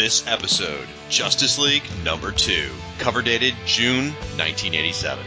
this episode, Justice League number 2, cover dated June 1987.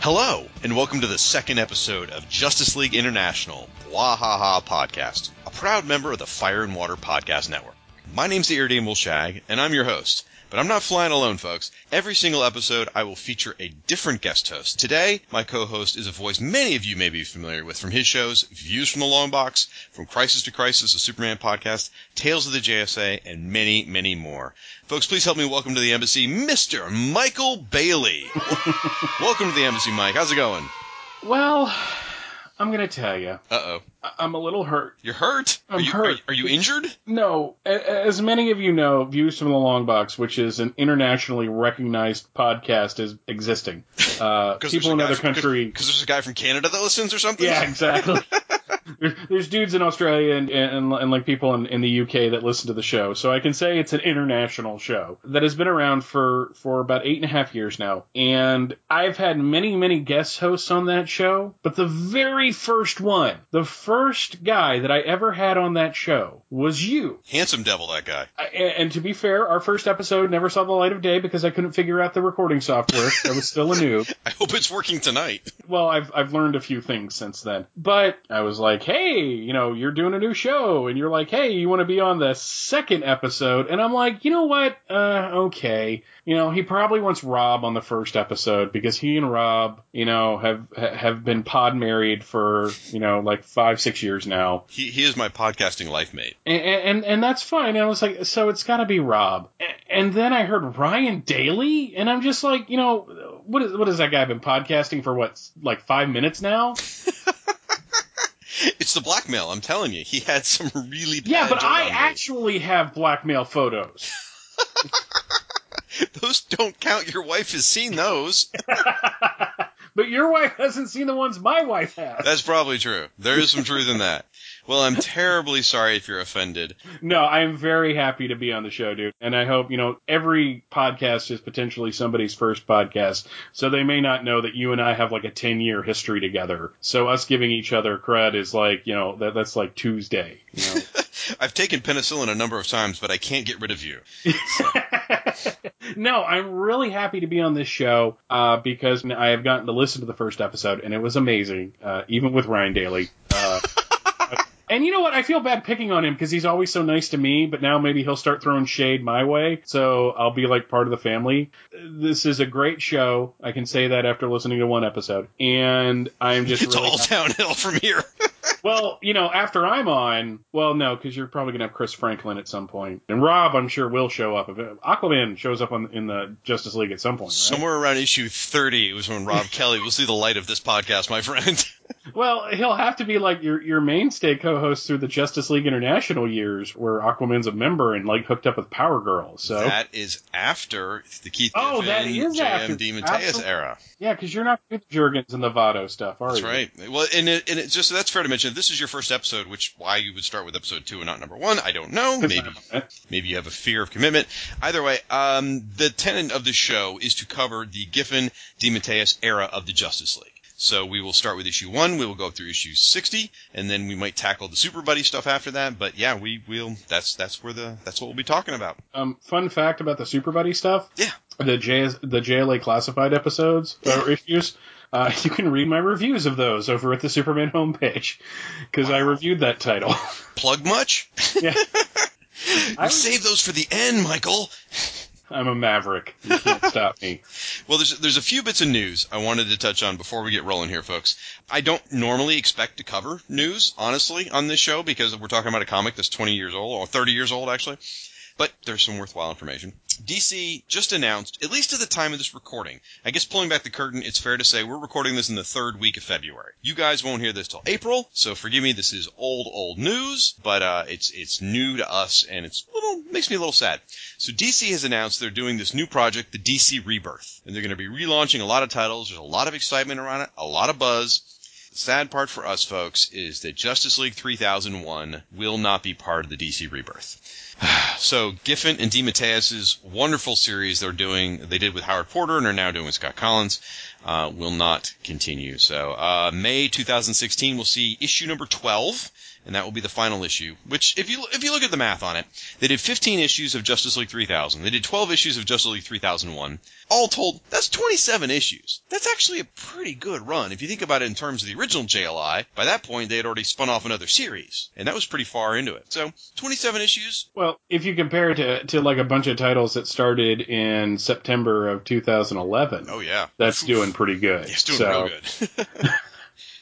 Hello, and welcome to the second episode of Justice League International, Wahaha Podcast, a proud member of the Fire and Water Podcast Network. My name's the Irredeemable Shag, and I'm your host. But I'm not flying alone, folks. Every single episode, I will feature a different guest host. Today, my co-host is a voice many of you may be familiar with from his shows, Views from the Long Box, From Crisis to Crisis, the Superman Podcast, Tales of the JSA, and many, many more. Folks, please help me welcome to the embassy, Mr. Michael Bailey. Welcome to the embassy, Mike. How's it going? Well, I'm going to tell you. Uh-oh. I'm a little hurt. You're hurt? I'm hurt. Are you injured? No. As many of you know, Views from the Long Box, which is an internationally recognized podcast, is existing. People in other countries. Because there's a guy from Canada that listens or something? Yeah, exactly. There's dudes in Australia and like people in the UK that listen to the show. So I can say it's an international show that has been around for about 8.5 years now. And I've had many, many guest hosts on that show. But the very first one, the first guy that I ever had on that show was you. Handsome devil, that guy. And to be fair, our first episode never saw the light of day because I couldn't figure out the recording software. I was still a noob. I hope it's working tonight. Well, I've learned a few things since then. But I was like, hey, you're doing a new show. And you're like, hey, you want to be on the second episode? And I'm like, you know what? Okay. He probably wants Rob on the first episode because he and Rob, have been pod married for, like 5-6 years now. He is my podcasting life mate. And that's fine. And I was like, so it's got to be Rob. And then I heard Ryan Daly, and I'm just like, what has that guy been podcasting for, what, like 5 minutes now? It's the blackmail, I'm telling you. He had some really bad... Yeah, but I actually have blackmail photos. Those don't count. Your wife has seen those. But your wife hasn't seen the ones my wife has. That's probably true. There is some truth in that. Well, I'm terribly sorry if you're offended. No, I'm very happy to be on the show, dude. And I hope, every podcast is potentially somebody's first podcast. So they may not know that you and I have like a 10-year history together. So us giving each other cred is like, that's like Tuesday. I've taken penicillin a number of times, but I can't get rid of you. So. No, I'm really happy to be on this show because I have gotten to listen to the first episode, and it was amazing, even with Ryan Daly. And you know what? I feel bad picking on him because he's always so nice to me, but now maybe he'll start throwing shade my way, so I'll be like part of the family. This is a great show. I can say that after listening to one episode. And I'm just it's really all happy. Downhill from here. Well, after I'm on, well, no, because you're probably going to have Chris Franklin at some point. And Rob, I'm sure, will show up. Aquaman shows up in the Justice League at some point, right? Somewhere around issue 30 was when Rob Kelly will see the light of this podcast, my friend. Well, he'll have to be like your mainstay co-host through the Justice League International years where Aquaman's a member and like hooked up with Power Girl. So that is after the Keith Giffen, J.M. DeMatteis era. Yeah, because you're not with Juergens and the Votto stuff, are you? That's right. Well, and it just that's fair to mention. If this is your first episode, which why you would start with episode 2 and not number 1, I don't know. Maybe you have a fear of commitment. Either way, the tenet of the show is to cover the Giffen, DeMatteis era of the Justice League. So we will start with issue 1, we will go through issue 60, and then we might tackle the Super Buddy stuff after that, but yeah, we will, that's what we'll be talking about. Fun fact about the Super Buddy stuff. Yeah. The JLA Classified episodes, or issues. You can read my reviews of those over at the Superman homepage, because I reviewed that title. Plug much? Yeah. I save those for the end, Michael. I'm a maverick. You can't stop me. Well, there's a few bits of news I wanted to touch on before we get rolling here, folks. I don't normally expect to cover news, honestly, on this show because we're talking about a comic that's 20 years old, or 30 years old, actually. But there's some worthwhile information. DC just announced, at least at the time of this recording, I guess pulling back the curtain, it's fair to say we're recording this in the third week of February. You guys won't hear this till April, so forgive me, this is old news, but it's new to us, and makes me a little sad. So DC has announced they're doing this new project, the DC Rebirth, and they're going to be relaunching a lot of titles. There's a lot of excitement around it, a lot of buzz. The sad part for us, folks, is that Justice League 3001 will not be part of the DC Rebirth. So Giffen and DeMatteis' wonderful series they did with Howard Porter and are now doing with Scott Collins, will not continue. So May 2016 we'll see issue number 12, and that will be the final issue, which if you look at the math on it, they did 15 issues of Justice League 3000. They did 12 issues of Justice League 3001. All told, that's 27 issues. That's actually a pretty good run. If you think about it in terms of the original JLI, by that point, they had already spun off another series, and that was pretty far into it. So 27 issues. Well, if you compare it to like a bunch of titles that started in September of 2011. Oh, yeah. That's doing pretty good. Yeah, it's doing real good.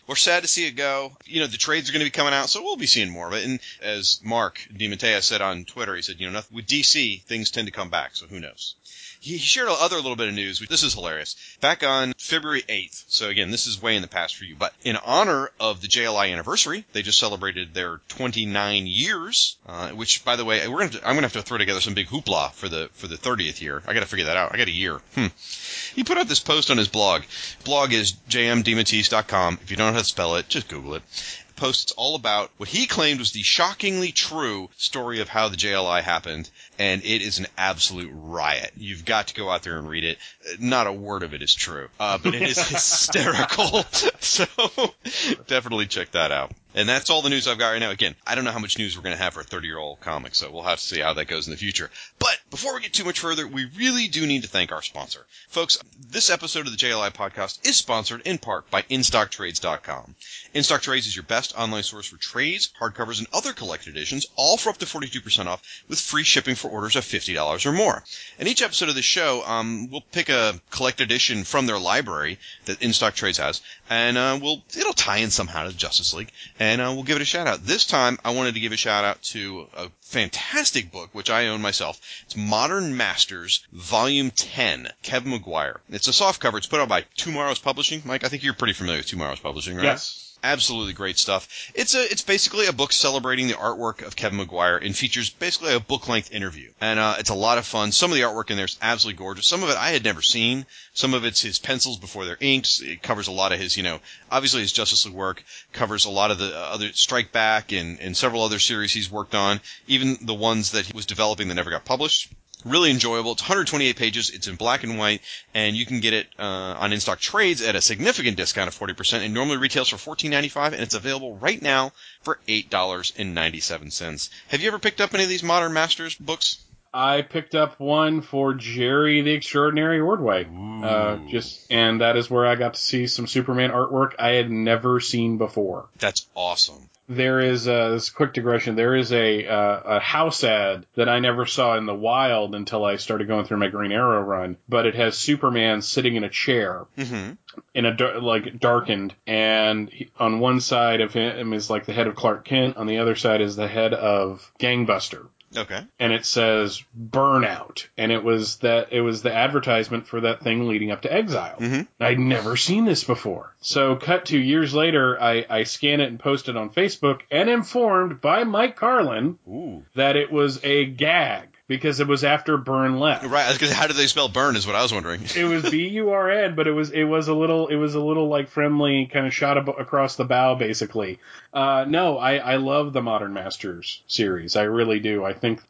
We're sad to see it go. You know, the trades are going to be coming out, so we'll be seeing more of it. And as Mark DeMatteis said on Twitter, he said, with DC, things tend to come back, so who knows? He shared another little bit of news. This is hilarious. Back on February 8th, so again, this is way in the past for you, but in honor of the JLI anniversary, they just celebrated their 29 years, which, by the way, I'm going to have to throw together some big hoopla for the 30th year. I got to figure that out. I got a year. He put out this post on his blog. Blog is jmdematteis.com. If you don't know how to spell it, just Google it. Posts all about what he claimed was the shockingly true story of how the JLI happened, and it is an absolute riot. You've got to go out there and read it. Not a word of it is true, but it is hysterical. So definitely check that out. And that's all the news I've got right now. Again, I don't know how much news we're going to have for a 30-year-old comic, so we'll have to see how that goes in the future. But before we get too much further, we really do need to thank our sponsor. Folks, this episode of the JLI Podcast is sponsored in part by InStockTrades.com. InStockTrades is your best online source for trades, hardcovers, and other collected editions, all for up to 42% off with free shipping for orders of $50 or more. And each episode of the show, we'll pick a collected edition from their library that InStockTrades has, and it'll tie in somehow to the Justice League. And we'll give it a shout-out. This time, I wanted to give a shout-out to a fantastic book, which I own myself. It's Modern Masters, Volume 10, Kevin McGuire. It's a softcover. It's put out by Tomorrow's Publishing. Mike, I think you're pretty familiar with Tomorrow's Publishing, right? Yes. Absolutely great stuff. It's basically a book celebrating the artwork of Kevin McGuire and features basically a book-length interview. And it's a lot of fun. Some of the artwork in there is absolutely gorgeous. Some of it I had never seen. Some of it's his pencils before they're inked. It covers a lot of his, obviously his Justice League work, covers a lot of the other Strike Back and several other series he's worked on, even the ones that he was developing that never got published. Really enjoyable. It's 128 pages. It's in black and white, and you can get it on InStock Trades at a significant discount of 40%. It normally retails for $14.95, and it's available right now for $8.97. Have you ever picked up any of these Modern Masters books? I picked up one for Jerry the Extraordinary Ordway, and that is where I got to see some Superman artwork I had never seen before. That's awesome. There is this quick digression. There is a house ad that I never saw in the wild until I started going through my Green Arrow run, but it has Superman sitting in a chair, in a darkened, and on one side of him is like the head of Clark Kent, on the other side is the head of Gangbuster. Okay. And it says Burnout, and it was the advertisement for that thing leading up to Exile. I'd never seen this before. So cut to years later, I scan it and post it on Facebook, and informed by Mike Carlin that it was a gag. Because it was after Byrne left. Right. How did they spell Byrne is what I was wondering. It was B-U-R-N, but it was a little like friendly kind of shot across the bow, basically. No, I love the Modern Masters series. I really do. I think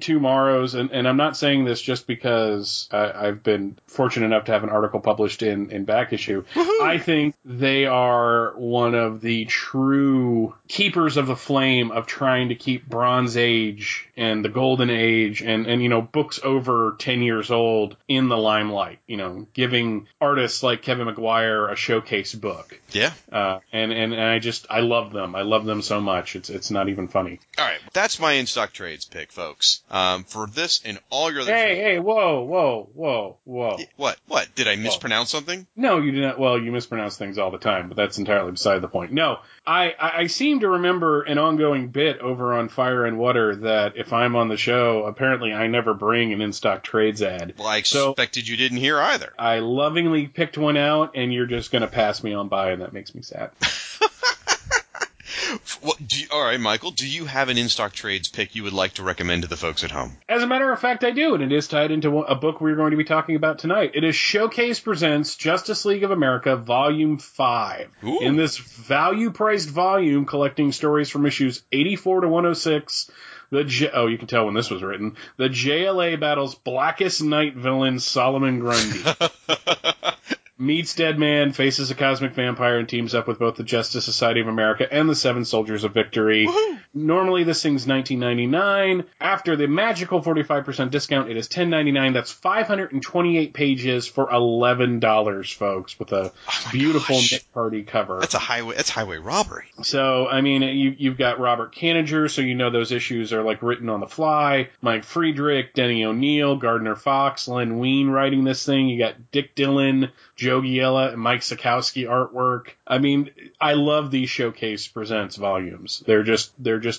Tomorrow's, and I'm not saying this just because I've been fortunate enough to have an article published in Back Issue. Woo-hoo! I think they are one of the true keepers of the flame of trying to keep Bronze Age and the Golden Age and books over 10 years old in the limelight, giving artists like Kevin McGuire a showcase book. Yeah. And I love them. I love them so much. It's not even funny. All right. That's my InStock Trades pick, folks. For this and all your other... Hey, whoa. What? Did I mispronounce something? No, you did not. Well, you mispronounce things all the time, but that's entirely beside the point. No, I seem to remember an ongoing bit over on Fire and Water that if I'm on the show, apparently apparently I never bring an in-stock trades ad. Well, I expected you didn't hear either. I lovingly picked one out, and you're just going to pass me on by, and that makes me sad. All right, Michael, do you have an in-stock trades pick you would like to recommend to the folks at home? As a matter of fact, I do, and it is tied into a book we're going to be talking about tonight. It is Showcase Presents Justice League of America, Volume 5. Ooh. In this value-priced volume collecting stories from issues 84 to 106, you can tell when this was written, the JLA battles Blackest Night villain Solomon Grundy. Meets Deadman, faces a cosmic vampire, and teams up with both the Justice Society of America and the Seven Soldiers of Victory. Woo-hoo! Normally, this thing's $19.99. After the magical 45% discount, it is $10.99. That's 528 pages for $11, folks, with a beautiful Nick Party cover. That's highway robbery. So, I mean, you've got Robert Kanager, so you know those issues are, like, written on the fly. Mike Friedrich, Denny O'Neil, Gardner Fox, Len Wein writing this thing. You got Dick Dillon, Joe Giella, and Mike Sikowski artwork. I mean, I love these Showcase Presents volumes. They're just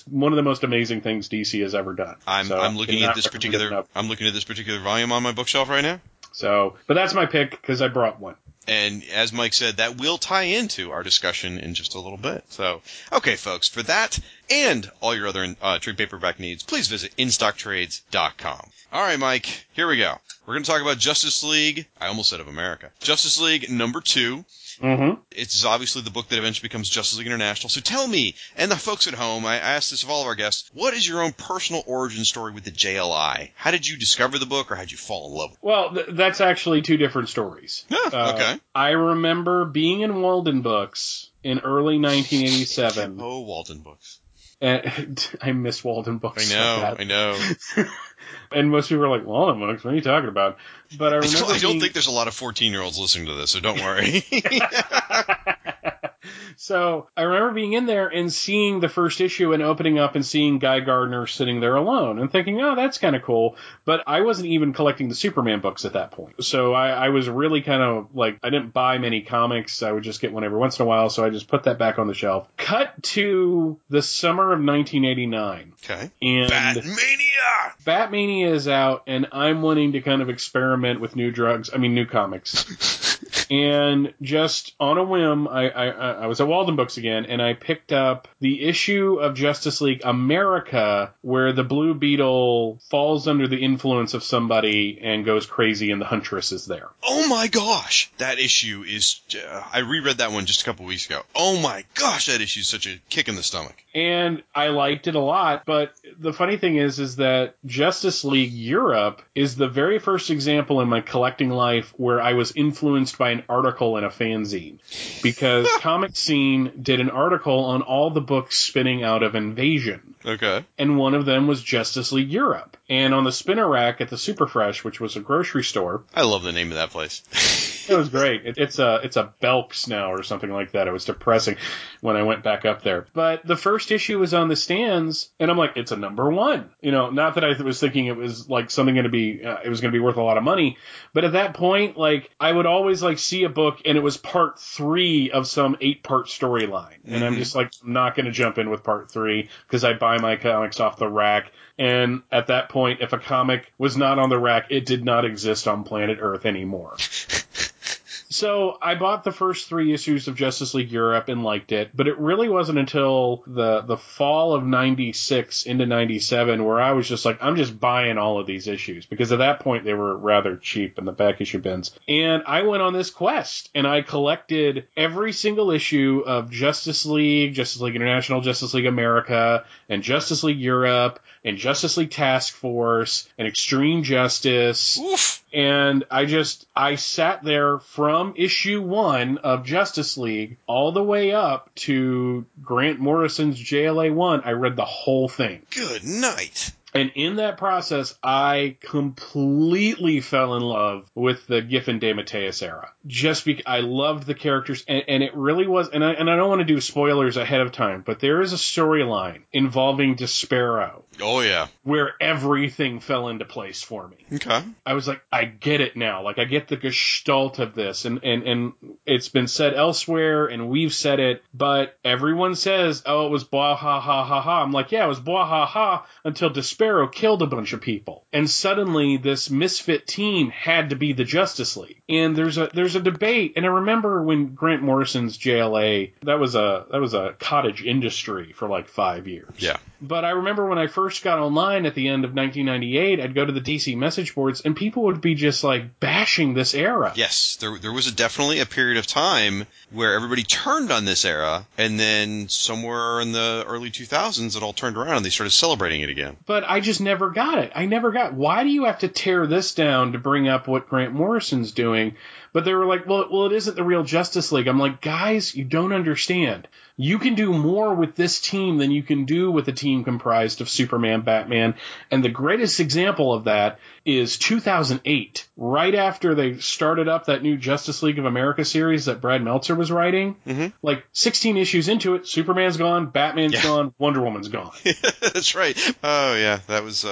one of the most amazing things DC has ever done. I'm looking at this particular volume on my bookshelf right now. So, but that's my pick because I brought one. And as Mike said, that will tie into our discussion in just a little bit. So, okay, folks, for that and all your other trade paperback needs, please visit InStockTrades.com. All right, Mike, here we go. We're going to talk about Justice League. I almost said of America. Justice League number 2. Mm-hmm. It's obviously the book that eventually becomes Justice League International. So tell me, and the folks at home, I asked this of all of our guests, what is your own personal origin story with the JLI? How did you discover the book, or how did you fall in love with it? Well, that's actually two different stories. Yeah, okay. I remember being in Walden Books in early 1987. Oh, Walden Books. And I miss Walden Books. I know. And most people are like, Walden Books, what are you talking about? But I don't think there's a lot of 14-year-olds listening to this, so don't worry. So I remember being in there and seeing the first issue and opening up and seeing Guy Gardner sitting there alone and thinking, oh, that's kind of cool. But I wasn't even collecting the Superman books at that point. So I was really kind of like, I didn't buy many comics. I would just get one every once in a while. So I just put that back on the shelf. Cut to the summer of 1989. Okay. And Batmania is out, and I'm wanting to kind of experiment with new comics. And just on a whim, I was at Walden Books again, and I picked up the issue of Justice League America where the Blue Beetle falls under the influence of somebody and goes crazy, and the Huntress is there. Oh my gosh! That issue is... I reread that one just a couple weeks ago. Oh my gosh, that issue is such a kick in the stomach. And I liked it a lot, but the funny thing is that Justice League Europe is the very first example in my collecting life where I was influenced by an article in a fanzine, because Comic Scene did an article on all the books spinning out of Invasion. Okay. And one of them was Justice League Europe. And on the spinner rack at the Superfresh, which was a grocery store. I love the name of that place. It was great. It's a Belk's now or something like that. It was depressing when I went back up there. But the first issue was on the stands, and I'm like, it's a #1. You know, not that I was thinking it was like something going to be, it was going to be worth a lot of money. But at that point, like, I would always like see a book, and it was part 3 of some 8-part storyline. And I'm just like, I'm not going to jump in with part 3 because I buy my comics off the rack. And at that point, if a comic was not on the rack, it did not exist on planet Earth anymore. So I bought the first 3 issues of Justice League Europe and liked it, but it really wasn't until the fall of 96 into 97 where I was just like, I'm just buying all of these issues, because at that point they were rather cheap in the back issue bins. And I went on this quest, and I collected every single issue of Justice League, Justice League International, Justice League America, and Justice League Europe, and Justice League Task Force, and Extreme Justice. Oof. And I sat there from issue 1 of Justice League all the way up to Grant Morrison's JLA 1. I read the whole thing. Good night. And in that process, I completely fell in love with the Giffen de Mateus era. Just because I loved the characters, and it really was, and I don't want to do spoilers ahead of time, but there is a storyline involving Despero. Oh, yeah. Where everything fell into place for me. Okay. I was like, I get it now. Like, I get the gestalt of this, and it's been said elsewhere, and we've said it, but everyone says, oh, it was blah, ha, ha, ha, ha. I'm like, yeah, it was blah, ha, ha, until Despero Sparrow killed a bunch of people, and suddenly this misfit team had to be the Justice League. And there's a debate, and I remember when Grant Morrison's JLA, that was a cottage industry for like 5 years. Yeah. But I remember when I first got online at the end of 1998, I'd go to the DC message boards, and people would be just like bashing this era. Yes, there was definitely a period of time where everybody turned on this era, and then somewhere in the early 2000s, it all turned around and they started celebrating it again. But I just never got it. Why do you have to tear this down to bring up what Grant Morrison's doing? But they were like, well, it isn't the real Justice League. I'm like, guys, you don't understand. You can do more with this team than you can do with a team comprised of Superman, Batman. And the greatest example of that is 2008, right after they started up that new Justice League of America series that Brad Meltzer was writing. Mm-hmm. Like 16 issues into it, Superman's gone, Batman's gone, Wonder Woman's gone. That's right. Oh yeah, that was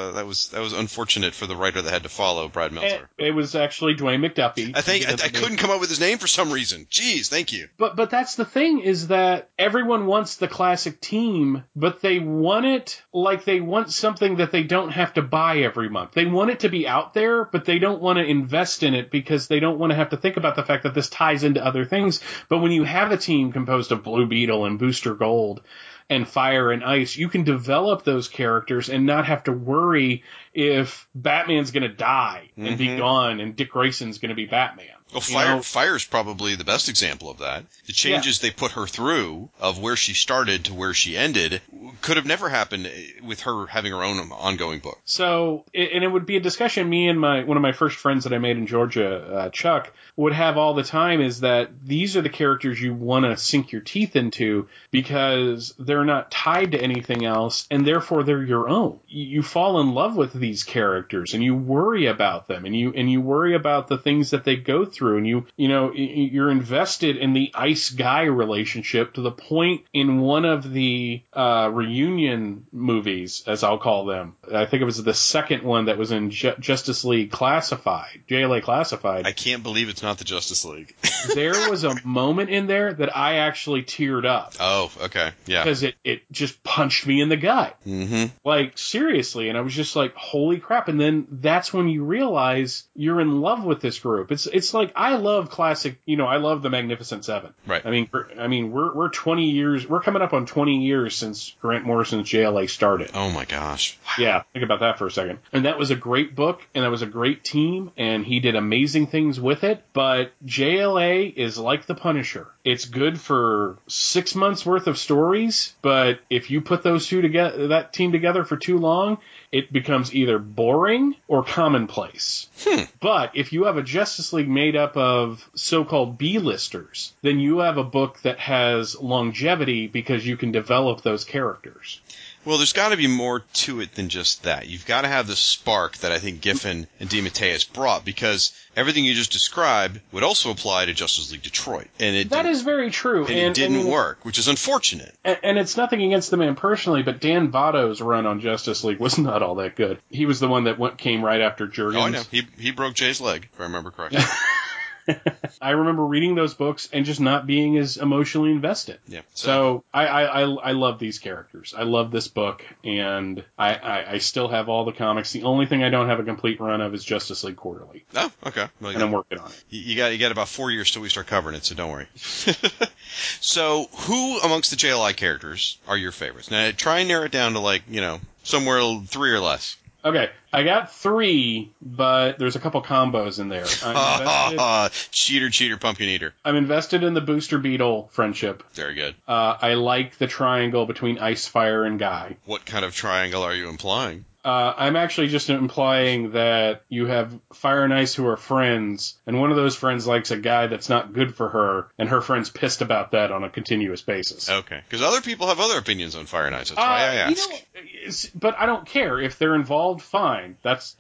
unfortunate for the writer that had to follow Brad Meltzer. And it was actually Dwayne McDuffie. I think I couldn't come up with his name for some reason. Jeez, thank you. But that's the thing, is that everyone wants the classic team, but they want it like they want something that they don't have to buy every month. They want it to be out there, but they don't want to invest in it because they don't want to have to think about the fact that this ties into other things. But when you have a team composed of Blue Beetle and Booster Gold and Fire and Ice, you can develop those characters and not have to worry if Batman's going to die and be gone and Dick Grayson's going to be Batman. Well, Fire's probably the best example of that. The changes they put her through, of where she started to where she ended, could have never happened with her having her own ongoing book. So, and it would be a discussion me and one of my first friends that I made in Georgia, Chuck, would have all the time, is that these are the characters you want to sink your teeth into because they're not tied to anything else, and therefore they're your own. You fall in love with these characters, and you worry about them, and you worry about the things that they go through. And you're invested in the Ice Guy relationship to the point in one of the reunion movies, as I'll call them. I think it was the second one that was in Justice League Classified, JLA Classified. I can't believe it's not the Justice League. There was a moment in there that I actually teared up. Oh, okay, yeah. Because it just punched me in the gut. Mm-hmm. Like, seriously, and I was just like, holy crap. And then that's when you realize you're in love with this group. It's like, I love classic, I love the Magnificent Seven. Right. I mean, we're 20 years, we're coming up on 20 years since Grant Morrison's JLA started. Oh my gosh. Yeah. Think about that for a second. And that was a great book, and that was a great team, and he did amazing things with it. But JLA is like the Punisher. It's good for 6 months worth of stories, but if you put those two together, that team together for too long, it becomes either boring or commonplace. But if you have a Justice League made up of so-called B-listers, then you have a book that has longevity because you can develop those characters. Well, there's got to be more to it than just that. You've got to have the spark that I think Giffen and DeMatteis brought, because everything you just described would also apply to Justice League Detroit. That is very true. And it didn't work, which is unfortunate. And it's nothing against the man personally, but Dan Votto's run on Justice League was not all that good. He was the one that came right after Jurgens. Oh, I know. He broke Jay's leg, if I remember correctly. I remember reading those books and just not being as emotionally invested. Yeah. So I love these characters. I love this book, and I still have all the comics. The only thing I don't have a complete run of is Justice League Quarterly. Oh, okay. Well, and I'm working on it. You got about 4 years till we start covering it, so don't worry. So who amongst the JLI characters are your favorites? Now try and narrow it down to somewhere three or less. Okay, I got three, but there's a couple combos in there. Cheater, pumpkin eater. I'm invested in the Booster Beetle friendship. Very good. I like the triangle between Ice, Fire, and Guy. What kind of triangle are you implying? I'm actually just implying that you have Fire and Ice who are friends, and one of those friends likes a guy that's not good for her, and her friend's pissed about that on a continuous basis. Okay. Because other people have other opinions on Fire and Ice. That's why I ask. But I don't care. If they're involved, fine. That's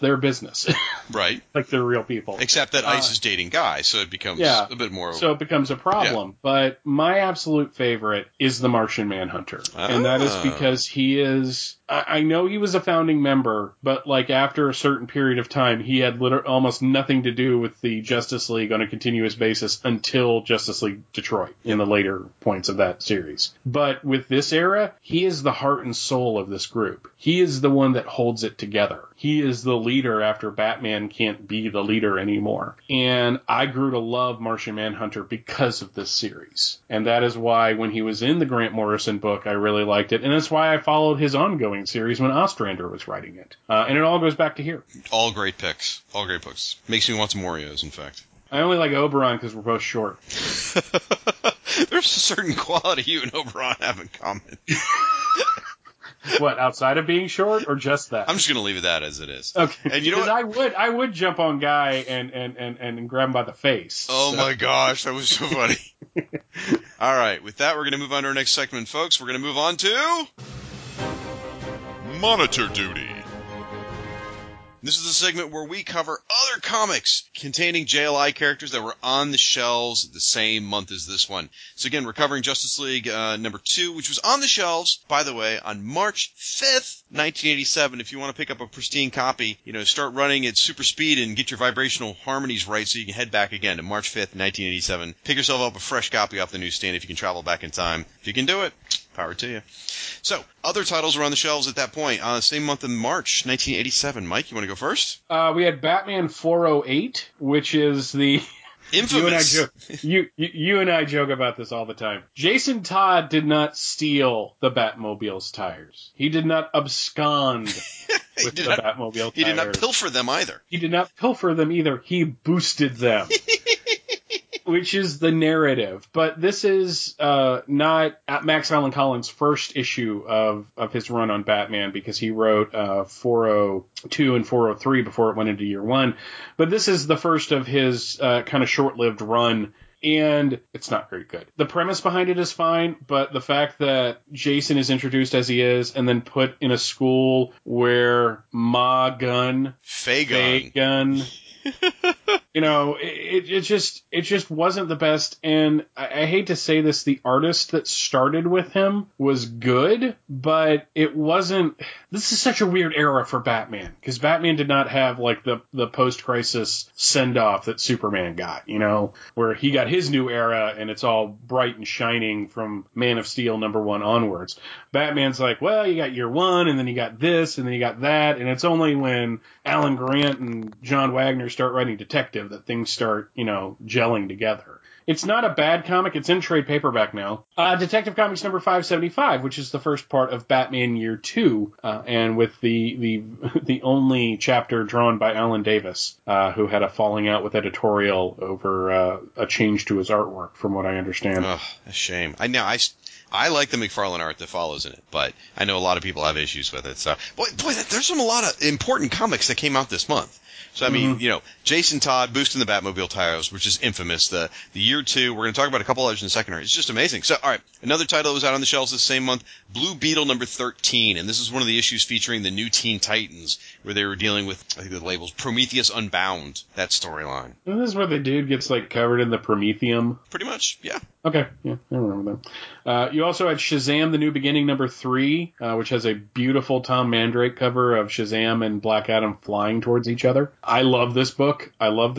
their business. Right. Like they're real people. Except that Ice is dating Guy, so it becomes a bit more... So it becomes a problem. Yeah. But my absolute favorite is the Martian Manhunter. Oh. And that is because he is... I know he was a founding member, but like after a certain period of time, he had almost nothing to do with the Justice League on a continuous basis until Justice League Detroit in the later points of that series. But with this era, he is the heart and soul of this group. He is the one that holds it together. He is the leader after Batman can't be the leader anymore. And I grew to love Martian Manhunter because of this series. And that is why when he was in the Grant Morrison book, I really liked it. And that's why I followed his ongoing series when Ostrander was writing it. And it all goes back to here. All great picks. All great books. Makes me want some Oreos, in fact. I only like Oberon because we're both short. There's a certain quality you and Oberon have in common. What, outside of being short or just that? I'm just going to leave it that as it is. Okay. And you know what? I would jump on Guy and grab him by the face. Oh, so. My gosh, that was so funny. All right, with that, we're going to move on to our next segment, folks. We're going to move on to... Monitor Duty. This is the segment where we cover other comics containing JLI characters that were on the shelves the same month as this one. So again, we're covering Justice League number 2, which was on the shelves, by the way, on March 5th, 1987. If you want to pick up a pristine copy, you know, start running at super speed and get your vibrational harmonies right so you can head back again to March 5th, 1987. Pick yourself up a fresh copy off the newsstand if you can travel back in time. If you can do it, power to you. So, other titles were on the shelves at that point. Same month in March, 1987. Mike, you want to go first? We had Batman 408, which is the... Infamous. You and I joke about this all the time. Jason Todd did not steal the Batmobile's tires. He did not abscond with the Batmobile tires. He did not pilfer them either. He boosted them. Which is the narrative. But this is not Max Allan Collins' first issue of his run on Batman, because he wrote 402 and 403 before it went into year one. But this is the first of his kind of short-lived run, and it's not very good. The premise behind it is fine, but the fact that Jason is introduced as he is and then put in a school where Faye Gunn... You know, it just wasn't the best, and I hate to say this, the artist that started with him was good, but it wasn't. This is such a weird era for Batman, because Batman did not have like the post-crisis send-off that Superman got, you know, where he got his new era and it's all bright and shining from Man of Steel #1 onwards. Batman's like, well, you got year one, and then you got this, and then you got that, and it's only when Alan Grant and John Wagner start writing Detective that things start, you know, gelling together. It's not a bad comic. It's in trade paperback now. Detective Comics number 575, which is the first part of Batman Year 2, and with the only chapter drawn by Alan Davis, who had a falling out with editorial over a change to his artwork, from what I understand. Ugh, a shame. I like the McFarlane art that follows in it, but I know a lot of people have issues with it. So, boy, there's a lot of important comics that came out this month. So, I mean, you know, Jason Todd boosting the Batmobile tires, which is infamous. The year two, we're going to talk about a couple others in the secondary. It's just amazing. So, all right, another title that was out on the shelves this same month, Blue Beetle number 13. And this is one of the issues featuring the new Teen Titans, where they were dealing with, I think the labels, Prometheus Unbound, that storyline. Isn't this where the dude gets, like, covered in the Promethium? Pretty much, yeah. Okay, yeah, I remember that. You also had Shazam! The New Beginning number 3, which has a beautiful Tom Mandrake cover of Shazam and Black Adam flying towards each other. I love this book. I love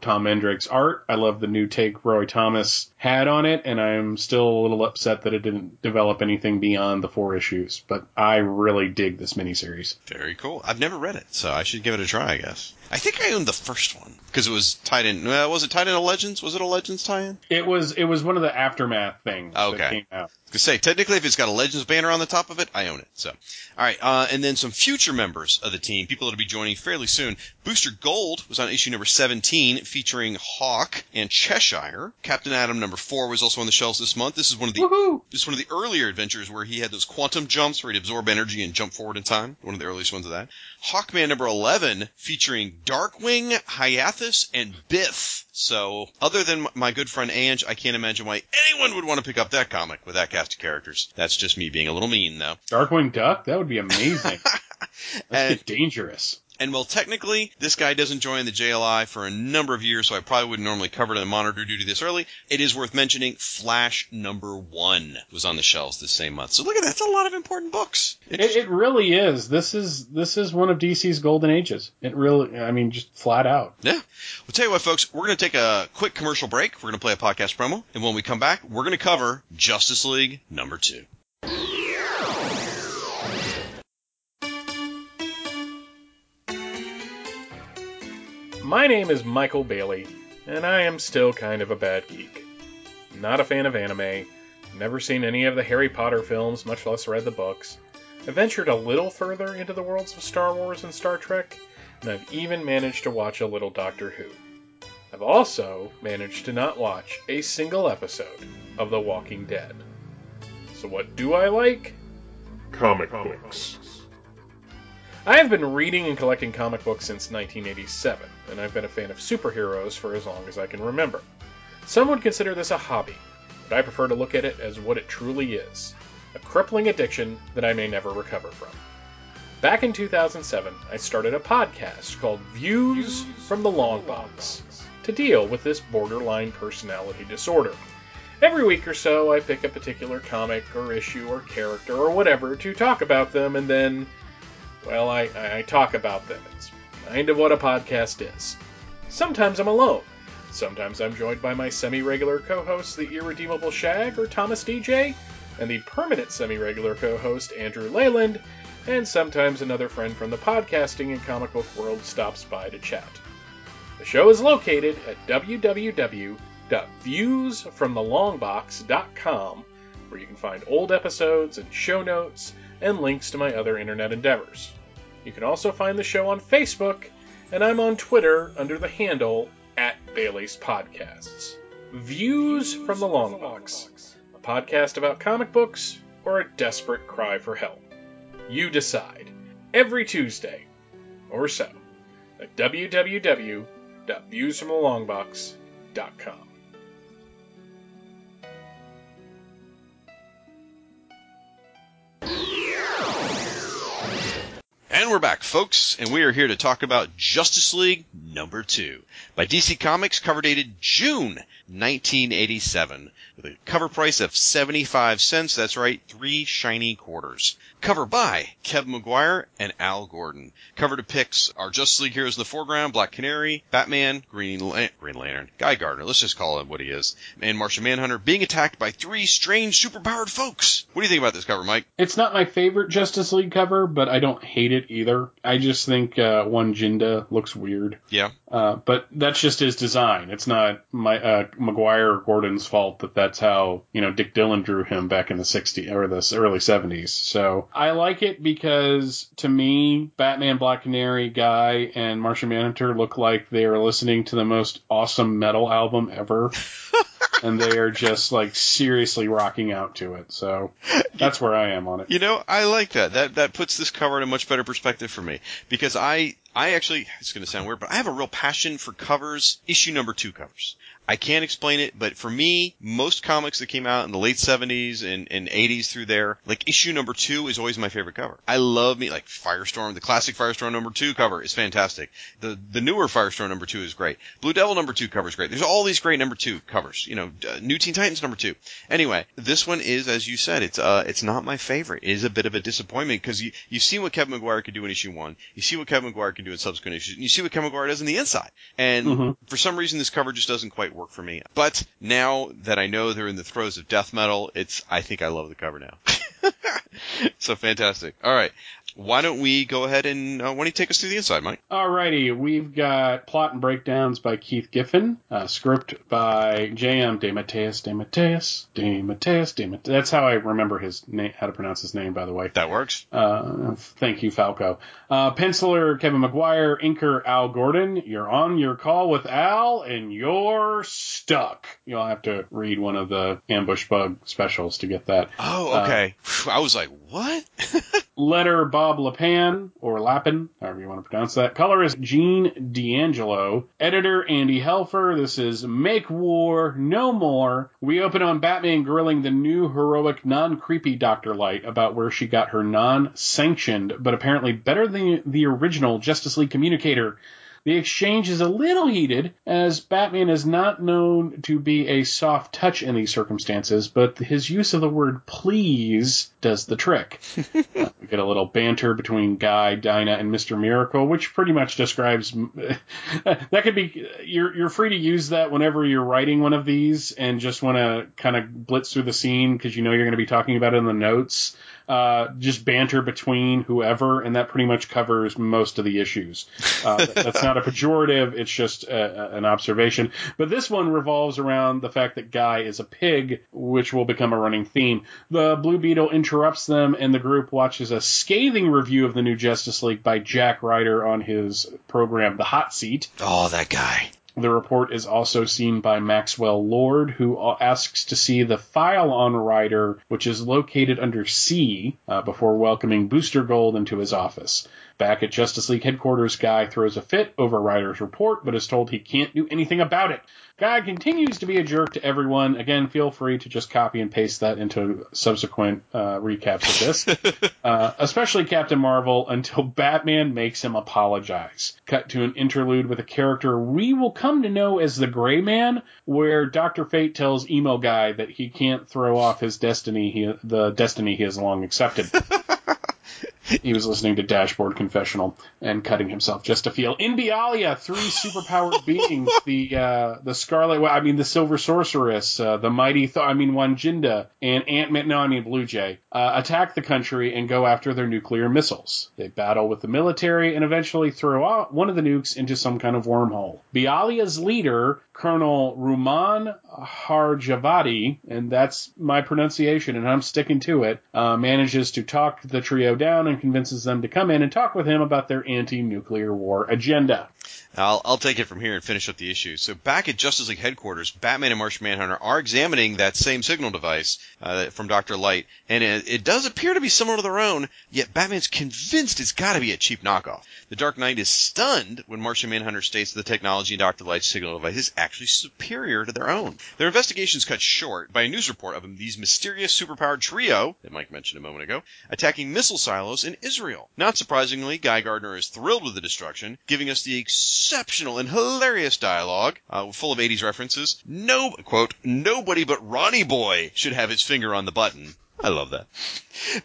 Tom Mandrake's art. I love the new take Roy Thomas had on it, and I'm still a little upset that it didn't develop anything beyond the 4 issues, but I really dig this miniseries. Very cool. I've never read it, so I should give it a try, I guess. I think I owned the first one, because it was tied in... Well, was it tied into Legends? Was it a Legends tie-in? It was one of the Aftermath things that came out. I was going to say, technically, if it's got a Legends banner on the top of it, I own it. So, all right, and then some future members of the team, people that will be joining fairly soon. Booster Gold was on issue number 17, featuring Hawk and Cheshire. Captain Atom number 4 was also on the shelves this month. This is one of the earlier adventures where he had those quantum jumps where he'd absorb energy and jump forward in time. One of the earliest ones of that. Hawkman number 11, featuring Darkwing, Hyathus, and Biff. So, other than my good friend Ange, I can't imagine why anyone would want to pick up that comic with that cast of characters. That's just me being a little mean, though. Darkwing Duck? That would be amazing. That's dangerous. And well, technically, this guy doesn't join the JLI for a number of years, so I probably wouldn't normally cover the monitor duty this early. It is worth mentioning Flash number 1 was on the shelves this same month. So look at that. That's a lot of important books. It really is. This is one of DC's golden ages. It really, I mean, just flat out. Yeah. Well, tell you what, folks, we're going to take a quick commercial break. We're going to play a podcast promo. And when we come back, we're going to cover Justice League number 2. My name is Michael Bailey, and I am still kind of a bad geek. Not a fan of anime, never seen any of the Harry Potter films, much less read the books. I ventured a little further into the worlds of Star Wars and Star Trek, and I've even managed to watch a little Doctor Who. I've also managed to not watch a single episode of The Walking Dead. So what do I like? Comic books. I have been reading and collecting comic books since 1987, and I've been a fan of superheroes for as long as I can remember. Some would consider this a hobby, but I prefer to look at it as what it truly is, a crippling addiction that I may never recover from. Back in 2007, I started a podcast called Views from the Long Box to deal with this borderline personality disorder. Every week or so, I pick a particular comic or issue or character or whatever to talk about them, and then... well, I talk about them. It's kind of what a podcast is. Sometimes I'm alone. Sometimes I'm joined by my semi-regular co-hosts, the Irredeemable Shag, or Thomas DJ, and the permanent semi-regular co-host, Andrew Leyland, and sometimes another friend from the podcasting and comic book world stops by to chat. The show is located at www.viewsfromthelongbox.com, where you can find old episodes and show notes, and links to my other internet endeavors. You can also find the show on Facebook, and I'm on Twitter under the handle @Bailey'sPodcasts. Views from the Long Box, a podcast about comic books or a desperate cry for help. You decide. Every Tuesday, or so, at www.viewsfromthelongbox.com. And we're back, folks, and we are here to talk about Justice League number 2 by DC Comics, cover dated June 1987, with a cover price of 75¢. That's right, 3 shiny quarters. Cover by Kev McGuire and Al Gordon. Cover depicts our Justice League heroes in the foreground: Black Canary, Batman, Green Lantern, Guy Gardner, let's just call him what he is, and Martian Manhunter being attacked by 3 strange superpowered folks. What do you think about this cover, Mike? It's not my favorite Justice League cover, but I don't hate it either. I just think one Jinda looks weird. Yeah. But that's just his design. It's not my McGuire or Gordon's fault that that's how, you know, Dick Dillon drew him back in the 60s or the early 70s. So I like it because, to me, Batman, Black Canary, Guy, and Martian Manhunter look like they are listening to the most awesome metal album ever. And they are just, like, seriously rocking out to it. So that's where I am on it. You know, I like that. That puts this cover in a much better perspective for me. Because I actually, it's going to sound weird, but I have a real passion for covers, issue number 2 covers. I can't explain it, but for me, most comics that came out in the late 70s and 80s through there, like, issue number 2 is always my favorite cover. I love me, like, Firestorm, the classic Firestorm number 2 cover is fantastic. The newer Firestorm number 2 is great. Blue Devil number 2 cover is great. There's all these great number 2 covers, you know, New Teen Titans number 2. Anyway, this one is, as you said, it's not my favorite. It is a bit of a disappointment because you've seen what Kevin McGuire could do in issue 1. You see what Kevin McGuire could do in subsequent issues. And you see what Kevin McGuire does in the inside. And for some reason, this cover just doesn't quite work for me. But now that I know they're in the throes of death metal, I think I love the cover now. So fantastic. All right. Why don't we go ahead and why don't you take us through the inside, Mike? Alrighty, we've got plot and breakdowns by Keith Giffen, script by J.M. DeMatteis. That's how I remember his name, how to pronounce his name, by the way. That works. Thank you, Falco. Penciler Kevin McGuire, inker Al Gordon. You're on your call with Al, and you're stuck. You'll have to read one of the Ambush Bug specials to get that. Oh, okay. I was like, what? letter Bob Lapan, or Lappin, however you want to pronounce that. Colorist Gene D'Angelo. Editor Andy Helfer. This is Make War No More. We open on Batman grilling the new heroic, non-creepy Dr. Light about where she got her non-sanctioned, but apparently better than the original Justice League communicator. The exchange is a little heated, as Batman is not known to be a soft touch in these circumstances, but his use of the word please does the trick. We get a little banter between Guy, Dinah, and Mr. Miracle, which pretty much describes... that could be... You're free to use that whenever you're writing one of these and just want to kind of blitz through the scene because you know you're going to be talking about it in the notes. Just banter between whoever, and that pretty much covers most of the issues. That's not a pejorative, it's just an observation. But this one revolves around the fact that Guy is a pig, which will become a running theme. The Blue Beetle interrupts them, and the group watches a scathing review of the new Justice League by Jack Ryder on his program, The Hot Seat. Oh, that guy. The report is also seen by Maxwell Lord, who asks to see the file on Ryder, which is located under C, before welcoming Booster Gold into his office. Back at Justice League headquarters, Guy throws a fit over Ryder's report, but is told he can't do anything about it. Guy continues to be a jerk to everyone. Again, feel free to just copy and paste that into subsequent recaps of this, especially Captain Marvel, until Batman makes him apologize. Cut to an interlude with a character we will come to know as the Gray Man, where Dr. Fate tells Emo Guy that he can't throw off his destiny, the destiny he has long accepted. He was listening to Dashboard Confessional and cutting himself just to feel. In Bialia, three superpowered beings, the Scarlet, the Silver Sorceress, the Mighty, Wanjinda, and Blue Jay, attack the country and go after their nuclear missiles. They battle with the military and eventually throw out one of the nukes into some kind of wormhole. Bialia's leader, Colonel Ruman Harjavati, and that's my pronunciation and I'm sticking to it, manages to talk the trio down and convinces them to come in and talk with him about their anti-nuclear war agenda. I'll take it from here and finish up the issue. So back at Justice League headquarters, Batman and Martian Manhunter are examining that same signal device from Dr. Light, and it does appear to be similar to their own, yet Batman's convinced it's got to be a cheap knockoff. The Dark Knight is stunned when Martian Manhunter states that the technology in Dr. Light's signal device is actually superior to their own. Their investigation is cut short by a news report of these mysterious superpowered trio, that Mike mentioned a moment ago, attacking missile silos in Israel. Not surprisingly, Guy Gardner is thrilled with the destruction, giving us the exceptional and hilarious dialogue, full of 80s references. Nobody but Ronnie Boy should have his finger on the button. I love that.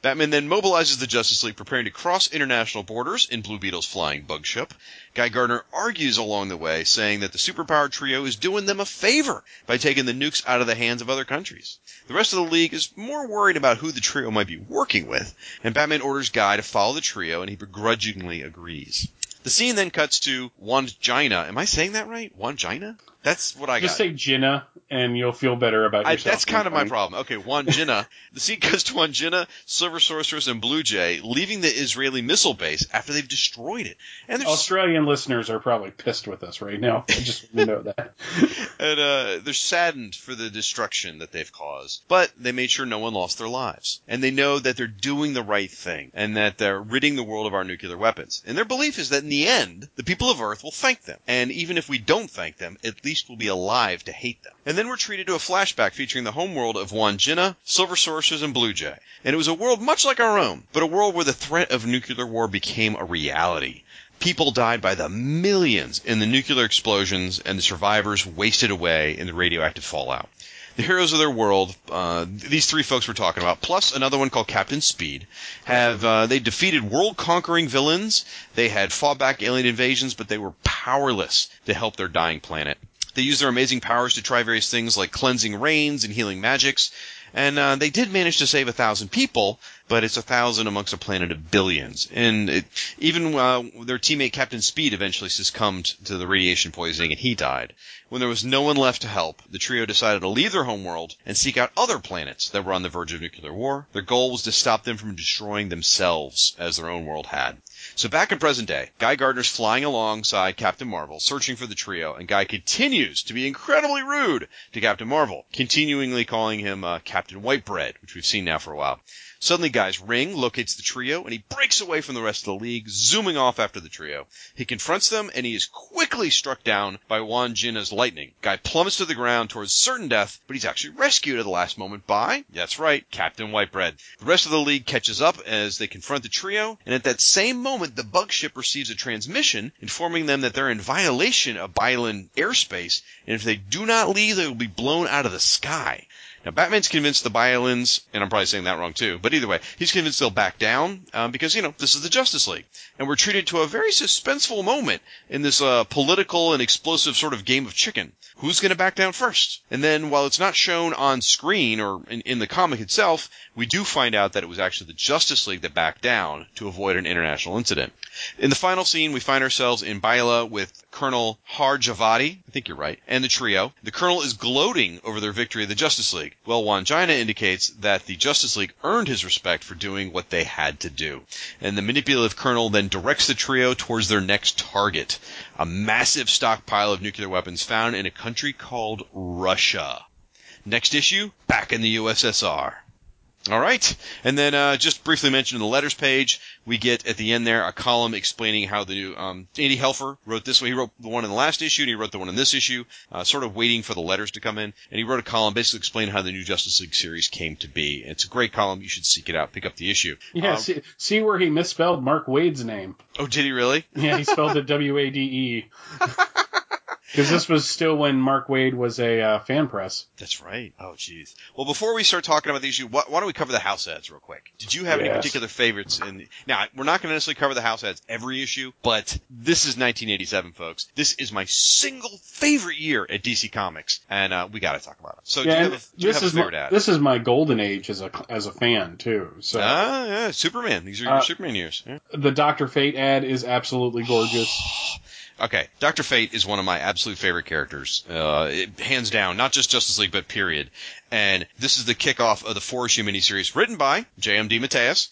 Batman then mobilizes the Justice League, preparing to cross international borders in Blue Beetle's flying bug ship. Guy Gardner argues along the way, saying that the superpowered trio is doing them a favor by taking the nukes out of the hands of other countries. The rest of the League is more worried about who the trio might be working with, and Batman orders Guy to follow the trio, and he begrudgingly agrees. The scene then cuts to Wanjina. Am I saying that right? Wanjina? That's what I got. Just say Jinnah, and you'll feel better about yourself. That's kind of my problem. Okay, Wanjinna. The scene cuts to Wanjinna, Silver Sorceress, and Blue Jay leaving the Israeli missile base after they've destroyed it. And Australian listeners are probably pissed with us right now. I just know that. And they're saddened for the destruction that they've caused, but they made sure no one lost their lives. And they know that they're doing the right thing, and that they're ridding the world of our nuclear weapons. And their belief is that in the end, the people of Earth will thank them. And even if we don't thank them, at least we'll be alive to hate them. And then we're treated to a flashback featuring the homeworld of Wanjinna, Silver Sorceress, and Blue Jay. And it was a world much like our own, but a world where the threat of nuclear war became a reality. People died by the millions in the nuclear explosions, and the survivors wasted away in the radioactive fallout. The heroes of their world, these three folks we're talking about, plus another one called Captain Speed, they defeated world-conquering villains, they had fought back alien invasions, but they were powerless to help their dying planet. They used their amazing powers to try various things like cleansing rains and healing magics, and they did manage to save 1,000 people, but it's 1,000 amongst a planet of billions. And even their teammate Captain Speed eventually succumbed to the radiation poisoning, and he died. When there was no one left to help, the trio decided to leave their homeworld and seek out other planets that were on the verge of nuclear war. Their goal was to stop them from destroying themselves, as their own world had. So back in present day, Guy Gardner's flying alongside Captain Marvel, searching for the trio, and Guy continues to be incredibly rude to Captain Marvel, continually calling him Captain Whitebread, which we've seen now for a while. Suddenly, guys, Ring locates the trio, and he breaks away from the rest of the league, zooming off after the trio. He confronts them, and he is quickly struck down by Wan Jin as lightning. Guy plummets to the ground towards certain death, but he's actually rescued at the last moment by, that's right, Captain Whitebread. The rest of the league catches up as they confront the trio, and at that same moment, the bug ship receives a transmission informing them that they're in violation of Bylon airspace, and if they do not leave, they will be blown out of the sky. Now, Batman's convinced the Bylons, and I'm probably saying that wrong too, but either way, he's convinced they'll back down because, you know, this is the Justice League. And we're treated to a very suspenseful moment in this political and explosive sort of game of chicken. Who's going to back down first? And then, while it's not shown on screen or in the comic itself, we do find out that it was actually the Justice League that backed down to avoid an international incident. In the final scene, we find ourselves in Bylon with Colonel Har-Javadi, I think you're right, and the trio. The Colonel is gloating over their victory of the Justice League. Well, Wangina indicates that the Justice League earned his respect for doing what they had to do. And the manipulative Colonel then directs the trio towards their next target, a massive stockpile of nuclear weapons found in a country called Russia. Next issue, back in the USSR. All right. And then just briefly mentioned in the letters page, we get at the end there a column explaining how the new Andy Helfer wrote this one. He wrote the one in the last issue, and he wrote the one in this issue, sort of waiting for the letters to come in. And he wrote a column basically explaining how the new Justice League series came to be. It's a great column. You should seek it out. Pick up the issue. Yeah, see where he misspelled Mark Wade's name. Oh, did he really? Yeah, he spelled it W-A-D-E. Because this was still when Mark Wade was a fan press. That's right. Oh, jeez. Well, before we start talking about the issue, why don't we cover the house ads real quick? Did you have any particular favorites? Now, we're not going to necessarily cover the house ads every issue, but this is 1987, folks. This is my single favorite year at DC Comics, and we got to talk about it. So do you have a favorite ad? This is my golden age as a fan, too. So. Ah, yeah, Superman. These are your Superman years. Yeah. The Dr. Fate ad is absolutely gorgeous. Okay, Dr. Fate is one of my absolute favorite characters, hands down, not just Justice League, but period. And this is the kickoff of the 4-issue miniseries written by J.M.D. Mateus,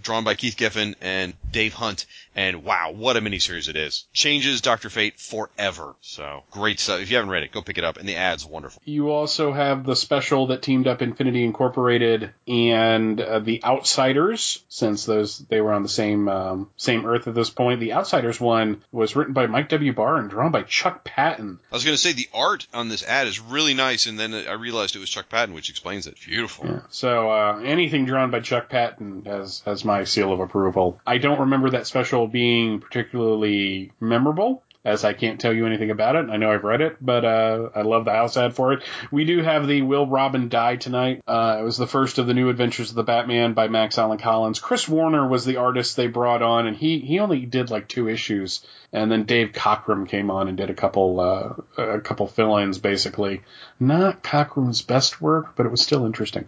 drawn by Keith Giffen and Dave Hunt. And wow, what a miniseries it is. Changes Dr. Fate forever. So great stuff. If you haven't read it, go pick it up. And the ad's wonderful. You also have the special that teamed up Infinity Incorporated and The Outsiders, since they were on the same earth at this point. The Outsiders one was written by Mike W. Barr and drawn by Chuck Patton. I was going to say the art on this ad is really nice, and then I realized it was Chuck Patton, which explains it. Beautiful. Yeah. So anything drawn by Chuck Patton has my seal of approval. I don't remember that special being particularly memorable, as I can't tell you anything about it. I know I've read it, but I love the house ad for it. We do have the Will Robin Die Tonight. It was the first of the New Adventures of the Batman by Max Allan Collins. Chris Warner was the artist they brought on, and he only did like 2 issues. And then Dave Cockrum came on and did a couple fill-ins, basically. Not Cockrum's best work, but it was still interesting.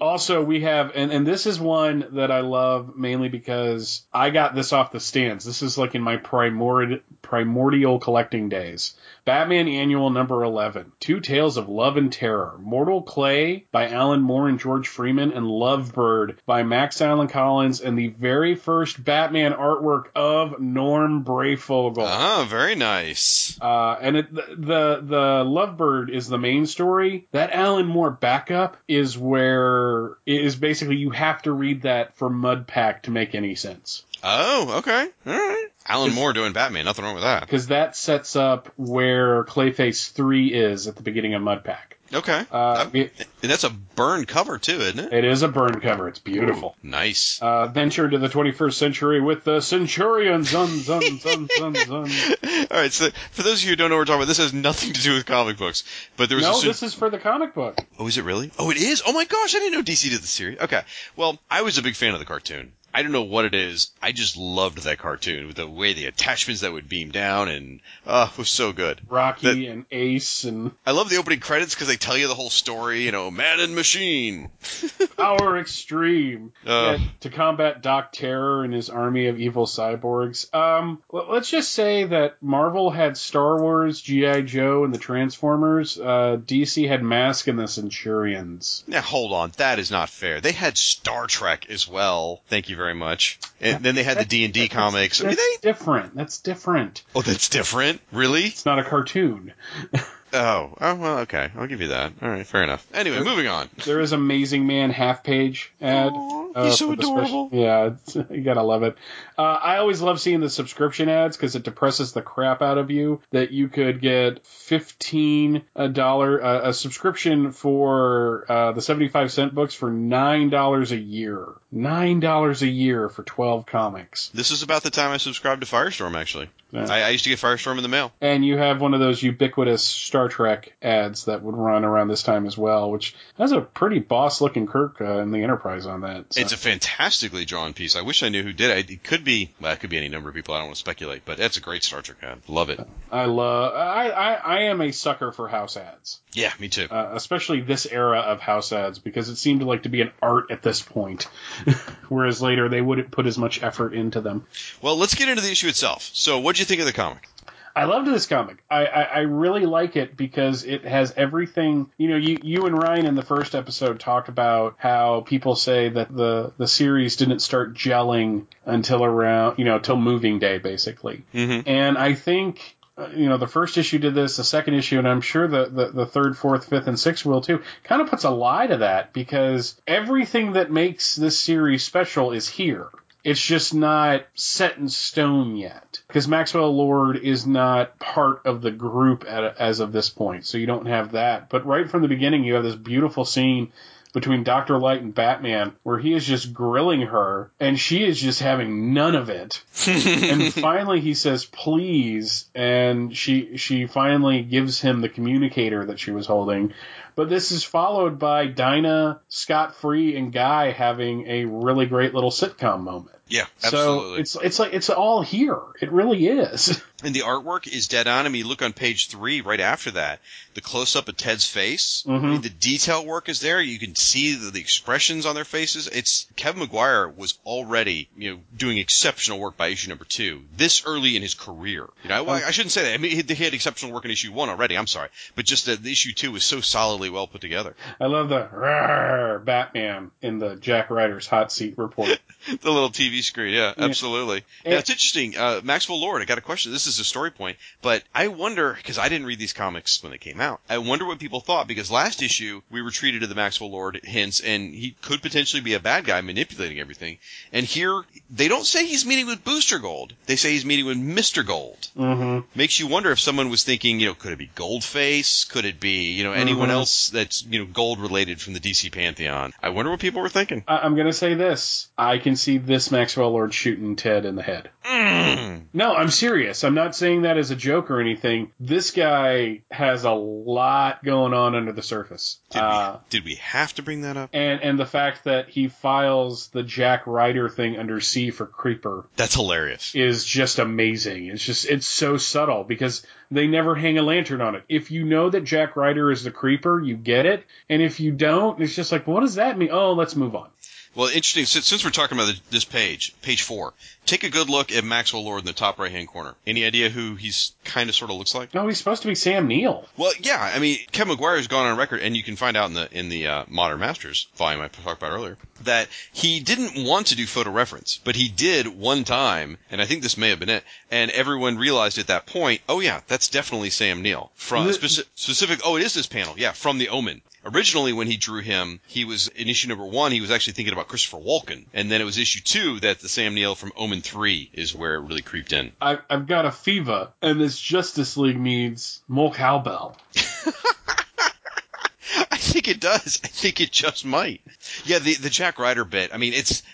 Also, we have, and this is one that I love mainly because I got this off the stands. This is like in my primordial collecting days. Batman Annual number 11, 2 Tales of Love and Terror, Mortal Clay by Alan Moore and George Freeman, and Lovebird by Max Allan Collins, and the very first Batman artwork of Norm Breyfogle. Ah, very nice. And the Lovebird is the main story. That Alan Moore backup is where it is basically you have to read that for Mudpack to make any sense. Oh, okay. All right. Alan Moore doing Batman. Nothing wrong with that. Because that sets up where Clayface 3 is at the beginning of Mudpack. Okay. And that's a burn cover, too, isn't it? It is a burn cover. It's beautiful. Ooh, nice. Venture to the 21st century with the Centurion. Zun. All right, so for those of you who don't know what we're talking about, this has nothing to do with comic books. But there was this is for the comic book. Oh, is it really? Oh, it is? Oh, my gosh, I didn't know DC did the series. Okay. Well, I was a big fan of the cartoon. I don't know what it is. I just loved that cartoon with the way the attachments that would beam down, and it was so good. Rocky and Ace and... I love the opening credits because they tell you the whole story, you know, man and machine. Power extreme. To combat Doc Terror and his army of evil cyborgs. Let's just say that Marvel had Star Wars, G.I. Joe, and the Transformers. DC had Mask and the Centurions. Now, hold on. That is not fair. They had Star Trek as well. Thank you very much. And then they had the D&D comics. That's different. Oh, that's different? Really? It's not a cartoon. Oh, well, okay. I'll give you that. All right, fair enough. Anyway, moving on. There is Amazing Man half-page ad. Aww, he's so adorable. You gotta love it. I always love seeing the subscription ads because it depresses the crap out of you that you could get $15 a subscription for the 75-cent books for $9 a year. $9 a year for 12 comics. This is about the time I subscribed to Firestorm, actually. Yeah. I used to get Firestorm in the mail. And you have one of those ubiquitous Star Trek ads that would run around this time as well, which has a pretty boss-looking Kirk in the Enterprise on that. So. It's a fantastically drawn piece. I wish I knew who did it. It could be, well, it could be any number of people. I don't want to speculate, but that's a great Star Trek ad. Love it. I am a sucker for house ads. Yeah, me too. Especially this era of house ads, because it seemed like to be an art at this point, whereas later they wouldn't put as much effort into them. Well, let's get into the issue itself. So what did you think of the comic? I loved this comic. I really like it because it has everything. You know, you and Ryan in the first episode talked about how people say that the series didn't start gelling until around, till Moving Day, basically. Mm-hmm. And I think... the first issue did this, the second issue, and I'm sure the third, fourth, fifth, and sixth will too, kind of puts a lie to that because everything that makes this series special is here. It's just not set in stone yet because Maxwell Lord is not part of the group as of this point, so you don't have that. But right from the beginning, you have this beautiful scene between Dr. Light and Batman, where he is just grilling her, and she is just having none of it. And finally he says, please, and she finally gives him the communicator that she was holding. But this is followed by Dinah, Scott Free, and Guy having a really great little sitcom moment. Yeah, absolutely. So it's like it's all here. It really is. And the artwork is dead on. I mean, look on page 3 right after that. The close-up of Ted's face. Mm-hmm. I mean, the detail work is there. You can see the expressions on their faces. It's Kevin Maguire was already doing exceptional work by issue number 2. This early in his career. I shouldn't say that. I mean, he had exceptional work in issue 1 already. I'm sorry, but just that issue 2 was so solidly well put together. I love the Batman in the Jack Ryder's hot seat report. The little TV screen, yeah, absolutely. Yeah. Now, it's interesting. Maxwell Lord, I got a question. This is a story point, but I wonder, because I didn't read these comics when they came out, I wonder what people thought, because last issue, we were treated to the Maxwell Lord hints, and he could potentially be a bad guy manipulating everything. And here, they don't say he's meeting with Booster Gold. They say he's meeting with Mr. Gold. Mm-hmm. Makes you wonder if someone was thinking, could it be Goldface? Could it be, anyone else that's, gold-related from the DC Pantheon? I wonder what people were thinking. I'm going to say this. I can see this Maxwell Lord shooting Ted in the head. No, I'm serious. I'm not saying that as a joke or anything. This guy has a lot going on under the surface. Did we have to bring that up? And the fact that he files the Jack Ryder thing under C for Creeper. That's hilarious. Is just amazing. It's so subtle because they never hang a lantern on it. If you know that Jack Ryder is the Creeper, you get it. And if you don't, it's just like, what does that mean? Oh, let's move on. Well, interesting. Since we're talking about this page, page 4, take a good look at Maxwell Lord in the top right-hand corner. Any idea who he's kind of sort of looks like? No, he's supposed to be Sam Neill. Well, yeah. I mean, Kevin McGuire's gone on record, and you can find out in the Modern Masters volume I talked about earlier, that he didn't want to do photo reference, but he did one time, and I think this may have been it, and everyone realized at that point, oh, yeah, that's definitely Sam Neill. From specific, oh, it is this panel, yeah, from The Omen. Originally, when he drew him, he was in issue number 1. He was actually thinking about Christopher Walken, and then it was issue 2 that the Sam Neill from Omen 3 is where it really creeped in. I've got a fever, and this Justice League needs more cowbell. I think it does. I think it just might. Yeah, the Jack Ryder bit. I mean, it's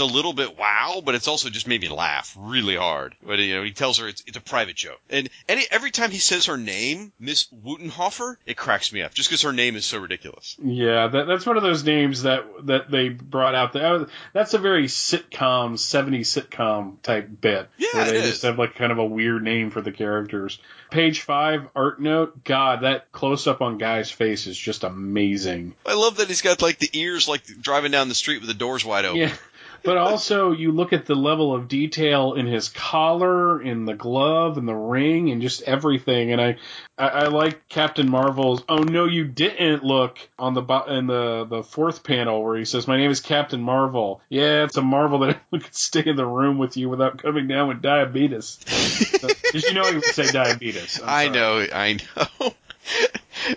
a little bit wow, but it's also just made me laugh really hard. But he tells her it's a private joke, and every time he says her name, Miss Woutenhofer, it cracks me up just because her name is so ridiculous. Yeah, that's one of those names that they brought out there. That's a very sitcom, 70s sitcom type bit. Yeah, where they just have like kind of a weird name for the characters. Page 5 art note. God, that close up on Guy's face is just amazing. I love that he's got like the ears like driving down the street with the doors wide open. Yeah. But also, you look at the level of detail in his collar, in the glove, in the ring, and just everything. And I like Captain Marvel's. Oh no, you didn't look on in the fourth panel where he says, "My name is Captain Marvel." Yeah, it's a Marvel that everyone could stay in the room with you without coming down with diabetes. Did you know he would say diabetes? I know.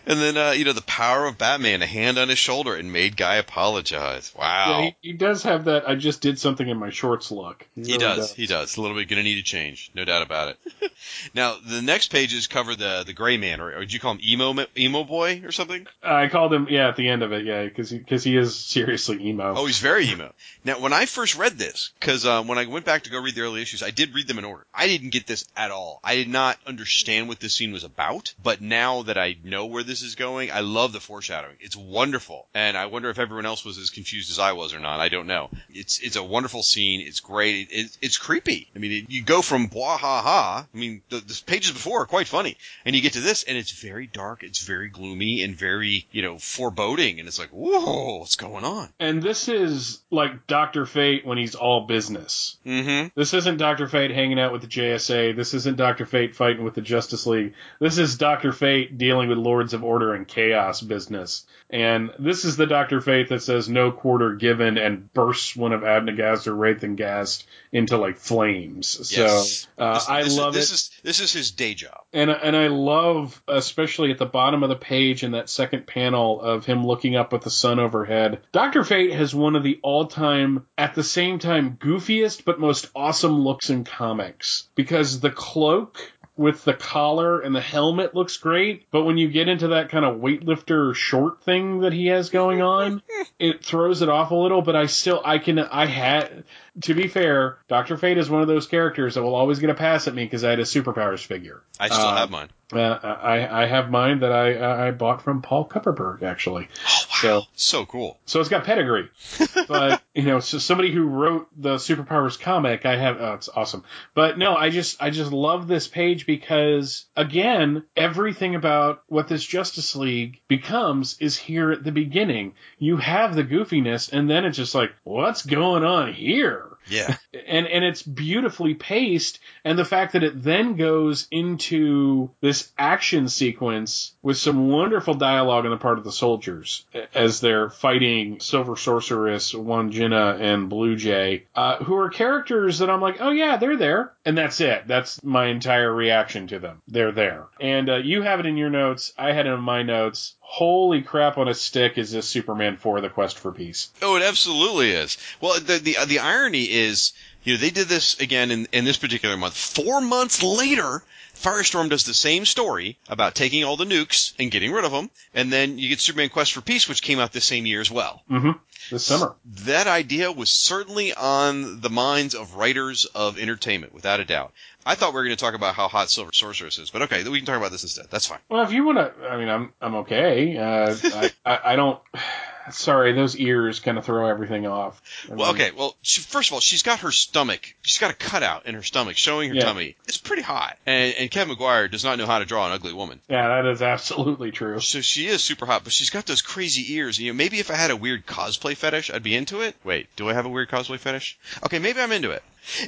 And then, the power of Batman, a hand on his shoulder, and made Guy apologize. Wow. Yeah, he does have that I just did something in my shorts look. He really does. A little bit going to need a change. No doubt about it. Now, the next pages cover the Gray Man, or did you call him Emo Boy or something? I called him, at the end of it, because he is seriously emo. Oh, he's very emo. Now, when I first read this, because when I went back to go read the early issues, I did read them in order. I didn't get this at all. I did not understand what this scene was about, but now that I know where this is going, I love the foreshadowing. It's wonderful, and I wonder if everyone else was as confused as I was or not. I don't know. It's a wonderful scene. It's great. It's creepy. I mean, you go from blah ha ha. I mean, the pages before are quite funny, and you get to this, and it's very dark. It's very gloomy and very foreboding. And it's like, whoa, what's going on? And this is like Dr. Fate when he's all business. Mm-hmm. This isn't Dr. Fate hanging out with the JSA. This isn't Dr. Fate fighting with the Justice League. This is Dr. Fate dealing with Lords of Order and Chaos business. And this is the Dr. Fate that says no quarter given and bursts one of Abnegast or Wraithengast into like flames. Yes. So this is his day job. And I love, especially at the bottom of the page in that second panel of him looking up with the sun overhead. Dr. Fate has one of the all-time, at the same time, goofiest but most awesome looks in comics, because the cloak with the collar and the helmet looks great, but when you get into that kind of weightlifter short thing that he has going on, it throws it off a little, but to be fair, Dr. Fate is one of those characters that will always get a pass at me because I had a superpowers figure. I still have mine. I have mine that I bought from Paul Kupperberg, actually. Oh, wow. So cool. So it's got pedigree. But, so somebody who wrote the superpowers comic, I have, it's awesome. But no, I just love this page because, again, everything about what this Justice League becomes is here at the beginning. You have the goofiness, and then it's just like, what's going on here? Yeah. And it's beautifully paced, and the fact that it then goes into this action sequence with some wonderful dialogue on the part of the soldiers as they're fighting Silver Sorceress, Wandjina, and Blue Jay, who are characters that I'm like, oh yeah, they're there. And that's it. That's my entire reaction to them. They're there. And you have it in your notes. I had it in my notes. Holy crap on a stick is this Superman 4, The Quest for Peace. Oh, it absolutely is. Well, the irony is, they did this again in this particular month. 4 months later, Firestorm does the same story about taking all the nukes and getting rid of them, and then you get Superman Quest for Peace, which came out this same year as well. Mm-hmm. This summer. That idea was certainly on the minds of writers of entertainment, without a doubt. I thought we were going to talk about how hot Silver Sorceress is, but okay, we can talk about this instead. That's fine. Well, if you want to, I'm okay. I don't... Sorry, those ears kind of throw everything off. First of all, she's got her stomach. She's got a cutout in her stomach showing her tummy. It's pretty hot. And Kevin McGuire does not know how to draw an ugly woman. Yeah, that is absolutely true. So she is super hot, but she's got those crazy ears. Maybe if I had a weird cosplay fetish, I'd be into it. Wait, do I have a weird cosplay fetish? Okay, maybe I'm into it.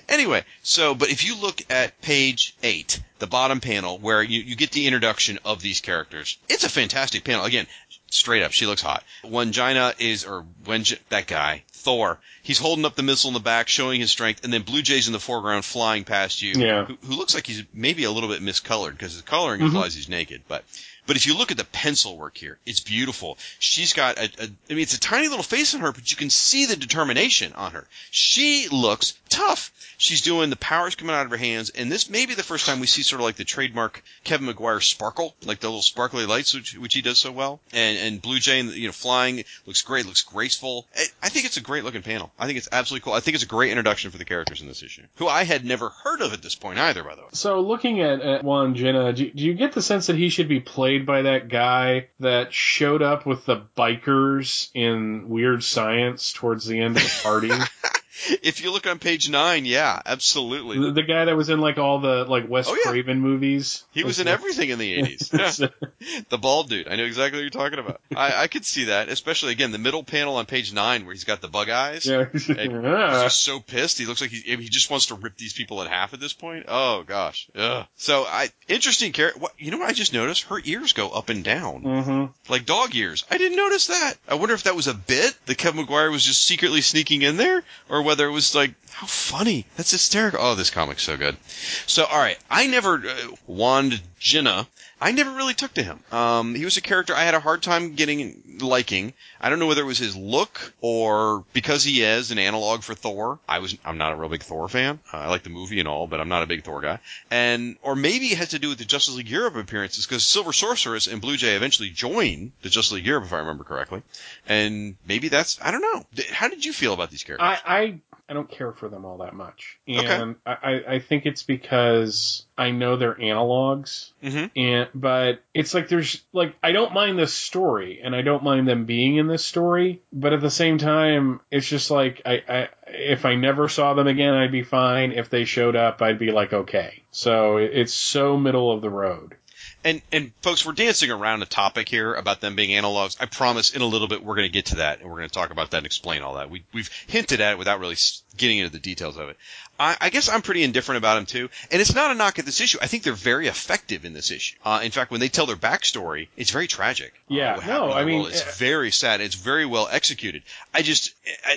Anyway, but if you look at page 8, the bottom panel, where you get the introduction of these characters, it's a fantastic panel. Again, straight up, she looks hot. That guy, Thor, he's holding up the missile in the back, showing his strength, and then Blue Jay's in the foreground flying past you, who looks like he's maybe a little bit miscolored, because the coloring implies he's naked, But if you look at the pencil work here, it's beautiful. She's got it's a tiny little face on her, but you can see the determination on her. She looks tough. She's doing the powers coming out of her hands, and this may be the first time we see sort of like the trademark Kevin McGuire sparkle, like the little sparkly lights, which he does so well. And Blue Jay, flying, looks great, looks graceful. I think it's a great looking panel. I think it's absolutely cool. I think it's a great introduction for the characters in this issue, who I had never heard of at this point either, by the way. So looking at Wandjina, do you get the sense that he should be played by that guy that showed up with the bikers in Weird Science towards the end of the party? If you look on page 9, yeah, absolutely. The guy that was in all the Wes Craven movies. He was in everything in the 80s. Yeah. The bald dude. I know exactly what you're talking about. I could see that, especially, again, the middle panel on page 9 where he's got the bug eyes. Yeah. He's just so pissed. He looks like he just wants to rip these people in half at this point. Oh, gosh. Ugh. So, interesting character. You know what I just noticed? Her ears go up and down. Mm-hmm. Like dog ears. I didn't notice that. I wonder if that was a bit that Kevin McGuire was just secretly sneaking in there, or whether it was how funny. That's hysterical. Oh, this comic's so good. So, all right. I never Wandjina I never really took to him. He was a character I had a hard time liking. I don't know whether it was his look or because he is an analog for Thor. I'm not a real big Thor fan. I like the movie and all, but I'm not a big Thor guy. And or maybe it has to do with the Justice League Europe appearances, because Silver Sorceress and Blue Jay eventually join the Justice League Europe, if I remember correctly. And maybe that's, I don't know. How did you feel about these characters? I don't care for them all that much. And okay. I think it's because I know they're analogs, but it's like there's like I don't mind this story, and I don't mind them being in this story, but at the same time, it's just like I if I never saw them again, I'd be fine. If they showed up, I'd be like, okay. So it's so middle of the road. And folks, we're dancing around a topic here about them being analogs. I promise in a little bit we're going to get to that, and we're going to talk about that and explain all that. We've hinted at it without really getting into the details of it. I guess I'm pretty indifferent about them, too. And it's not a knock at this issue. I think they're very effective in this issue. In fact, when they tell their backstory, it's very tragic. Yeah, no, I mean... It's very sad. It's very well executed. And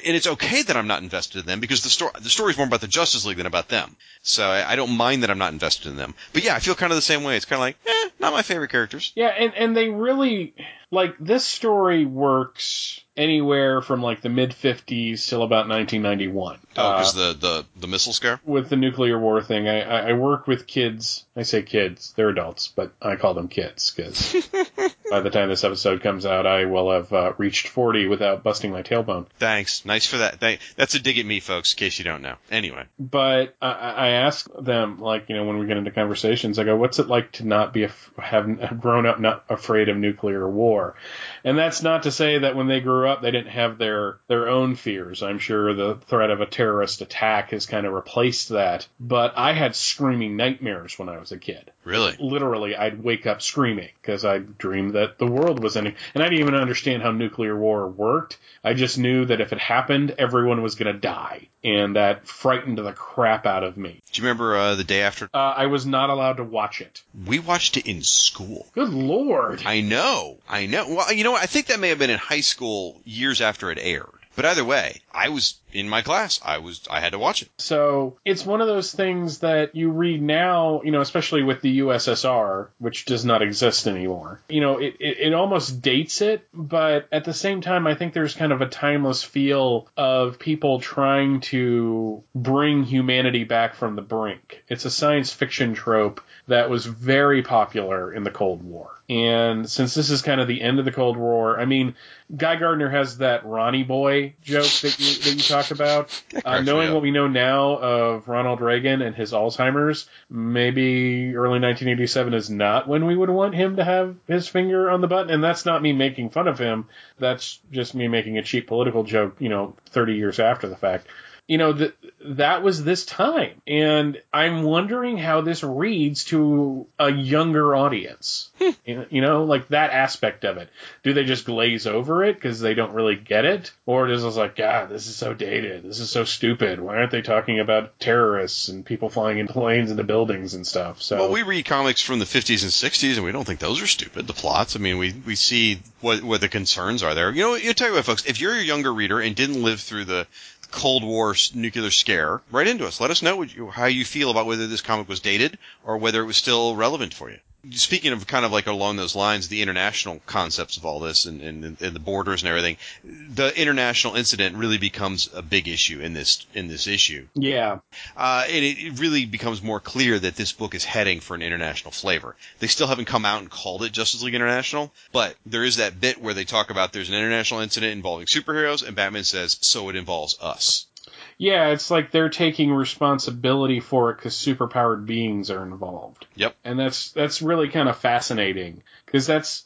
it's okay that I'm not invested in them, because the story's more about the Justice League than about them. So I don't mind that I'm not invested in them. But yeah, I feel kind of the same way. It's kind of like, not my favorite characters. Yeah, and they really... Like, this story works... anywhere from like the mid-50s till about 1991. Oh, because the missile scare? With the nuclear war thing. I work with kids. I say kids. They're adults, but I call them kids because by the time this episode comes out, I will have reached 40 without busting my tailbone. Thanks. Nice for that. That's a dig at me, folks, in case you don't know. Anyway. But I ask them, like, you know, when we get into conversations, I go, what's it like to not be have grown up not afraid of nuclear war? And that's not to say that when they grew up, they didn't have their own fears. I'm sure the threat of a terrorist attack has kind of replaced that. But I had screaming nightmares when I was a kid. Really? Literally, I'd wake up screaming because I dreamed that the world was ending. And I didn't even understand how nuclear war worked. I just knew that if it happened, everyone was going to die. And that frightened the crap out of me. Do you remember the day after? I was not allowed to watch it. We watched it in school. Good Lord. I know. Well, you know what? I think that may have been in high school years after it aired. But either way, I was in my class. I had to watch it. So it's one of those things that you read now, you know, especially with the USSR, which does not exist anymore. You know, it almost dates it. But at the same time, I think there's kind of a timeless feel of people trying to bring humanity back from the brink. It's a science fiction trope that was very popular in the Cold War. And since this is kind of the end of the Cold War, I mean, Guy Gardner has that Ronnie Boy joke that you talk about. Knowing what we know now of Ronald Reagan and his Alzheimer's, maybe early 1987 is not when we would want him to have his finger on the button. And that's not me making fun of him. That's just me making a cheap political joke, you know, 30 years after the fact. You know, that was this time. And I'm wondering how this reads to a younger audience. You know, like that aspect of it. Do they just glaze over it because they don't really get it? Or is it like, God, this is so dated. This is so stupid. Why aren't they talking about terrorists and people flying in planes into buildings and stuff? So, well, we read comics from the 50s and 60s, and we don't think those are stupid, the plots. I mean, we see what the concerns are there. You know, I'll tell you what, folks, if you're a younger reader and didn't live through the Cold War nuclear scare, right into us. Let us know how you feel about whether this comic was dated or whether it was still relevant for you. Speaking of kind of like along those lines, the international concepts of all this and the borders and everything, the international incident really becomes a big issue in this issue. Yeah. And it really becomes more clear that this book is heading for an international flavor. They still haven't come out and called it Justice League International, but there is that bit where they talk about there's an international incident involving superheroes, and Batman says, so it involves us. Yeah, it's like they're taking responsibility for it because superpowered beings are involved. Yep. And that's really kind of fascinating because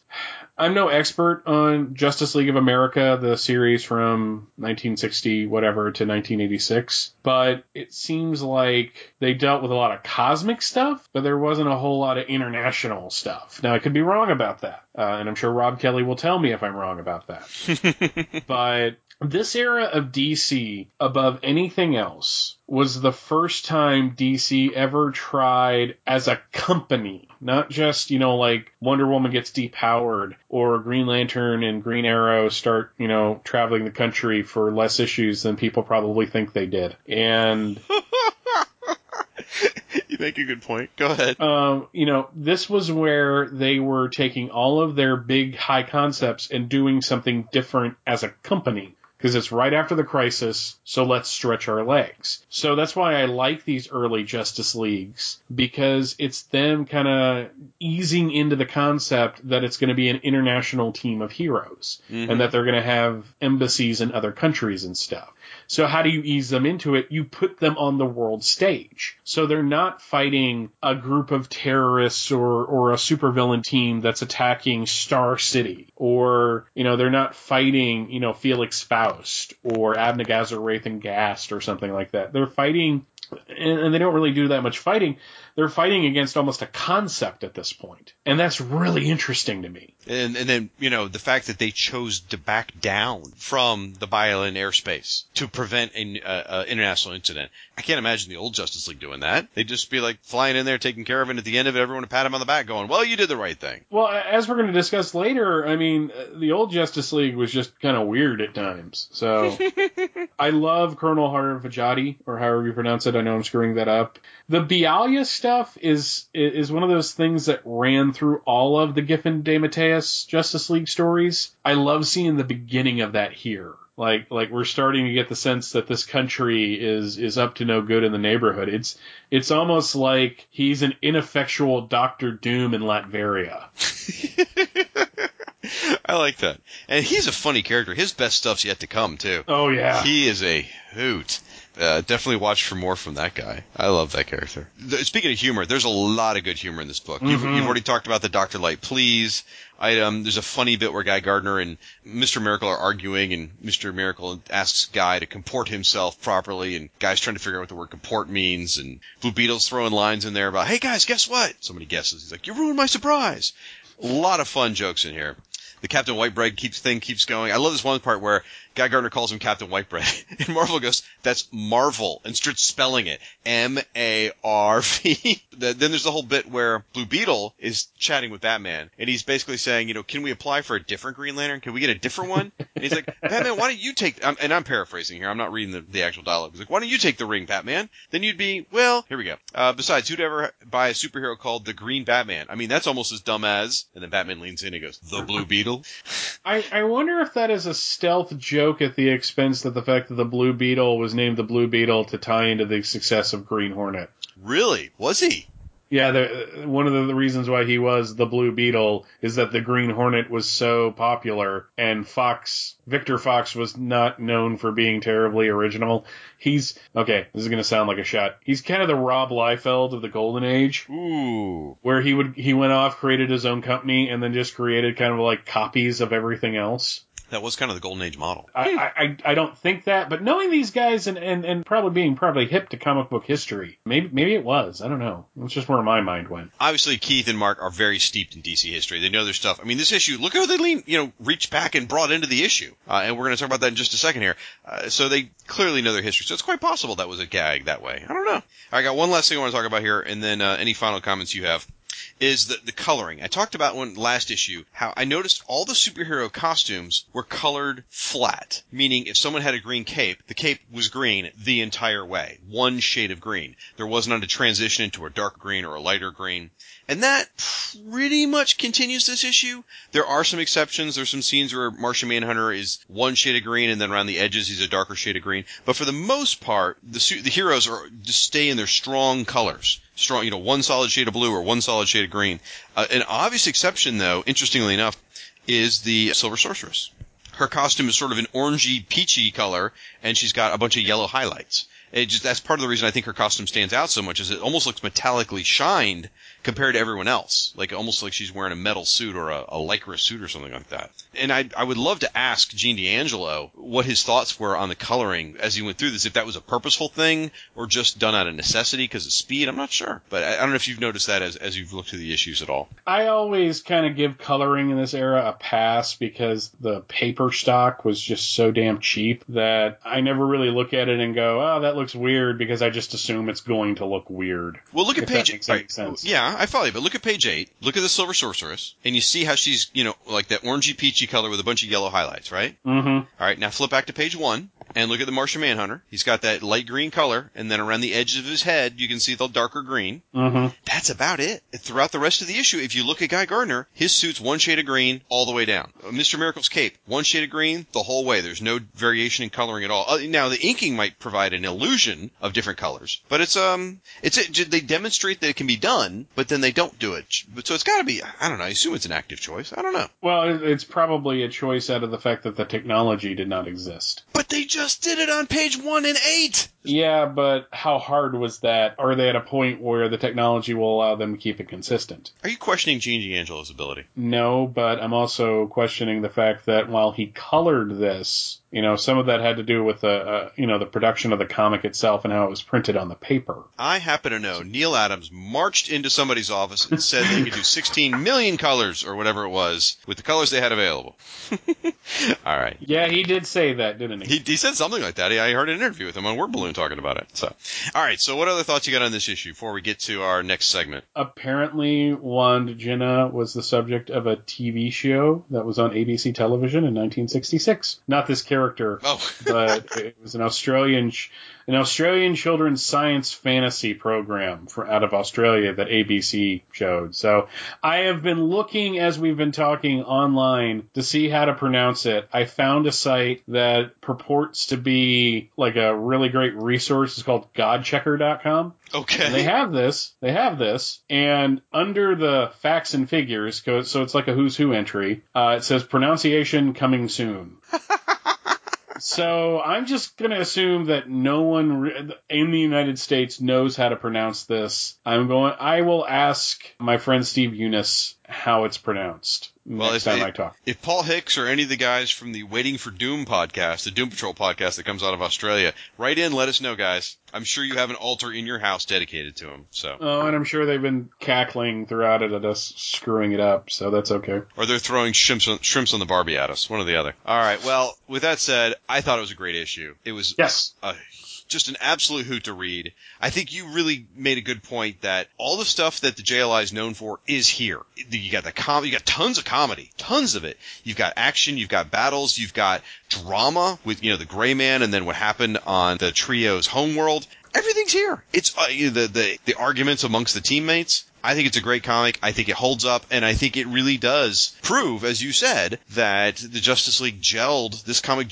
I'm no expert on Justice League of America, the series from 1960 whatever to 1986, but it seems like they dealt with a lot of cosmic stuff, but there wasn't a whole lot of international stuff. Now, I could be wrong about that, and I'm sure Rob Kelly will tell me if I'm wrong about that. But this era of DC, above anything else, was the first time DC ever tried as a company, not just, you know, like Wonder Woman gets depowered or Green Lantern and Green Arrow start, you know, traveling the country for less issues than people probably think they did. And You make a good point. Go ahead. This was where they were taking all of their big high concepts and doing something different as a company. Because it's right after the crisis, so let's stretch our legs. So that's why I like these early Justice Leagues, because it's them kind of easing into the concept that it's going to be an international team of heroes, mm-hmm. and that they're going to have embassies in other countries and stuff. So how do you ease them into it? You put them on the world stage. So they're not fighting a group of terrorists or a supervillain team that's attacking Star City. Or, they're not fighting, Felix Faust or Abnegazor Rathengast or something like that. They're fighting, and they don't really do that much fighting. They're fighting against almost a concept at this point. And that's really interesting to me. And then, the fact that they chose to back down from the Biolan airspace to prevent an international incident. I can't imagine the old Justice League doing that. They'd just be like flying in there, taking care of it. And at the end of it, everyone would pat him on the back going, well, you did the right thing. Well, as we're going to discuss later, the old Justice League was just kind of weird at times. So I love Colonel Harvajati, or however you pronounce it. I know I'm screwing that up. The Bialya stuff is one of those things that ran through all of the Giffen de Matteis Justice League stories. I love seeing the beginning of that here. Like we're starting to get the sense that this country is up to no good in the neighborhood. It's almost like he's an ineffectual Dr. Doom in Latveria. I like that. And he's a funny character. His best stuff's yet to come, too. Oh, yeah. He is a hoot. Definitely watch for more from that guy. I love that character. Speaking of humor, there's a lot of good humor in this book. Mm-hmm. You've already talked about the Dr. Light Please item. There's a funny bit where Guy Gardner and Mr. Miracle are arguing, and Mr. Miracle asks Guy to comport himself properly, and Guy's trying to figure out what the word comport means, and Blue Beetle's throwing lines in there about, hey guys, guess what? Somebody guesses. He's like, you ruined my surprise. A lot of fun jokes in here. The Captain Whitebread thing keeps going. I love this one part where Guy Gardner calls him Captain Whitebread. And Marvel goes, that's Marvel, and starts spelling it. Marv. Then there's the whole bit where Blue Beetle is chatting with Batman. And he's basically saying, can we apply for a different Green Lantern? Can we get a different one? And he's like, Batman, why don't you take... And I'm paraphrasing here. I'm not reading the actual dialogue. He's like, why don't you take the ring, Batman? Then you'd be... Well, here we go. Besides, who'd ever buy a superhero called the Green Batman? That's almost as dumb as... And then Batman leans in and goes, the Blue Beetle? I wonder if that is a stealth joke at the expense of the fact that the Blue Beetle was named the Blue Beetle to tie into the success of Green Hornet. Really? Was he? Yeah, one of the reasons why he was the Blue Beetle is that the Green Hornet was so popular, and Victor Fox was not known for being terribly original. Okay, this is going to sound like a shot. He's kind of the Rob Liefeld of the Golden Age. Ooh. Where he went off, created his own company, and then just created kind of like copies of everything else. That was kind of the Golden Age model. I don't think that, but knowing these guys and probably being hip to comic book history, maybe it was. I don't know. It's just where my mind went. Obviously, Keith and Mark are very steeped in DC history. They know their stuff. This issue, look how they reached back and brought into the issue. And we're going to talk about that in just a second here. So they clearly know their history. So it's quite possible that was a gag that way. I don't know. I got one last thing I want to talk about here, and then any final comments you have. Is the coloring. I talked about one last issue, how I noticed all the superhero costumes were colored flat, meaning if someone had a green cape, the cape was green the entire way, one shade of green. There was not a transition into a dark green or a lighter green. And that pretty much continues this issue. There are some exceptions. There's some scenes where Martian Manhunter is one shade of green, and then around the edges he's a darker shade of green. But for the most part, the heroes just stay in their strong colors. Strong, one solid shade of blue or one solid shade of green. An obvious exception, though, interestingly enough, is the Silver Sorceress. Her costume is sort of an orangey, peachy color, and she's got a bunch of yellow highlights. That's part of the reason I think her costume stands out so much, is it almost looks metallically shined compared to everyone else. Almost like she's wearing a metal suit or a lycra suit or something like that. And I would love to ask Gene D'Angelo what his thoughts were on the coloring as he went through this, if that was a purposeful thing or just done out of necessity because of speed. I'm not sure. But I don't know if you've noticed that as you've looked through the issues at all. I always kind of give coloring in this era a pass because the paper stock was just so damn cheap that I never really look at it and go, oh, that looks weird, because I just assume it's going to look weird. Well, look at page 8. Right. Yeah, I follow you, but look at page 8. Look at the Silver Sorceress, and you see how she's, like that orangey peachy color with a bunch of yellow highlights, right? Mm-hmm. All right, now flip back to page 1. And look at the Martian Manhunter. He's got that light green color, and then around the edges of his head, you can see the darker green. Mm-hmm. That's about it. Throughout the rest of the issue, if you look at Guy Gardner, his suit's one shade of green all the way down. Mr. Miracle's cape, one shade of green the whole way. There's no variation in coloring at all. Now, the inking might provide an illusion of different colors, but they demonstrate that it can be done, but then they don't do it. So it's got to be, I don't know, I assume it's an active choice. I don't know. Well, it's probably a choice out of the fact that the technology did not exist. But they just did it on page 1 and 8. Yeah, but how hard was that? Are they at a point where the technology will allow them to keep it consistent? Are you questioning Gene D'Angelo's ability? No, but I'm also questioning the fact that while he colored this, you know, some of that had to do with the production of the comic itself and how it was printed on the paper. I happen to know Neil Adams marched into somebody's office and said they could do 16 million colors or whatever it was with the colors they had available. All right. Yeah, he did say that, didn't he? He said something like that. I heard an interview with him on Word Balloon talking about it. So, all right. So, what other thoughts you got on this issue before we get to our next segment? Apparently, Wand Jinnah was the subject of a TV show that was on ABC television in 1966. Not this character, but it was an Australian children's science fantasy program out of Australia that ABC showed. So I have been looking, as we've been talking online, to see how to pronounce it. I found a site that purports to be like a really great resource. It's called godchecker.com. Okay. And they have this, and under the facts and figures, so it's like a who's who entry, it says pronunciation coming soon. So I'm just going to assume that no one in the United States knows how to pronounce this. I will ask my friend Steve Eunice how it's pronounced next time I talk. If Paul Hicks or any of the guys from the Waiting for Doom podcast, the Doom Patrol podcast that comes out of Australia, write in, let us know, guys. I'm sure you have an altar in your house dedicated to him. So. Oh, and I'm sure they've been cackling throughout it at us screwing it up, so that's okay. Or they're throwing shrimps on the Barbie at us, one or the other. All right, well, with that said, I thought it was a great issue. It was just an absolute hoot to read. I think you really made a good point that all the stuff that the JLI is known for is here. You got you got tons of comedy, tons of it. You've got action, you've got battles, you've got drama with, the Gray Man and then what happened on the trio's homeworld. Everything's here. It's the arguments amongst the teammates. I think it's a great comic. I think it holds up, and I think it really does prove, as you said, that the Justice League gelled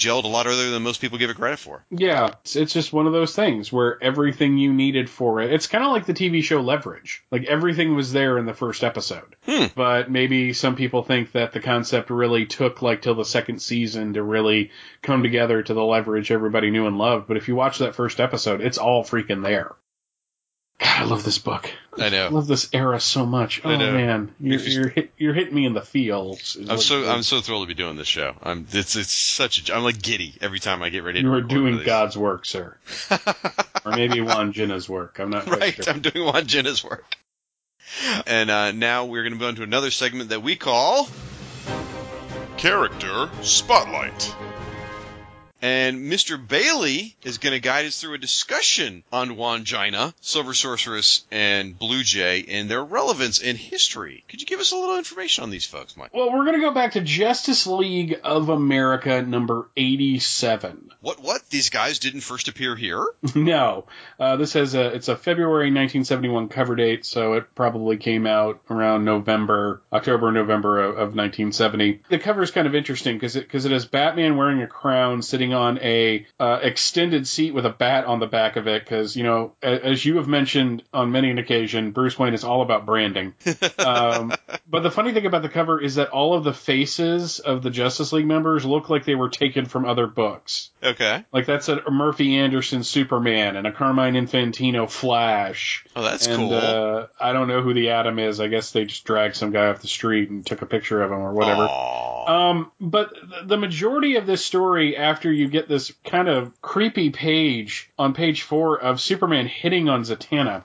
a lot earlier than most people give it credit for. Yeah, it's just one of those things where everything you needed for it. It's kind of like the TV show Leverage. Like, everything was there in the first episode. But maybe some people think that the concept really took, till the second season to really come together to the Leverage everybody knew and loved. But if you watch that first episode, it's all freaking there. God, I love this book. I know. I love this era so much. Oh, man, you're hitting me in the feels. I'm so thrilled to be doing this show. It's such a, I'm like giddy every time I get ready. You are doing God's work, sir, or maybe Wand Jinnah's work. I'm not right. Sure. I'm doing Wand Jinnah's work. And now we're going to move on to another segment that we call Character Spotlight. And Mr. Bailey is going to guide us through a discussion on Wand Jinnah, Silver Sorceress, and Blue Jay and their relevance in history. Could you give us a little information on these folks, Mike? Well, we're going to go back to Justice League of America number 87. What? These guys didn't first appear here? No. This has it's a February 1971 cover date, so it probably came out around October, November of 1970. The cover is kind of interesting because it has Batman wearing a crown sitting on a extended seat with a bat on the back of it, because as you have mentioned on many an occasion, Bruce Wayne is all about branding. But the funny thing about the cover is that all of the faces of the Justice League members look like they were taken from other books. Okay, like that's a Murphy Anderson Superman and a Carmine Infantino Flash. Oh, that's cool. I don't know who the Atom is. I guess they just dragged some guy off the street and took a picture of him or whatever. Aww. But the majority of this story, after you get this kind of creepy page on page 4 of Superman hitting on Zatanna.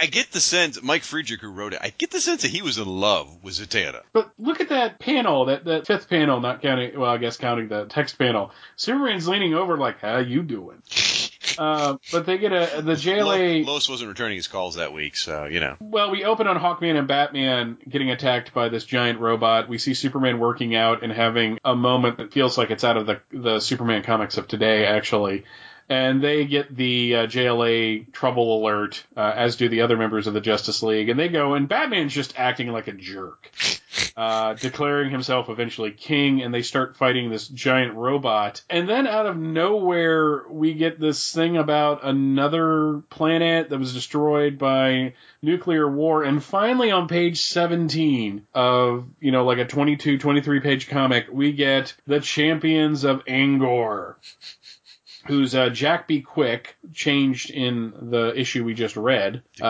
I get the sense, Mike Friedrich, who wrote it, that he was in love with Zatanna. But look at that panel, that fifth panel, not counting, well, I guess counting the text panel. Superman's leaning over like, how you doing? But they get the JLA. Lois wasn't returning his calls that week, so you know. Well, we open on Hawkman and Batman getting attacked by this giant robot. We see Superman working out and having a moment that feels like it's out of the Superman comics of today, actually. And they get the JLA trouble alert, as do the other members of the Justice League. And they go, and Batman's just acting like a jerk, declaring himself eventually king. And they start fighting this giant robot. And then out of nowhere, we get this thing about another planet that was destroyed by nuclear war. And finally, on page 17 of, you know, like a 22, 23-page comic, we get the Champions of Angor, who's Jack B. Quick, changed in the issue we just read. He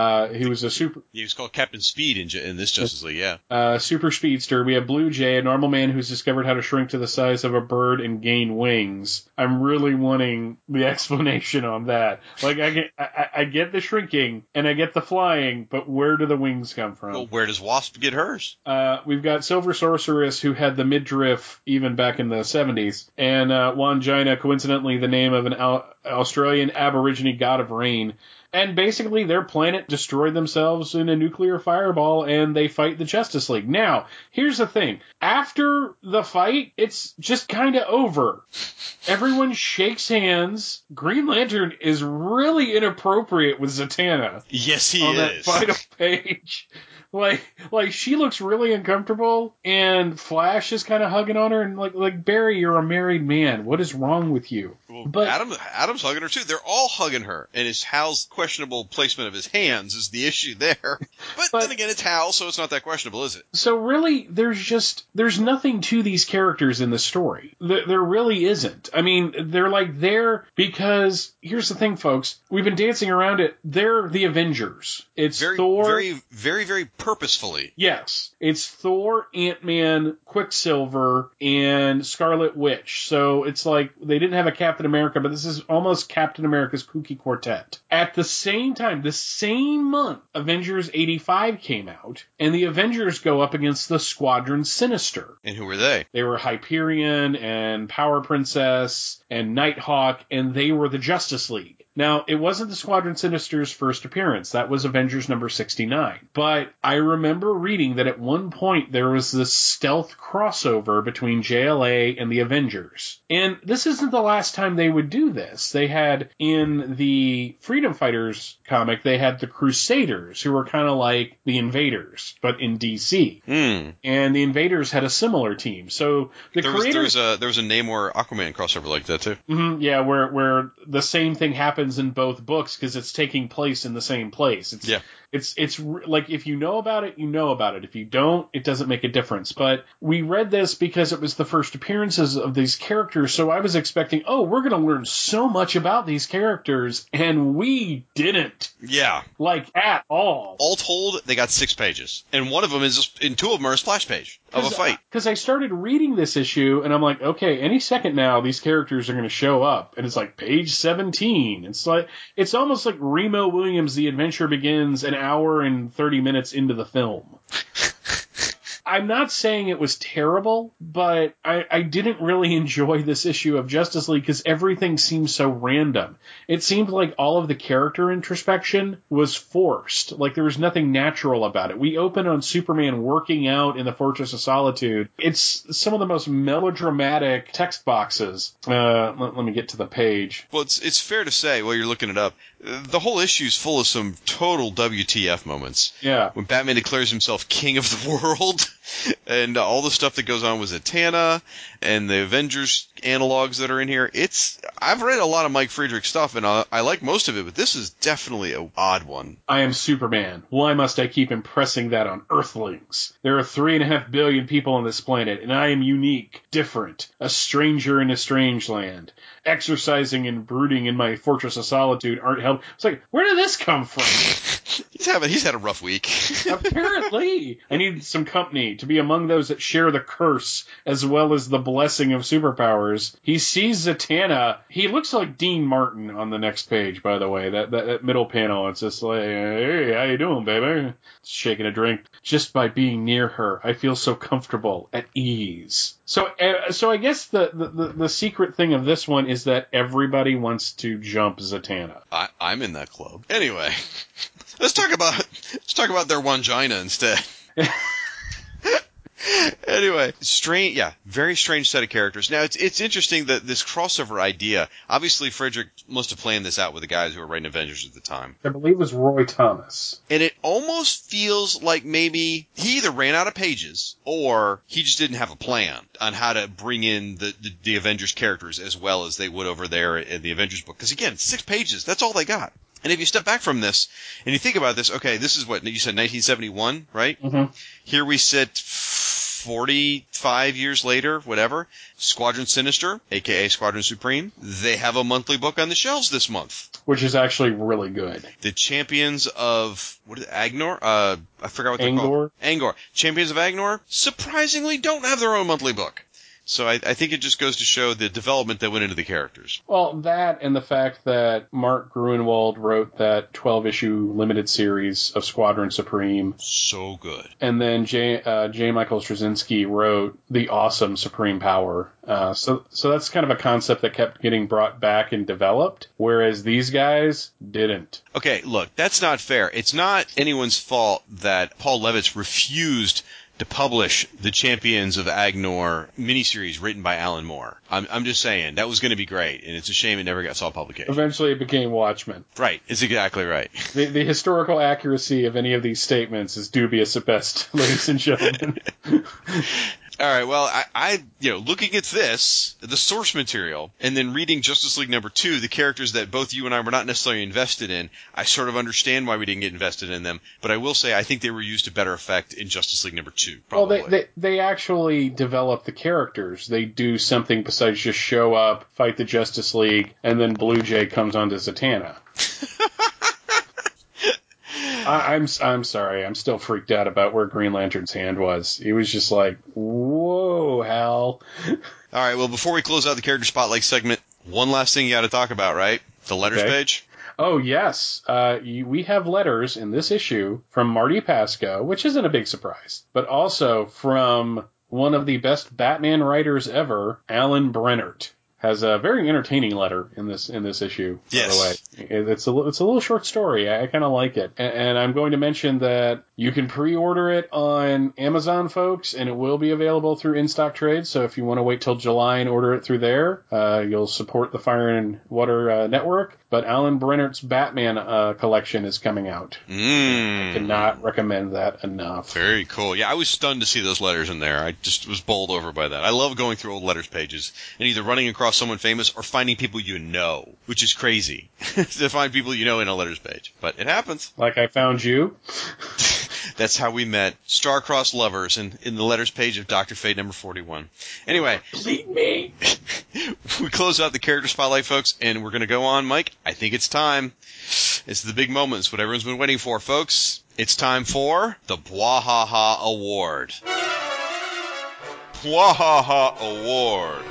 was a super... He was called Captain Speed in this Justice League, yeah. Super Speedster. We have Blue Jay, a normal man who's discovered how to shrink to the size of a bird and gain wings. I'm really wanting the explanation on that. Like, I get the shrinking, and I get the flying, but where do the wings come from? Well, where does Wasp get hers? We've got Silver Sorceress, who had the midriff even back in the 70s, and Wangina, coincidentally the name of an Australian Aborigine god of rain. And basically their planet destroyed themselves in a nuclear fireball, and they fight the Justice League. Now, here's the thing. After the fight, it's just kind of over. Everyone shakes hands. Green Lantern is really inappropriate with Zatanna. Yes, he on is. On that final page. Like she looks really uncomfortable, and Flash is kind of hugging on her, and like Barry, you're a married man. What is wrong with you? Well, but Adam's hugging her too. They're all hugging her, and it's Hal's questionable placement of his hands is the issue there. But then again, it's Hal, so it's not that questionable, is it? So really, there's nothing to these characters in the story. There really isn't. I mean, they're like there because here's the thing, folks. We've been dancing around it. They're the Avengers. It's very, Thor, very, very, very. Purposefully. Yes. It's Thor, Ant-Man, Quicksilver, and Scarlet Witch. So it's like they didn't have a Captain America, but this is almost Captain America's kooky quartet. At the same time, the same month, Avengers 85 came out, and the Avengers go up against the Squadron Sinister. And who were they? They were Hyperion and Power Princess and Nighthawk, and they were the Justice League. Now, it wasn't the Squadron Sinister's first appearance. That was Avengers number 69. But I remember reading that at one point there was this stealth crossover between JLA and the Avengers. And this isn't the last time they would do this. They had, in the Freedom Fighters comic, they had the Crusaders, who were kind of like the Invaders, but in DC. Mm. And the Invaders had a similar team. So there was a Namor Aquaman crossover like that, too. Mm-hmm, yeah, where the same thing happened in both books because it's taking place in the same place. It's like if you know about it, you know about it. If you don't, it doesn't make a difference. But we read this because it was the first appearances of these characters, so I was expecting, oh, we're going to learn so much about these characters, and we didn't. Yeah. Like, at all. All told, they got 6 pages. And one of them is, and two of them are a splash page of a fight. Because I started reading this issue, and I'm like, okay, any second now, these characters are going to show up. And it's like, page 17. It's almost like Remo Williams' The Adventure Begins an hour and 30 minutes into the film. I'm not saying it was terrible, but I didn't really enjoy this issue of Justice League because everything seemed so random. It seemed like all of the character introspection was forced. Like there was nothing natural about it. We open on Superman working out in the Fortress of Solitude. It's some of the most melodramatic text boxes. Let me get to the page. Well, it's fair to say while you're looking it up, the whole issue is full of some total WTF moments. Yeah. When Batman declares himself king of the world. And all the stuff that goes on with Zatanna and the Avengers analogs that are in here. I've read a lot of Mike Friedrich stuff, and I like most of it, but this is definitely an odd one. I am Superman. Why must I keep impressing that on Earthlings? There are 3.5 billion people on this planet, and I am unique, different, a stranger in a strange land. Exercising and brooding in my Fortress of Solitude aren't helping. It's like, where did this come from? He's had a rough week. Apparently. I need some company to be among those that share the curse as well as the blessing of superpowers. He sees Zatanna. He looks like Dean Martin on the next page, by the way. That middle panel. It's just like, hey, how you doing, baby? Shaking a drink. Just by being near her, I feel so comfortable, at ease. So I guess the secret thing of this one is that everybody wants to jump Zatanna. I'm in that club. Anyway, let's talk about their Wangina instead. Anyway, strange, yeah, very strange set of characters. Now, it's interesting that this crossover idea, obviously Frederick must have planned this out with the guys who were writing Avengers at the time. I believe it was Roy Thomas. And it almost feels like maybe he either ran out of pages or he just didn't have a plan on how to bring in the Avengers characters as well as they would over there in the Avengers book. Because again, 6 pages, that's all they got. And if you step back from this and you think about this, okay, this is what you said, 1971, right? Mm-hmm. Here we sit 45 years later, whatever. Squadron Sinister, a.k.a. Squadron Supreme, they have a monthly book on the shelves this month. Which is actually really good. The Champions of, what is it, Agnor? I forgot what they're called. Angor. Champions of Agnor, surprisingly, don't have their own monthly book. So I think it just goes to show the development that went into the characters. Well, that and the fact that Mark Gruenwald wrote that 12-issue limited series of Squadron Supreme. So good. And then J. Michael Straczynski wrote the awesome Supreme Power. So that's kind of a concept that kept getting brought back and developed, whereas these guys didn't. Okay, look, that's not fair. It's not anyone's fault that Paul Levitz refused to publish the Champions of Agnor miniseries written by Alan Moore. I'm just saying, that was going to be great, and it's a shame it never saw publication. Eventually it became Watchmen. Right, it's exactly right. The historical accuracy of any of these statements is dubious at best, ladies and gentlemen. All right, well, I looking at this, the source material, and then reading Justice League #2, the characters that both you and I were not necessarily invested in, I sort of understand why we didn't get invested in them, but I will say I think they were used to better effect in Justice League #2, probably. Well, they actually develop the characters. They do something besides just show up, fight the Justice League, and then Blue Jay comes onto Zatanna. I'm sorry. I'm still freaked out about where Green Lantern's hand was. He was just like, whoa, Hal. All right. Well, before we close out the character spotlight segment, one last thing you got to talk about, right? The letters page. Oh, yes. We have letters in this issue from Marty Pasco, which isn't a big surprise, but also from one of the best Batman writers ever, Alan Brennert. Has a very entertaining letter in this issue, yes. By the way. It's a little short story. I kind of like it. And I'm going to mention that you can pre-order it on Amazon, folks, and it will be available through in-stock trade. So if you want to wait till July and order it through there, you'll support the Fire and Water network. But Alan Brennert's Batman collection is coming out. I cannot recommend that enough. Very cool. Yeah, I was stunned to see those letters in there. I just was bowled over by that. I love going through old letters pages and either running across someone famous or finding people you know, which is crazy to find people you know in a letters page. But it happens. Like I found you. That's how we met, star-crossed lovers, in the letters page of Dr. Fate number 41. Anyway. Bleed me. We close out the character spotlight, folks, and we're going to go on, Mike. I think it's time. It's the big moment. It's what everyone's been waiting for, folks. It's time for the Bwahaha Award. Bwahaha Award.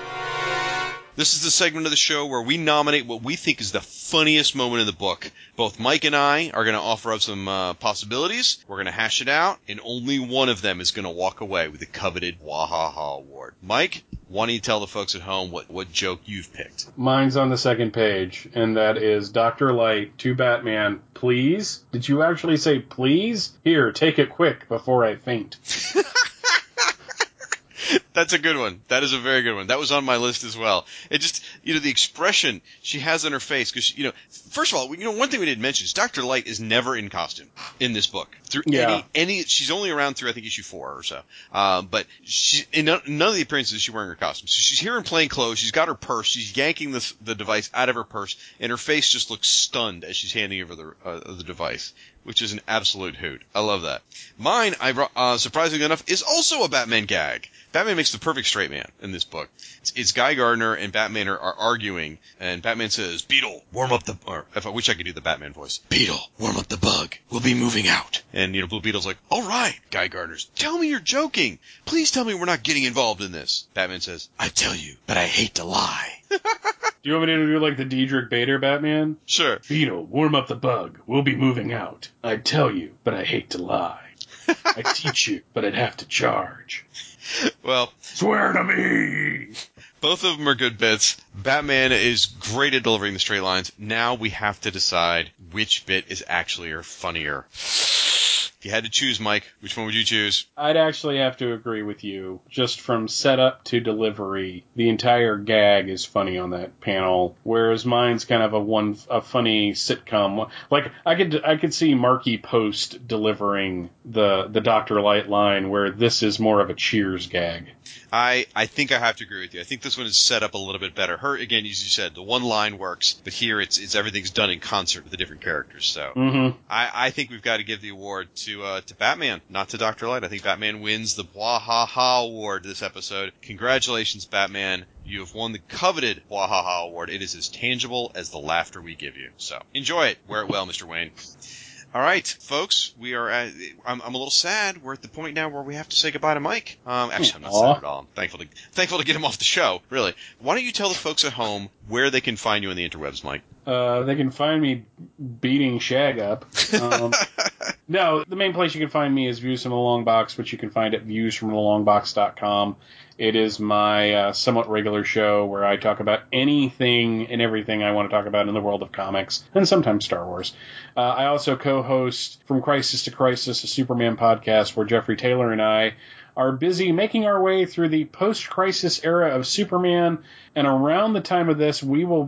This is the segment of the show where we nominate what we think is the funniest moment in the book. Both Mike and I are going to offer up some possibilities. We're going to hash it out, and only one of them is going to walk away with the coveted Wahaha Award. Mike, why don't you tell the folks at home what joke you've picked? Mine's on the second page, and that is Dr. Light to Batman, please? Did you actually say please? Here, take it quick before I faint. That's a good one. That is a very good one. That was on my list as well. It just, the expression she has on her face, because, first of all, one thing we didn't mention is Dr. Light is never in costume in this book. through any she's only around through I think issue 4 or so. But she, in none of the appearances is she wearing her costume. So she's here in plain clothes. She's got her purse. She's yanking the device out of her purse, and her face just looks stunned as she's handing over the device, which is an absolute hoot. I love that. Mine, surprisingly enough, is also a Batman gag. Batman makes the perfect straight man in this book. It's Guy Gardner and Batman are arguing, and Batman says, "Beetle, warm up the..." Or, if I wish I could do the Batman voice. "Beetle, warm up the bug. We'll be moving out." And, Blue Beetle's like, "All right." Guy Gardner's, "Tell me you're joking. Please tell me we're not getting involved in this." Batman says, "I tell you, but I hate to lie." Do you want me to do like the Diedrich Bader Batman? Sure. "Beetle, warm up the bug. We'll be moving out. I tell you, but I hate to lie. I teach you, but I'd have to charge. Well, swear to me." Both of them are good bits. Batman is great at delivering the straight lines. Now we have to decide which bit is actually funnier. If you had to choose, Mike, which one would you choose? I'd actually have to agree with you. Just from setup to delivery, the entire gag is funny on that panel, whereas mine's kind of a funny sitcom. Like, I could see Marky Post delivering the Dr. Light line, where this is more of a Cheers gag. I think I have to agree with you. I think this one is set up a little bit better. Her, again, as you said, the one line works, but here it's everything's done in concert with the different characters. So I think we've got to give the award to Batman, not to Dr. Light. I think Batman wins the Bwahaha Award this episode. Congratulations, Batman. You have won the coveted Bwahaha Award. It is as tangible as the laughter we give you. So enjoy it. Wear it well, Mr. Wayne. All right, folks, we are at... I'm a little sad. We're at the point now where we have to say goodbye to Mike. Actually, I'm not sad at all. I'm thankful to get him off the show, really. Why don't you tell the folks at home where they can find you on the interwebs, Mike? They can find me beating Shag up. No, the main place you can find me is Views from the Long Box, which you can find at viewsfromthelongbox.com. It is my somewhat regular show where I talk about anything and everything I want to talk about in the world of comics, and sometimes Star Wars. I also co-host From Crisis to Crisis, a Superman podcast where Jeffrey Taylor and I are busy making our way through the post-crisis era of Superman, and around the time of this, we will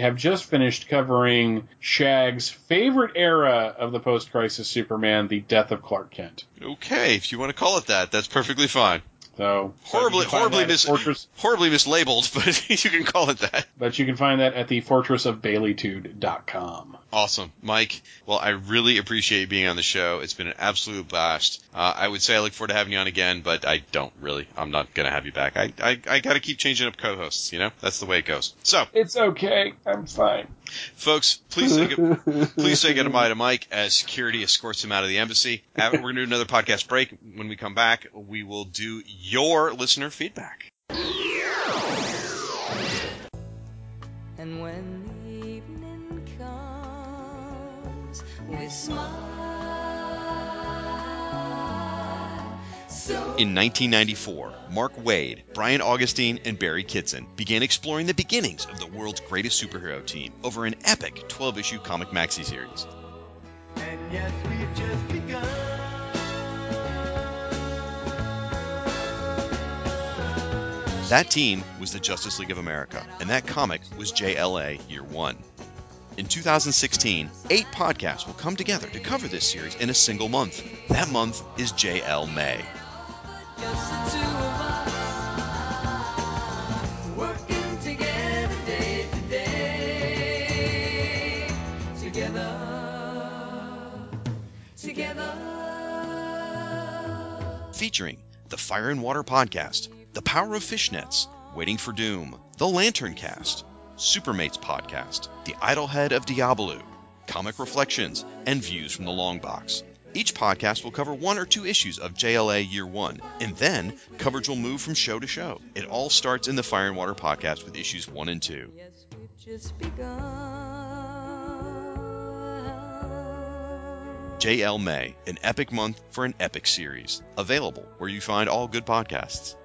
have just finished covering Shag's favorite era of the post-crisis Superman, the death of Clark Kent. Okay, if you want to call it that, that's perfectly fine. So horribly mislabeled, but you can call it that. But you can find that at the fortressofbaileytude.com. Awesome. Mike, well, I really appreciate being on the show. It's been an absolute blast. I would say I look forward to having you on again, but I don't really. I'm not going to have you back. I got to keep changing up co-hosts, That's the way it goes. So it's okay. I'm fine. Folks, please say goodbye to Mike as security escorts him out of the embassy. We're going to do another podcast break. When we come back, we will do your listener feedback. And when the evening comes, we smile. In 1994, Mark Waid, Brian Augustine, and Barry Kitson began exploring the beginnings of the world's greatest superhero team over an epic 12-issue comic maxi series. And yes, we've just begun. That team was the Justice League of America, and that comic was JLA Year One. In 2016, 8 podcasts will come together to cover this series in a single month. That month is JL May. Featuring the Fire and Water Podcast, The Power of Fishnets, Waiting for Doom, The Lantern Cast, Supermates Podcast, The Idlehead of Diabolou, Comic Reflections, and Views from the Long Box. Each podcast will cover 1 or 2 issues of JLA Year One, and then coverage will move from show to show. It all starts in the Fire and Water Podcast with issues 1 and 2. Yes, we've just begun. JL May, an epic month for an epic series. Available where you find all good podcasts.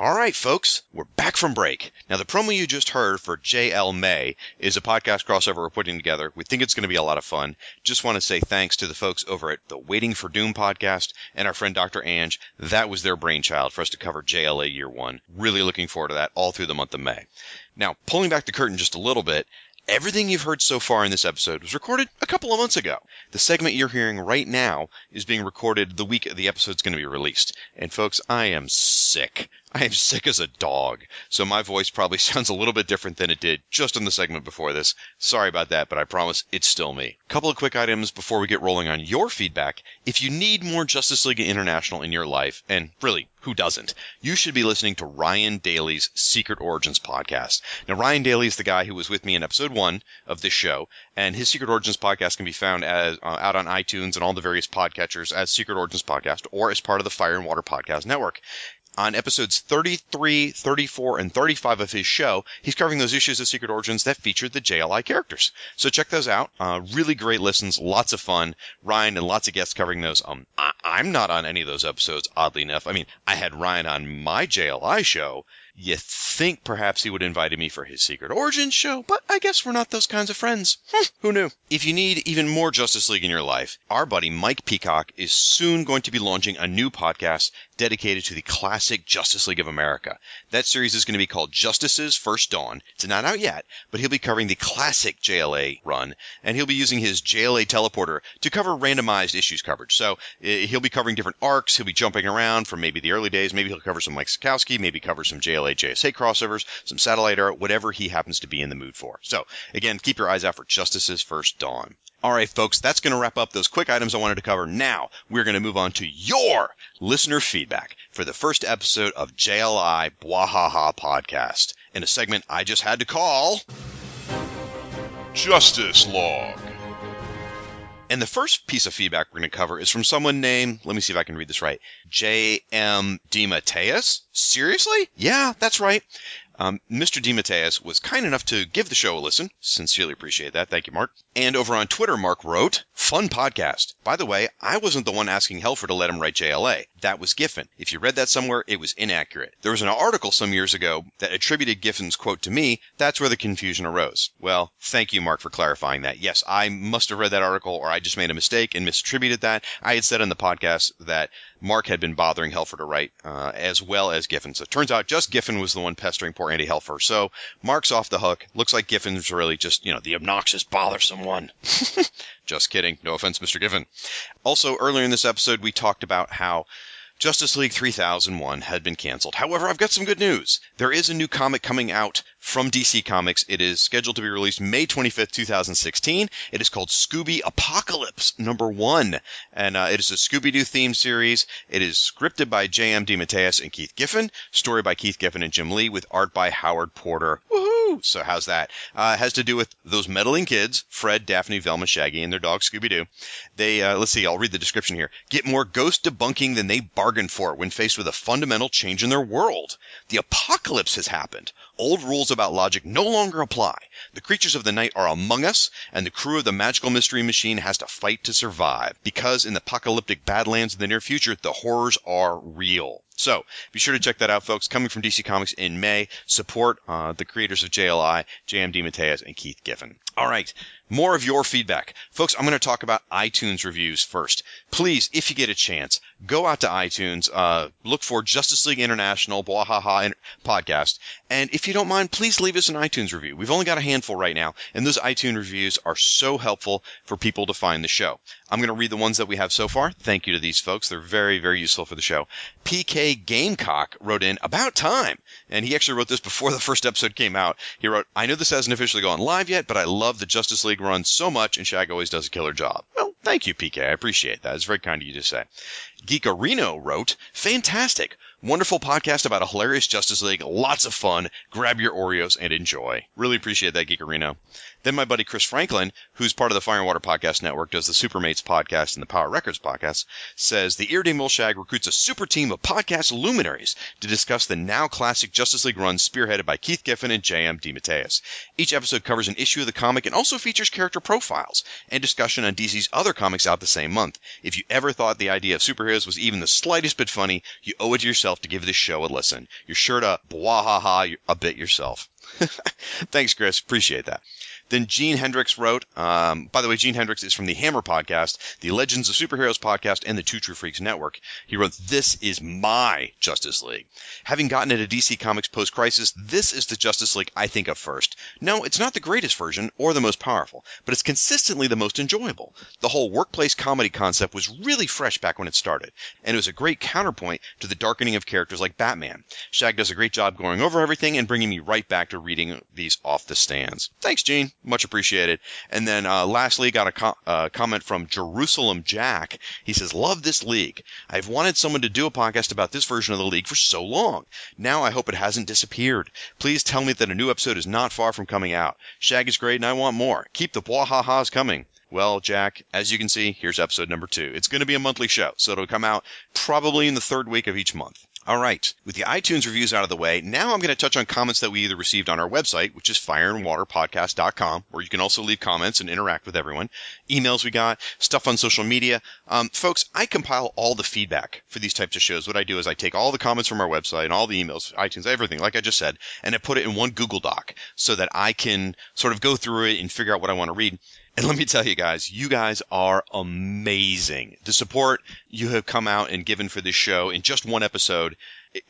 All right, folks, we're back from break. Now, the promo you just heard for J.L. May is a podcast crossover we're putting together. We think it's going to be a lot of fun. Just want to say thanks to the folks over at the Waiting for Doom podcast and our friend Dr. Ange. That was their brainchild for us to cover JLA Year One. Really looking forward to that all through the month of May. Now, pulling back the curtain just a little bit, everything you've heard so far in this episode was recorded a couple of months ago. The segment you're hearing right now is being recorded the week the episode's going to be released. And folks, I am sick. I am sick as a dog. So my voice probably sounds a little bit different than it did just in the segment before this. Sorry about that, but I promise it's still me. Couple of quick items before we get rolling on your feedback. If you need more Justice League International in your life, and really, who doesn't? You should be listening to Ryan Daly's Secret Origins podcast. Now, Ryan Daly is the guy who was with me in episode 1 of this show, and his Secret Origins podcast can be found as out on iTunes and all the various podcatchers as Secret Origins Podcast or as part of the Fire and Water Podcast Network. On episodes 33, 34, and 35 of his show, he's covering those issues of Secret Origins that featured the JLI characters. So check those out. Really great listens, lots of fun. Ryan and lots of guests covering those. I'm not on any of those episodes, oddly enough. I mean, I had Ryan on my JLI show. You think perhaps he would have invited me for his Secret Origins show, but I guess we're not those kinds of friends. Who knew? If you need even more Justice League in your life, our buddy Mike Peacock is soon going to be launching a new podcast dedicated to the classic Justice League of America. That series is going to be called Justice's First Dawn. It's not out yet, but he'll be covering the classic JLA run, and he'll be using his JLA teleporter to cover randomized issues coverage. So he'll be covering different arcs. He'll be jumping around from maybe the early days. Maybe he'll cover some Mike Sikowski, maybe cover some JLA JSA crossovers, some satellite art, whatever he happens to be in the mood for. So, again, keep your eyes out for Justice's First Dawn. All right, folks, that's going to wrap up those quick items I wanted to cover. Now, we're going to move on to your listener feedback for the first episode of JLI Bwahaha Podcast in a segment I just had to call Justice Log. And the first piece of feedback we're going to cover is from someone named, let me see if I can read this right, J.M. DeMatteis? Seriously? Yeah, that's right. Mr. DeMatteis was kind enough to give the show a listen. Sincerely appreciate that. Thank you, Mark. And over on Twitter, Mark wrote, fun podcast. By the way, I wasn't the one asking Helfer to let him write JLA. That was Giffen. If you read that somewhere, it was inaccurate. There was an article some years ago that attributed Giffen's quote to me. That's where the confusion arose. Well, thank you, Mark, for clarifying that. Yes, I must have read that article, or I just made a mistake and misattributed that. I had said on the podcast that Mark had been bothering Helfer to write, as well as Giffen. So it turns out just Giffen was the one pestering poor Andy Helfer. So Mark's off the hook. Looks like Giffen's really just, the obnoxious, bothersome one. Just kidding. No offense, Mr. Giffen. Also, earlier in this episode, we talked about how Justice League 3001 had been canceled. However, I've got some good news. There is a new comic coming out from DC Comics. It is scheduled to be released May 25th, 2016. It is called Scooby Apocalypse #1. And it is a Scooby-Doo themed series. It is scripted by J.M. DeMatteis and Keith Giffen. Story by Keith Giffen and Jim Lee with art by Howard Porter. Woohoo! So how's that? It has to do with those meddling kids, Fred, Daphne, Velma, Shaggy, and their dog Scooby-Doo. They, let's see, I'll read the description here. Get more ghost debunking than they bargained for when faced with a fundamental change in their world. The apocalypse has happened. Old rules about logic no longer apply. The creatures of the night are among us, and the crew of the magical mystery machine has to fight to survive, because in the apocalyptic Badlands in the near future, the horrors are real. So be sure to check that out, folks. Coming from DC Comics in May. Support the creators of JLI, J.M. DeMatteis and Keith Giffen. All right, more of your feedback. Folks, I'm going to talk about iTunes reviews first. Please, if you get a chance, go out to iTunes, look for Justice League International Bwahaha Podcast, and if you don't mind, please leave us an iTunes review. We've only got a handful right now, and those iTunes reviews are so helpful for people to find the show. I'm going to read the ones that we have so far. Thank you to these folks. They're very, very useful for the show. PK Gamecock wrote in, about time. And he actually wrote this before the first episode came out. He wrote, I know this hasn't officially gone live yet, but I love the Justice League run so much, and Shag always does a killer job. Well, thank you, PK. I appreciate that. It's very kind of you to say. Geekarino wrote, fantastic. Wonderful podcast about a hilarious Justice League. Lots of fun. Grab your Oreos and enjoy. Really appreciate that, Geekarino. Then my buddy Chris Franklin, who's part of the Fire and Water Podcast Network, does the Supermates podcast and the Power Records podcast, says, the Irredeemable Shag recruits a super team of podcast luminaries to discuss the now classic Justice League run spearheaded by Keith Giffen and J.M. DeMatteis. Each episode covers an issue of the comic and also features character profiles and discussion on DC's other comics out the same month. If you ever thought the idea of superheroes was even the slightest bit funny, you owe it to yourself yourself to give this show a listen. You're sure to bwahaha a bit yourself. Thanks, Chris. Appreciate that. Then Gene Hendricks wrote, by the way, Gene Hendricks is from the Hammer podcast, the Legends of Superheroes podcast, and the Two True Freaks Network. He wrote, "This is my Justice League. Having gotten into DC Comics post-crisis, this is the Justice League I think of first. No, it's not the greatest version or the most powerful, but it's consistently the most enjoyable. The whole workplace comedy concept was really fresh back when it started, and it was a great counterpoint to the darkening of characters like Batman. Shag does a great job going over everything and bringing me right back to reading these off the stands." Thanks, Gene. Much appreciated. And then lastly, got a comment from Jerusalem Jack. He says, "Love this league. I've wanted someone to do a podcast about this version of the league for so long. Now I hope it hasn't disappeared. Please tell me that a new episode is not far from coming out. Shag is great and I want more. Keep the bwahahas coming." Well, Jack, as you can see, here's episode number 2. It's going to be a monthly show, so it'll come out probably in the third week of each month. All right, with the iTunes reviews out of the way, now I'm going to touch on comments that we either received on our website, which is fireandwaterpodcast.com, where you can also leave comments and interact with everyone, emails we got, stuff on social media. Folks, I compile all the feedback for these types of shows. What I do is I take all the comments from our website and all the emails, iTunes, everything, like I just said, and I put it in one Google Doc so that I can sort of go through it and figure out what I want to read. And let me tell you guys are amazing. The support you have come out and given for this show in just one episode,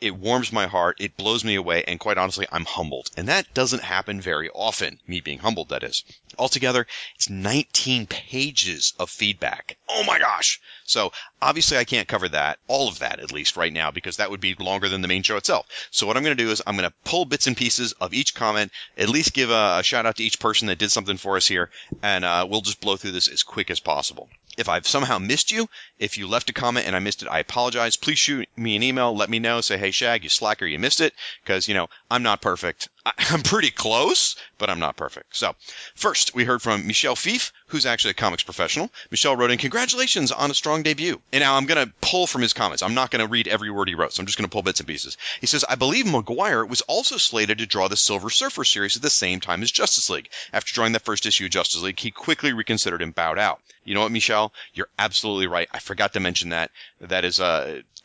it warms my heart, it blows me away, and quite honestly, I'm humbled. And that doesn't happen very often, me being humbled, that is. Altogether, it's 19 pages of feedback. Oh my gosh! So, obviously I can't cover that, all of that at least right now, because that would be longer than the main show itself. So what I'm going to do is I'm going to pull bits and pieces of each comment, at least give a shout out to each person that did something for us here, and we'll just blow through this as quick as possible. If I've somehow missed you, if you left a comment and I missed it, I apologize. Please shoot me an email, let me know. Say, hey, Shag, you slacker, you missed it, because, you know, I'm not perfect. I'm pretty close, but I'm not perfect. So first, we heard from Michelle Fief, who's actually a comics professional. Michelle wrote in, "Congratulations on a strong debut." And now I'm going to pull from his comments. I'm not going to read every word he wrote, so I'm just going to pull bits and pieces. He says, "I believe Maguire was also slated to draw the Silver Surfer series at the same time as Justice League. After drawing the first issue of Justice League, he quickly reconsidered and bowed out." You know what, Michelle? You're absolutely right. I forgot to mention that. That is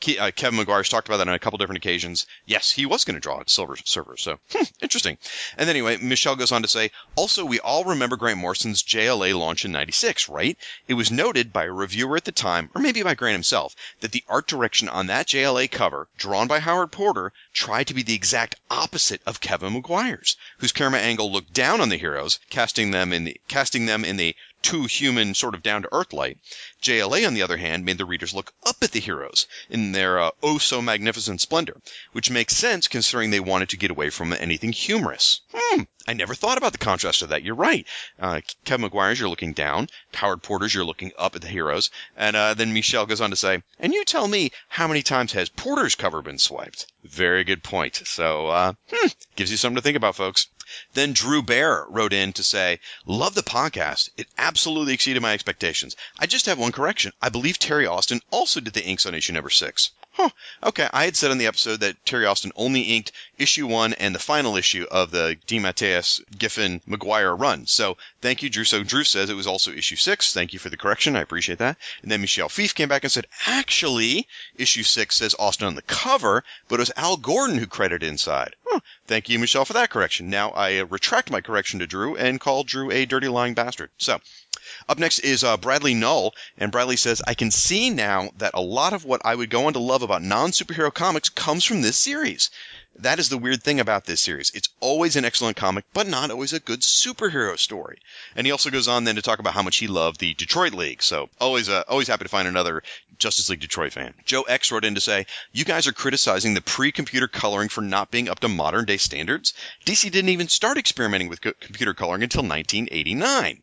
Kevin Maguire's talked about that on a couple different occasions. Yes, he was going to draw a Silver Surfer, so interesting. And anyway, Michelle goes on to say, "Also, we all remember Grant Morrison's JLA launch in 96, right? It was noted by a reviewer at the time, or maybe by Grant himself, that the art direction on that JLA cover, drawn by Howard Porter, tried to be the exact opposite of Kevin Maguire's, whose camera angle looked down on the heroes, casting them in the too human, sort of down-to-earth light. JLA, on the other hand, made the readers look up at the heroes in their oh-so-magnificent splendor, which makes sense considering they wanted to get away from anything humorous." I never thought about the contrast of that. You're right. Kevin Maguire's, you're looking down. Howard Porter's, you're looking up at the heroes. And then Michelle goes on to say, "And you tell me, how many times has Porter's cover been swiped?" Very good point. So, gives you something to think about, folks. Then Drew Bear wrote in to say, "Love the podcast. It absolutely exceeded my expectations. I just have one correction. I believe Terry Austin also did the inks on issue number 6. Huh. Okay, I had said on the episode that Terry Austin only inked issue 1 and the final issue of the DeMatteis Giffen Maguire run. So thank you, Drew. So Drew says it was also issue 6. Thank you for the correction. I appreciate that. And then Michelle Fief came back and said, "Actually, issue 6 says Austin on the cover, but it was Al Gordon who credited inside." Huh. Thank you, Michelle, for that correction. Now I retract my correction to Drew and call Drew a dirty, lying bastard. So up next is Bradley Null, and Bradley says, "I can see now that a lot of what I would go on to love about non-superhero comics comes from this series. That is the weird thing about this series. It's always an excellent comic, but not always a good superhero story." And he also goes on then to talk about how much he loved the Detroit League. So always happy to find another Justice League Detroit fan. Joe X wrote in to say, "You guys are criticizing the pre-computer coloring for not being up to modern-day standards. DC didn't even start experimenting with computer coloring until 1989.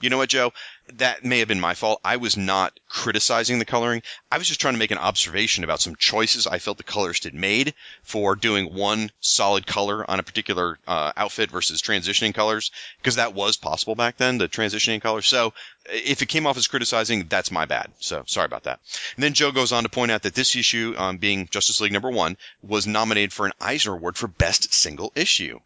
You know what, Joe? That may have been my fault. I was not criticizing the coloring. I was just trying to make an observation about some choices I felt the colorist had made for doing one solid color on a particular outfit versus transitioning colors, because that was possible back then, the transitioning color. So if it came off as criticizing, that's my bad. So sorry about that." And then Joe goes on to point out that this issue, being Justice League number 1, was nominated for an Eisner Award for Best Single Issue.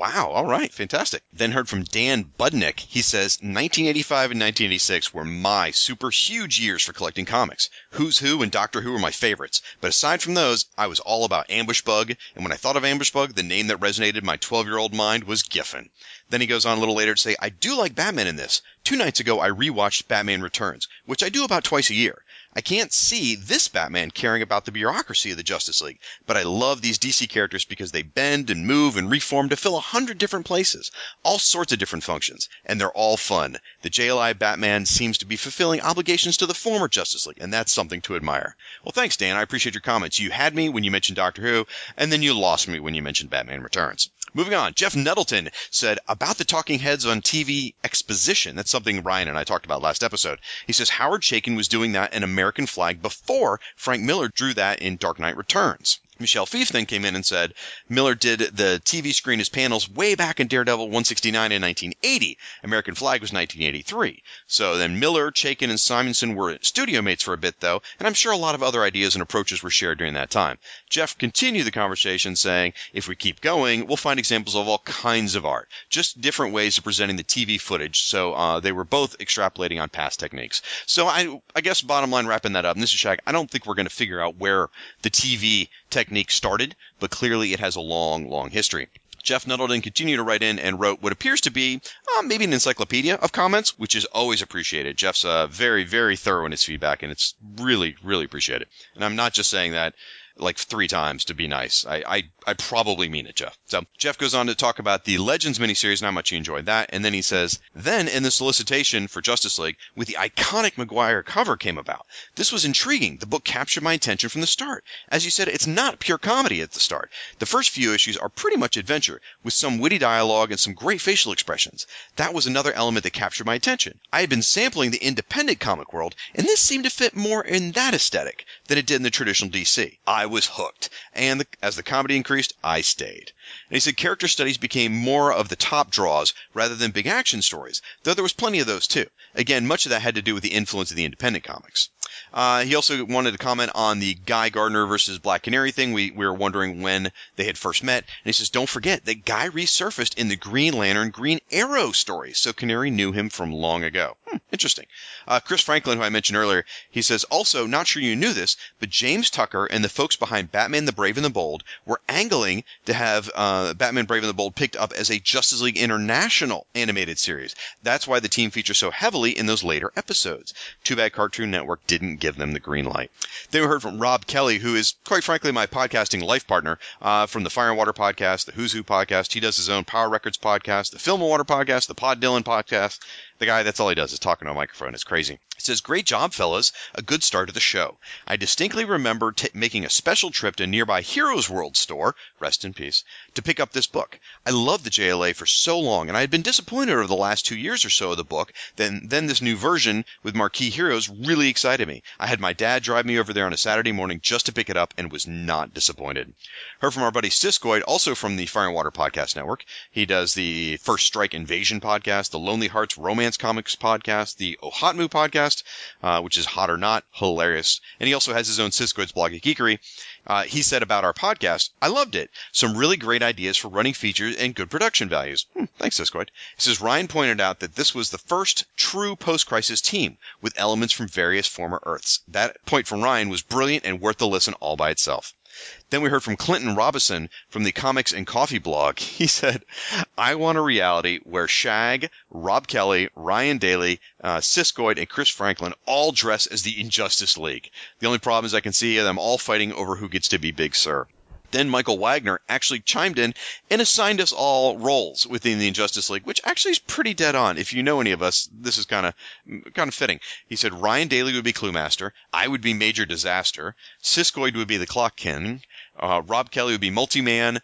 Wow. All right. Fantastic. Then heard from Dan Budnick. He says, 1985 and 1986 were my super huge years for collecting comics. Who's Who and Doctor Who are my favorites. But aside from those, I was all about Ambush Bug. And when I thought of Ambush Bug, the name that resonated in my 12-year-old mind was Giffen. Then he goes on a little later to say, I do like Batman in this. 2 nights ago, I rewatched Batman Returns, which I do about twice a year. I can't see this Batman caring about the bureaucracy of the Justice League, but I love these DC characters because they bend and move and reform to fill 100 different places, all sorts of different functions, and they're all fun. The JLI Batman seems to be fulfilling obligations to the former Justice League, and that's something to admire. Well, thanks, Dan. I appreciate your comments. You had me when you mentioned Doctor Who, and then you lost me when you mentioned Batman Returns. Moving on, Jeff Nettleton said, about the Talking Heads on TV exposition. That's something Ryan and I talked about last episode. He says, Howard Chaykin was doing that in American Flag before Frank Miller drew that in Dark Knight Returns. Michelle Fief then came in and said, Miller did the TV screen as panels way back in Daredevil 169 in 1980. American Flag was 1983. So then Miller, Chaykin, and Simonson were studio mates for a bit, though, and I'm sure a lot of other ideas and approaches were shared during that time. Jeff continued the conversation saying, if we keep going, we'll find examples of all kinds of art, just different ways of presenting the TV footage. So they were both extrapolating on past techniques. So I guess bottom line, wrapping that up, and this is Shaq, I don't think we're going to figure out where the TV technique started, but clearly it has a long, long history. Jeff Nettleton continued to write in and wrote what appears to be maybe an encyclopedia of comments, which is always appreciated. Jeff's very, very thorough in his feedback, and it's really, really appreciated. And I'm not just saying that like 3 times to be nice. I probably mean it, Jeff. So Jeff goes on to talk about the Legends miniseries and how much he enjoyed that. And then he says, then in the solicitation for Justice League with the iconic Maguire cover came about. This was intriguing. The book captured my attention from the start. As you said, it's not pure comedy at the start. The first few issues are pretty much adventure with some witty dialogue and some great facial expressions. That was another element that captured my attention. I had been sampling the independent comic world, and this seemed to fit more in that aesthetic than it did in the traditional DC. I was hooked, and as the comedy increased, I stayed. And he said character studies became more of the top draws rather than big action stories, though there was plenty of those too. Again, much of that had to do with the influence of the independent comics. He also wanted to comment on the Guy Gardner versus Black Canary thing. We were wondering when they had first met. And he says, don't forget that Guy resurfaced in the Green Lantern, Green Arrow stories, so Canary knew him from long ago. Interesting. Chris Franklin, who I mentioned earlier, he says, also, not sure you knew this, but James Tucker and the folks behind Batman the Brave and the Bold were angling to have Batman Brave and the Bold picked up as a Justice League International animated series. That's why the team features so heavily in those later episodes. Too bad Cartoon Network didn't give them the green light. Then we heard from Rob Kelly, who is, quite frankly, my podcasting life partner from the Fire and Water podcast, the Who's Who podcast. He does his own Power Records podcast, the Film and Water podcast, the Pod Dylan podcast. The guy, that's all he does is talking on a microphone. It's crazy. It says, great job, fellas. A good start to the show. I distinctly remember making a special trip to a nearby Heroes World store, rest in peace, to pick up this book. I loved the JLA for so long, and I had been disappointed over the last 2 years or so of the book. Then this new version with Marquee Heroes really excited me. I had my dad drive me over there on a Saturday morning just to pick it up and was not disappointed. Heard from our buddy Siskoid, also from the Fire and Water Podcast Network. He does the First Strike Invasion podcast, the Lonely Hearts Romance Comics podcast, the Ohatmu podcast, which is Hot or Not, hilarious. And he also has his own Siskoid's blog at Geekery. He said about our podcast, I loved it. Some really great ideas for running features and good production values. Thanks, Siskoid. He says, Ryan pointed out that this was the first true post-crisis team with elements from various former Earths. That point from Ryan was brilliant and worth the listen all by itself. Then we heard from Clinton Robison from the Comics and Coffee blog. He said, I want a reality where Shag, Rob Kelly, Ryan Daly, Siskoid, and Chris Franklin all dress as the Injustice League. The only problem is I can see them all fighting over who gets to be Big Sir. Then Michael Wagner actually chimed in and assigned us all roles within the Injustice League, which actually is pretty dead on. If you know any of us, this is kind of fitting. He said Ryan Daly would be Clue Master, I would be Major Disaster, Siskoid would be the Clock King, Rob Kelly would be Multi-Man,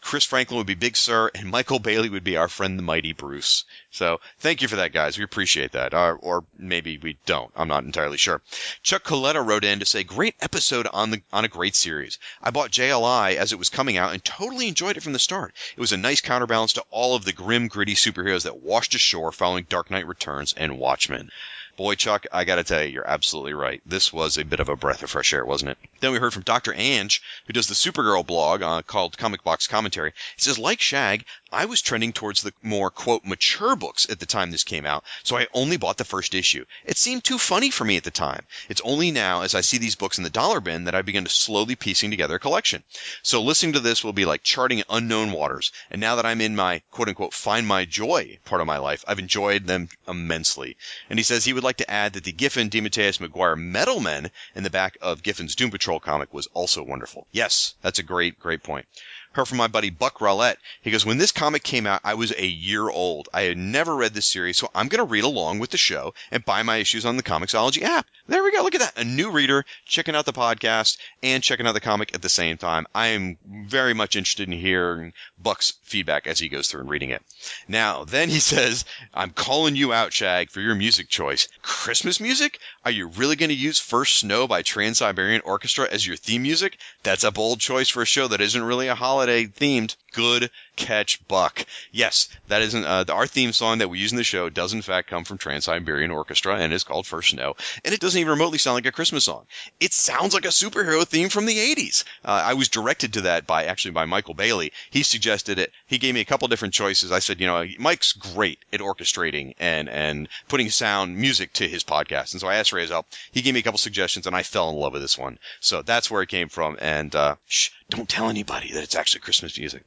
Chris Franklin would be Big Sir, and Michael Bailey would be our friend the Mighty Bruce. So thank you for that, guys. We appreciate that. Or maybe we don't. I'm not entirely sure. Chuck Coletta wrote in to say, great episode on a great series. I bought JLI as it was coming out and totally enjoyed it from the start. It was a nice counterbalance to all of the grim, gritty superheroes that washed ashore following Dark Knight Returns and Watchmen. Boy, Chuck, I got to tell you, you're absolutely right. This was a bit of a breath of fresh air, wasn't it? Then we heard from Dr. Ange, who does the Supergirl blog called Comic Box Commentary. It says, like Shag, I was trending towards the more, quote, mature books at the time this came out, so I only bought the first issue. It seemed too funny for me at the time. It's only now, as I see these books in the dollar bin, that I begin to slowly piecing together a collection. So listening to this will be like charting unknown waters. And now that I'm in my, quote, unquote, find my joy part of my life, I've enjoyed them immensely. And he says he would like to add that the Giffen DeMatteis McGuire Metal Men in the back of Giffen's Doom Patrol comic was also wonderful. Yes, that's a great, great point. Heard from my buddy Buck Rowlett. He goes, when this comic came out, I was a year old. I had never read this series, so I'm going to read along with the show and buy my issues on the Comixology app. There we go. Look at that. A new reader checking out the podcast and checking out the comic at the same time. I am very much interested in hearing Buck's feedback as he goes through and reading it. Now, then he says, I'm calling you out, Shag, for your music choice. Christmas music? Are you really going to use First Snow by Trans-Siberian Orchestra as your theme music? That's a bold choice for a show that isn't really a holiday-themed. Good catch, Buck. Yes, that isn't our theme song that we use in the show does, in fact, come from Trans-Siberian Orchestra and is called First Snow. And it doesn't even remotely sound like a Christmas song. It sounds like a superhero theme from the 80s. I was directed to that by Michael Bailey. He suggested it. He gave me a couple different choices. I said, Mike's great at orchestrating and putting sound music to his podcast. And so I asked for his help. He gave me a couple suggestions, and I fell in love with this one. So that's where it came from. And shh, don't tell anybody that it's actually Christmas music.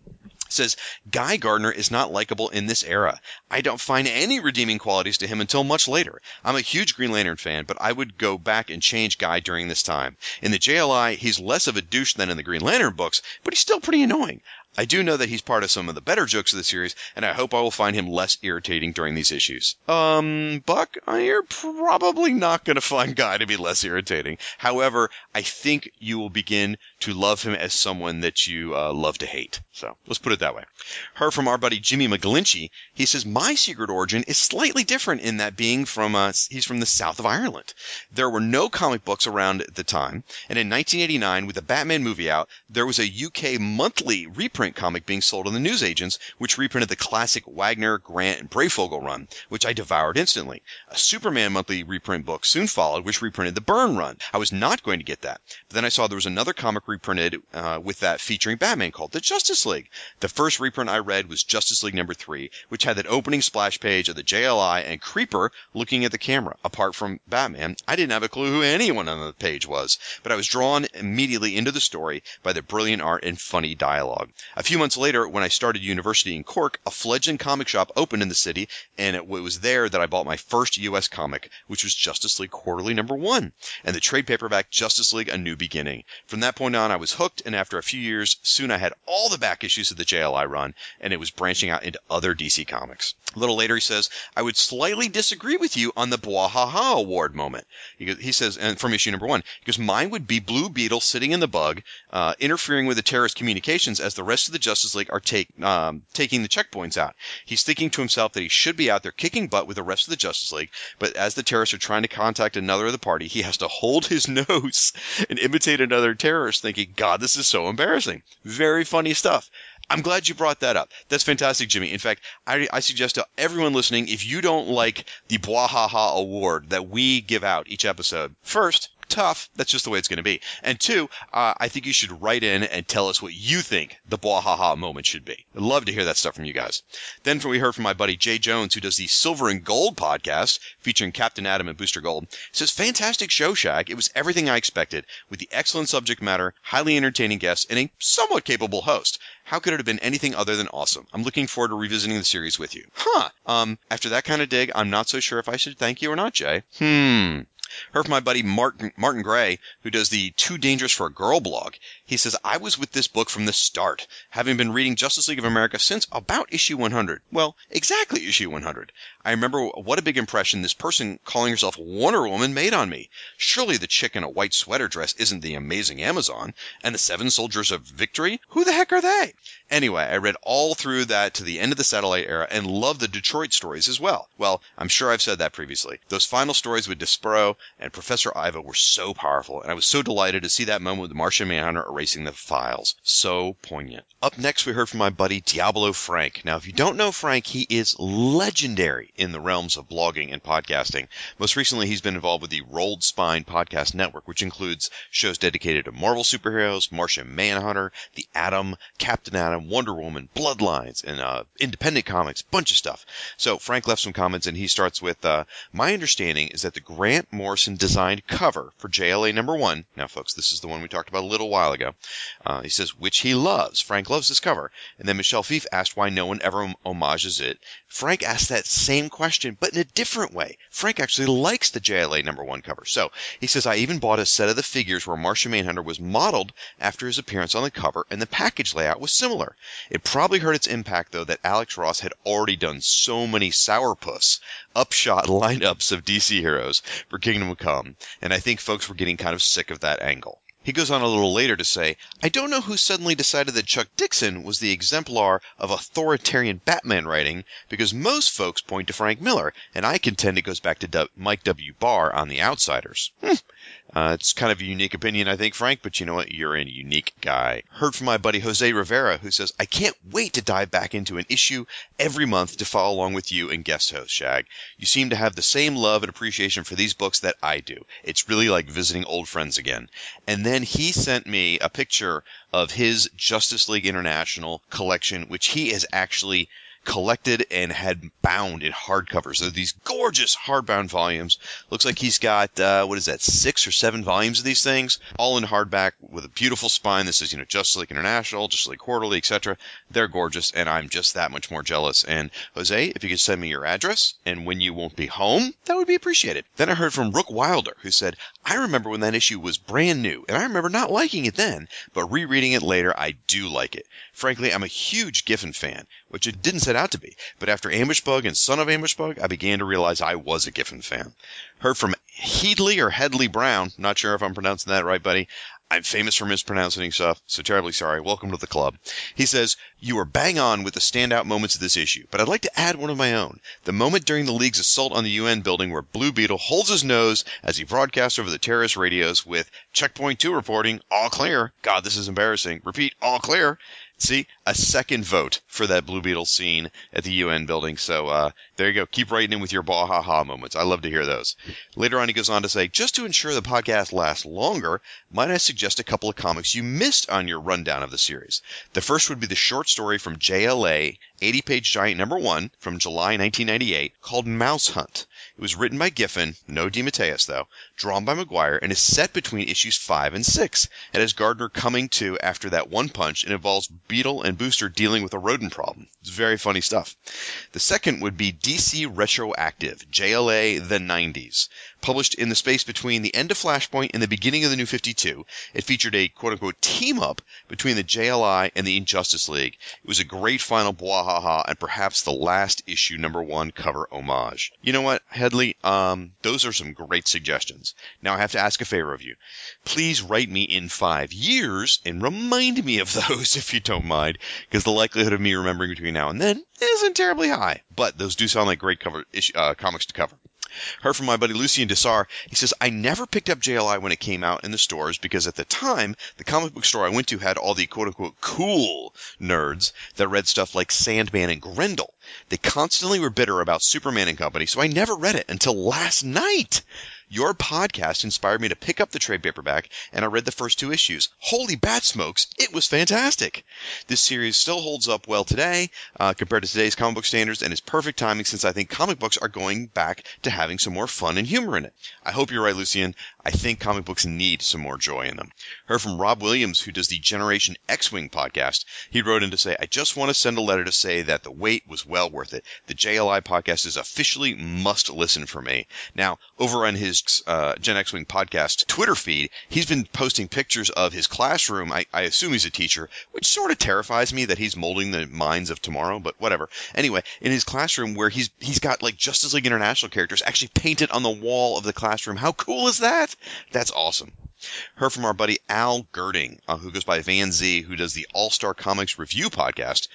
Says, Guy Gardner is not likable in this era. I don't find any redeeming qualities to him until much later. I'm a huge Green Lantern fan, but I would go back and change Guy during this time. In the JLI, he's less of a douche than in the Green Lantern books, but he's still pretty annoying. I do know that he's part of some of the better jokes of the series, and I hope I will find him less irritating during these issues. Buck, you're probably not going to find Guy to be less irritating. However, I think you will begin to love him as someone that you love to hate. So let's put it that way. Heard from our buddy Jimmy McGlinchey. He says, my secret origin is slightly different in that being from he's from the south of Ireland. There were no comic books around at the time, and in 1989, with the Batman movie out, there was a UK monthly reprint comic being sold on the newsagents, which reprinted the classic Wagner, Grant, and Breyfogle run, which I devoured instantly. A Superman monthly reprint book soon followed, which reprinted the Byrne run. I was not going to get that, but then I saw there was another comic reprinted with that featuring Batman called the Justice League. The first reprint I read was Justice League number 3, which had that opening splash page of the JLI and Creeper looking at the camera. Apart from Batman, I didn't have a clue who anyone on the page was, but I was drawn immediately into the story by the brilliant art and funny dialogue. A few months later, when I started university in Cork, a fledgling comic shop opened in the city, and it was there that I bought my first U.S. comic, which was Justice League Quarterly number 1, and the trade paperback Justice League A New Beginning. From that point on, I was hooked, and after a few years, soon I had all the back issues of the JLI run, and it was branching out into other DC comics. A little later, he says, I would slightly disagree with you on the Bwahaha award moment. He says, and from issue number 1, because mine would be Blue Beetle sitting in the bug, interfering with the terrorist communications as the rest of the Justice League are taking the checkpoints out. He's thinking to himself that he should be out there kicking butt with the rest of the Justice League, but as the terrorists are trying to contact another of the party, he has to hold his nose and imitate another terrorist, thinking, God, this is so embarrassing. Very funny stuff. I'm glad you brought that up. That's fantastic, Jimmy. In fact, I suggest to everyone listening, if you don't like the Bwahaha award that we give out each episode, first, tough, that's just the way it's going to be. And two, I think you should write in and tell us what you think the Bwahaha moment should be. I'd love to hear that stuff from you guys. Then we heard from my buddy Jay Jones, who does the Silver and Gold podcast featuring Captain Atom and Booster Gold. It says, fantastic show, Shag. It was everything I expected, with the excellent subject matter, highly entertaining guests, and a somewhat capable host. How could it have been anything other than awesome? I'm looking forward to revisiting the series with you. After that kind of dig, I'm not so sure if I should thank you or not, Jay. Heard from my buddy Martin Gray, who does the Too Dangerous for a Girl blog. He says, I was with this book from the start, having been reading Justice League of America since about issue 100. Well, exactly issue 100. I remember what a big impression this person calling herself Wonder Woman made on me. Surely the chick in a white sweater dress isn't the amazing Amazon, and the Seven Soldiers of Victory? Who the heck are they? Anyway, I read all through that to the end of the Satellite era and loved the Detroit stories as well. Well, I'm sure I've said that previously. Those final stories with Despero and Professor Iva were so powerful, and I was so delighted to see that moment with the Martian Manhunter erasing the files. So poignant. Up next, we heard from my buddy Diablo Frank. Now, if you don't know Frank, he is legendary in the realms of blogging and podcasting. Most recently, he's been involved with the Rolled Spine Podcast Network, which includes shows dedicated to Marvel superheroes, Martian Manhunter, The Atom, Captain Atom, Wonder Woman, Bloodlines, and independent comics, bunch of stuff. So Frank left some comments, and he starts with, my understanding is that the Grant Morrison designed cover for JLA number 1, now folks, this is the one we talked about a little while ago, he says, which he loves. Frank loves this cover. And then Michelle Fief asked why no one ever homages it. Frank asked that same question, but in a different way. Frank actually likes the JLA number 1 cover. So he says, I even bought a set of the figures where Martian Manhunter was modeled after his appearance on the cover, and the package layout was similar. It probably hurt its impact, though, that Alex Ross had already done so many sourpuss, upshot lineups of DC heroes for Kingdom Come, and I think folks were getting kind of sick of that angle. He goes on a little later to say, I don't know who suddenly decided that Chuck Dixon was the exemplar of authoritarian Batman writing, because most folks point to Frank Miller, and I contend it goes back to Mike W. Barr on The Outsiders. It's kind of a unique opinion, I think, Frank, but you know what? You're a unique guy. Heard from my buddy Jose Rivera, who says, I can't wait to dive back into an issue every month to follow along with you and guest host, Shag. You seem to have the same love and appreciation for these books that I do. It's really like visiting old friends again. And then he sent me a picture of his Justice League International collection, which he has actually collected and had bound in hardcover. So these gorgeous hardbound volumes. Looks like he's got, 6 or 7 volumes of these things, all in hardback with a beautiful spine. This is, Justice League International, Justice League Quarterly, etc. They're gorgeous, and I'm just that much more jealous. And Jose, if you could send me your address and when you won't be home, that would be appreciated. Then I heard from Rook Wilder, who said, I remember when that issue was brand new, and I remember not liking it then, but rereading it later, I do like it. Frankly, I'm a huge Giffen fan, which it didn't set out to be, but after Ambush Bug and Son of Ambush Bug, I began to realize I was a Giffen fan. Heard from Headley Brown, not sure if I'm pronouncing that right, buddy. I'm famous for mispronouncing stuff, so terribly sorry. Welcome to the club. He says, you are bang on with the standout moments of this issue, but I'd like to add one of my own. The moment during the League's assault on the UN building where Blue Beetle holds his nose as he broadcasts over the terrorist radios with Checkpoint 2 reporting, all clear. God, this is embarrassing. Repeat, all clear. See, a second vote for that Blue Beetle scene at the UN building. So there you go. Keep writing in with your bah-ha-ha moments. I love to hear those. Later on, he goes on to say, just to ensure the podcast lasts longer, might I suggest a couple of comics you missed on your rundown of the series? The first would be the short story from JLA, 80-page giant number 1 from July 1998, called Mouse Hunt. It was written by Giffen, no DeMatteis though, drawn by McGuire, and is set between issues 5 and 6. It has Gardner coming to after that one punch and involves Beetle and Booster dealing with a rodent problem. It's very funny stuff. The second would be DC Retroactive, JLA The 90s. Published in the space between the end of Flashpoint and the beginning of the New 52, it featured a quote-unquote team-up between the JLI and the Injustice League. It was a great final bwahaha and perhaps the last issue number 1 cover homage. You know what, Headley? Those are some great suggestions. Now I have to ask a favor of you. Please write me in 5 years and remind me of those if you don't mind, because the likelihood of me remembering between now and then isn't terribly high. But those do sound like great comics to cover. Heard from my buddy Lucien Dessar. He says, I never picked up JLI when it came out in the stores because at the time, the comic book store I went to had all the quote-unquote cool nerds that read stuff like Sandman and Grendel. They constantly were bitter about Superman and Company, so I never read it until last night. Your podcast inspired me to pick up the trade paperback, and I read the first 2 issues. Holy bat smokes, it was fantastic. This series still holds up well today compared to today's comic book standards, and is perfect timing since I think comic books are going back to having some more fun and humor in it. I hope you're right, Lucien. I think comic books need some more joy in them. Heard from Rob Williams, who does the Generation X-Wing podcast. He wrote in to say, I just want to send a letter to say that the wait was well worth it. The JLI podcast is officially must listen for me. Now, over on his Gen X-Wing podcast Twitter feed, he's been posting pictures of his classroom. I assume he's a teacher, which sort of terrifies me that he's molding the minds of tomorrow, but whatever. Anyway, in his classroom where he's got like Justice League International characters actually painted on the wall of the classroom. How cool is that? That's awesome. Heard from our buddy Al Girding, who goes by Van Z, who does the All-Star Comics Review podcast.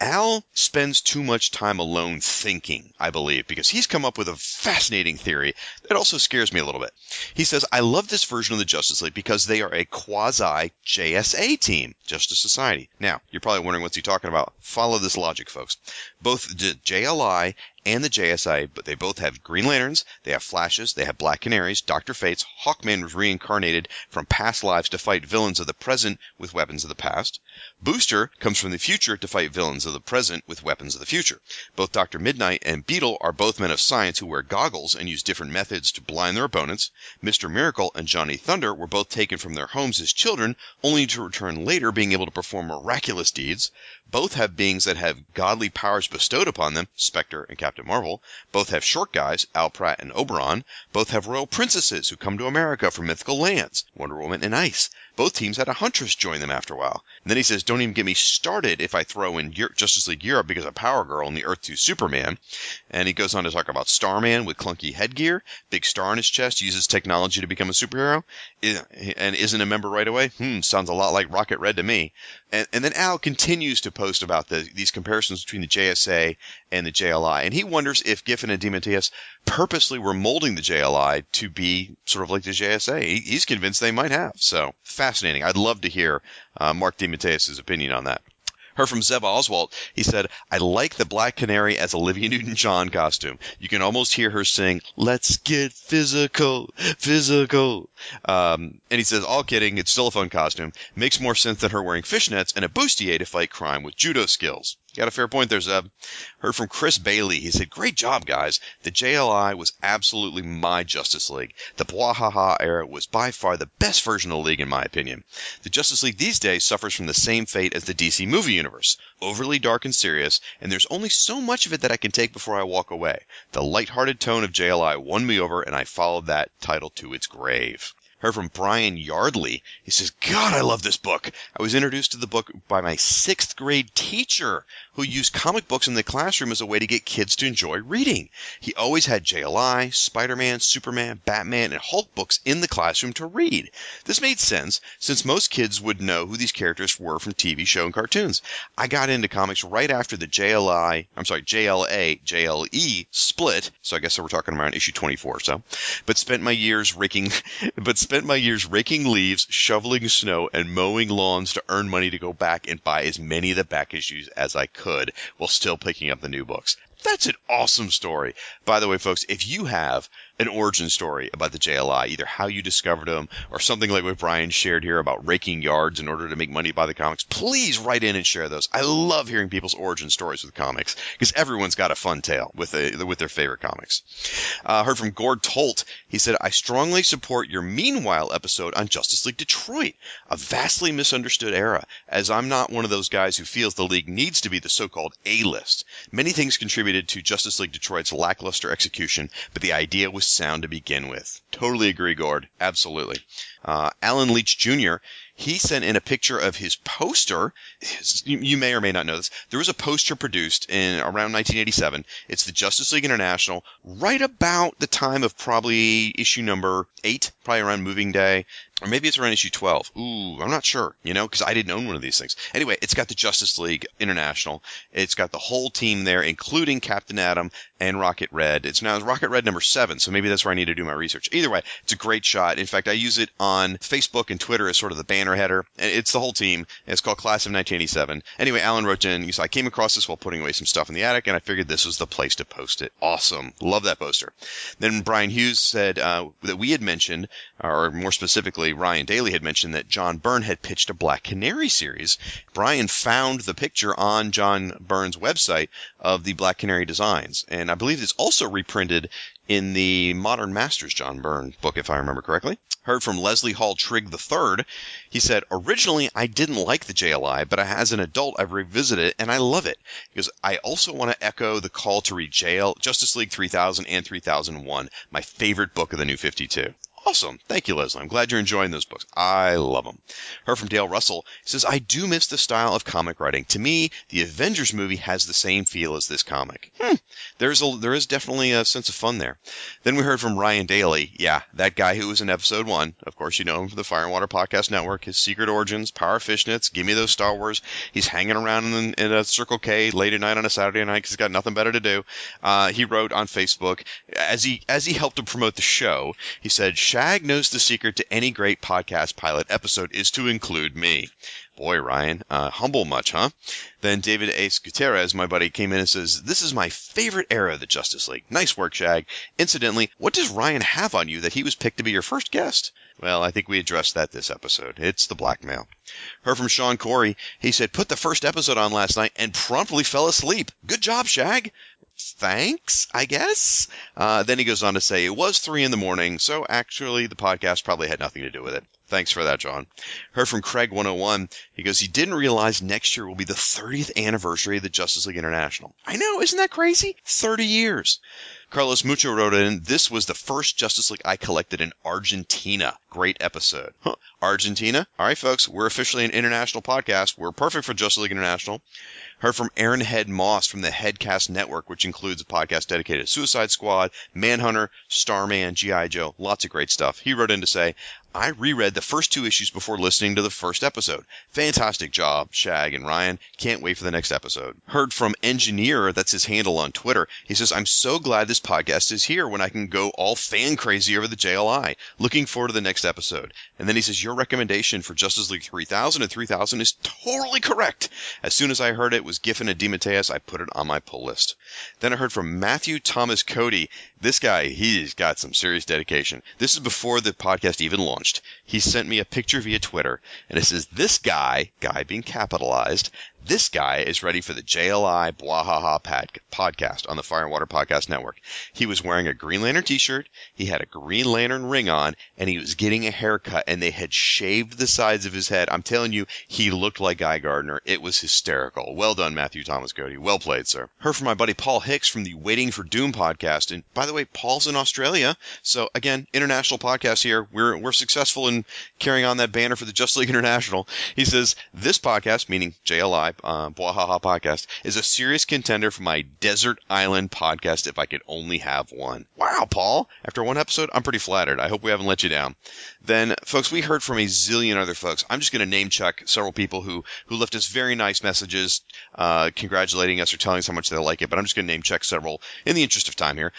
Al spends too much time alone thinking, I believe, because he's come up with a fascinating theory that also scares me a little bit. He says, I love this version of the Justice League because they are a quasi-JSA team, Justice Society. Now, you're probably wondering what's he talking about. Follow this logic, folks. Both the JLI and the JSA, but they both have Green Lanterns, they have Flashes, they have Black Canaries, Dr. Fates, Hawkman was reincarnated from past lives to fight villains of the present with weapons of the past. Booster comes from the future to fight villains of the present with weapons of the future. Both Dr. Midnight and Beetle are both men of science who wear goggles and use different methods to blind their opponents. Mr. Miracle and Johnny Thunder were both taken from their homes as children, only to return later being able to perform miraculous deeds. Both have beings that have godly powers bestowed upon them, Spectre and Captain Marvel. Both have short guys, Al Pratt and Oberon. Both have royal princesses who come to America from mythical lands, Wonder Woman and Ice. Both teams had a huntress join them after a while. And then he says, don't even get me started if I throw in Justice League Europe because of Power Girl and the Earth 2 Superman. And he goes on to talk about Starman with clunky headgear, big star on his chest, uses technology to become a superhero, and isn't a member right away. Sounds a lot like Rocket Red to me. And then Al continues to post about these comparisons between the JSA and the JLI. And he wonders if Giffen and DeMatteis purposely were molding the JLI to be sort of like the JSA. He's convinced they might have. So, fascinating. I'd love to hear Mark DeMatteis' opinion on that. Heard from Zeb Oswald. He said, I like the Black Canary as Olivia Newton-John costume. You can almost hear her sing, let's get physical. And he says, all kidding, it's still a fun costume. Makes more sense than her wearing fishnets and a bustier to fight crime with judo skills. Got a fair point there, Zeb. Heard from Chris Bailey. He said, great job, guys. The JLI was absolutely my Justice League. The Bwahaha era was by far the best version of the League, in my opinion. The Justice League these days suffers from the same fate as the DC movie universe. Overly dark and serious, and there's only so much of it that I can take before I walk away. The lighthearted tone of JLI won me over, and I followed that title to its grave. Heard from Brian Yardley. He says, God, I love this book. I was introduced to the book by my 6th grade teacher who used comic books in the classroom as a way to get kids to enjoy reading. He always had JLI, Spider-Man, Superman, Batman, and Hulk books in the classroom to read. This made sense since most kids would know who these characters were from TV show and cartoons. I got into comics right after the JLE split. So I guess we're talking around issue 24 or so. But spent my years raking leaves, shoveling snow, and mowing lawns to earn money to go back and buy as many of the back issues as I could while still picking up the new books. That's an awesome story. By the way, folks, if you have an origin story about the JLI, either how you discovered them or something like what Brian shared here about raking yards in order to make money by the comics, please write in and share those. I love hearing people's origin stories with comics because everyone's got a fun tale with their favorite comics. Heard from Gord Tolt. He said, I strongly support your Meanwhile episode on Justice League Detroit, a vastly misunderstood era, as I'm not one of those guys who feels the League needs to be the so-called A-list. Many things contributed to Justice League Detroit's lackluster execution, but the idea was sound to begin with. Totally agree, Gord. Absolutely. Alan Leach Jr., he sent in a picture of his poster. You may or may not know this. There was a poster produced in around 1987. It's the Justice League International, right about the time of probably issue number 8, probably around Moving Day. Or maybe it's around issue 12. I'm not sure, because I didn't own one of these things. Anyway, it's got the Justice League International. It's got the whole team there, including Captain Atom and Rocket Red. It's now Rocket Red number 7, so maybe that's where I need to do my research. Either way, it's a great shot. In fact, I use it on Facebook and Twitter as sort of the banner header. It's the whole team. It's called Class of 1987. Anyway, Alan wrote in, I came across this while putting away some stuff in the attic, and I figured this was the place to post it. Awesome. Love that poster. Then Brian Hughes said that we had mentioned, or more specifically, Ryan Daly had mentioned that John Byrne had pitched a Black Canary series. Brian found the picture on John Byrne's website of the Black Canary designs. And I believe it's also reprinted in the Modern Masters John Byrne book, if I remember correctly. Heard from Leslie Hall Trigg III. He said, originally, I didn't like the JLI, but as an adult, I've revisited it, and I love it. Because I also want to echo the call to read Justice League 3000 and 3001, my favorite book of the New 52. Awesome. Thank you, Leslie. I'm glad you're enjoying those books. I love them. Heard from Dale Russell. Says, I do miss the style of comic writing. To me, the Avengers movie has the same feel as this comic. There is definitely a sense of fun there. Then we heard from Ryan Daly. Yeah, that guy who was in episode one. Of course, you know him from the Fire and Water Podcast Network. His Secret Origins, Power Fishnets, Give Me Those Star Wars. He's hanging around in a Circle K late at night on a Saturday night because he's got nothing better to do. He wrote on Facebook, as he helped to promote the show, he said, Shag knows the secret to any great podcast pilot episode is to include me. Boy, Ryan, humble much, huh? Then David Ace Gutierrez, my buddy, came in and says, this is my favorite era of the Justice League. Nice work, Shag. Incidentally, what does Ryan have on you that he was picked to be your first guest? Well, I think we addressed that this episode. It's the blackmail. Heard from Sean Corey. He said, put the first episode on last night and promptly fell asleep. Good job, Shag. Thanks, I guess. Then he goes on to say, it was 3 a.m, so actually the podcast probably had nothing to do with it. Thanks for that, John. Heard from Craig101. He goes, he didn't realize next year will be the 30th anniversary of the Justice League International. I know, isn't that crazy? 30 years. Carlos Mucho wrote in, this was the first Justice League I collected in Argentina. Great episode. Huh. Argentina? All right, folks, we're officially an international podcast. We're perfect for Justice League International. Heard from Aaron Head Moss from the Headcast Network, which includes a podcast dedicated to Suicide Squad, Manhunter, Starman, G.I. Joe. Lots of great stuff. He wrote in to say, I reread the first 2 issues before listening to the first episode. Fantastic job, Shag and Ryan. Can't wait for the next episode. Heard from Engineer, that's his handle on Twitter. He says, I'm so glad this podcast is here when I can go all fan crazy over the JLI. Looking forward to the next episode. And then he says, your recommendation for Justice League 3000 and 3000 is totally correct. As soon as I heard it was Giffen and DeMatteis, I put it on my pull list. Then I heard from Matthew Thomas Cody. This guy, he's got some serious dedication. This is before the podcast even launched. He sent me a picture via Twitter, and it says, this guy being capitalized, this guy is ready for the JLI Bwahaha podcast on the Fire and Water Podcast Network. He was wearing a Green Lantern t-shirt, he had a Green Lantern ring on, and he was getting a haircut, and they had shaved the sides of his head. I'm telling you, he looked like Guy Gardner. It was hysterical. Well done, Matthew Thomas Cody. Well played, sir. Heard from my buddy Paul Hicks from the Waiting for Doom podcast, and by the way, Paul's in Australia, so again, international podcast here. We're successful in carrying on that banner for the Justice League International. He says, this podcast, meaning JLI, Bwahaha podcast, is a serious contender for my Desert Island podcast if I could only have one. Wow, Paul. After one episode, I'm pretty flattered. I hope we haven't let you down. Then, folks, we heard from a zillion other folks. I'm just going to name check several people who left us very nice messages congratulating us or telling us how much they like it, but I'm just going to name check several in the interest of time here.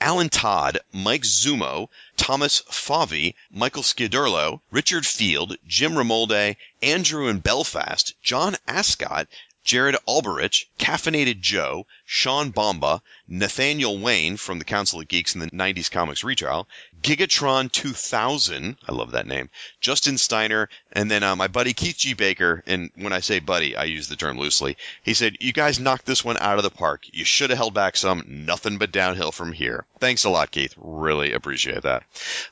Alan Todd, Mike Zumo, Thomas Favi, Michael Scudderlo, Richard Field, Jim Ramolde, Andrew in Belfast, John Ascott, Jared Alberich, Caffeinated Joe, Sean Bomba, Nathaniel Wayne from the Council of Geeks in the 90s Comics Retrial, Gigatron 2000, I love that name, Justin Steiner, and then my buddy Keith G. Baker, and when I say buddy, I use the term loosely, he said, you guys knocked this one out of the park. You should have held back some. Nothing but downhill from here. Thanks a lot, Keith. Really appreciate that.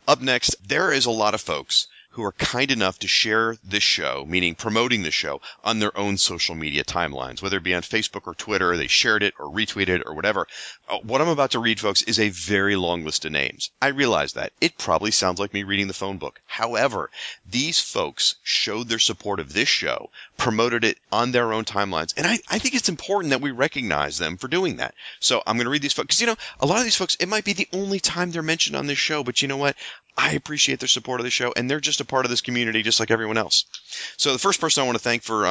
Up next, there is a lot of folks who are kind enough to share this show, meaning promoting the show, on their own social media timelines, whether it be on Facebook or Twitter, or they shared it or retweeted it or whatever. What I'm about to read, folks, is a very long list of names. I realize that. It probably sounds like me reading the phone book. However, these folks showed their support of this show, promoted it on their own timelines, and I think it's important that we recognize them for doing that. So I'm going to read these folks, because, you know, a lot of these folks, it might be the only time they're mentioned on this show, but you know what? I appreciate their support of the show, and they're just a part of this community just like everyone else. So the first person I want to thank for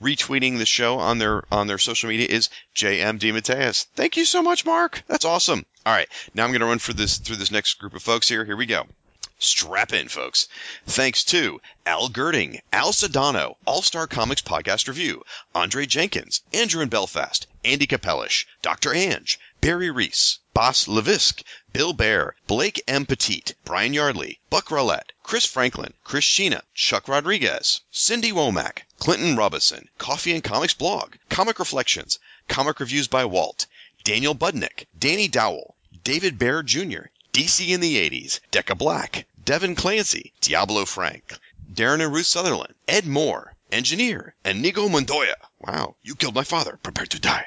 retweeting the show on their social media is J.M. DeMatteis. Thank you so much, Mark. That's awesome. All right, now I'm going to run through this next group of folks here. Here we go. Strap in, folks. Thanks to Al Girding, Al Sedano, All-Star Comics Podcast Review, Andre Jenkins, Andrew in Belfast, Andy Kapelish, Dr. Ange, Barry Reese, Bas Levisk, Bill Baer, Blake M. Petit, Brian Yardley, Buck Rollette, Chris Franklin, Chris Sheena, Chuck Rodriguez, Cindy Womack, Clinton Robinson, Coffee and Comics Blog, Comic Reflections, Comic Reviews by Walt, Daniel Budnick, Danny Dowell, David Baer Jr., DC in the 80s, Decca Black, Devin Clancy, Diablo Frank, Darren and Ruth Sutherland, Ed Moore, Engineer, Enigo Montoya. Wow, you killed my father. Prepare to die.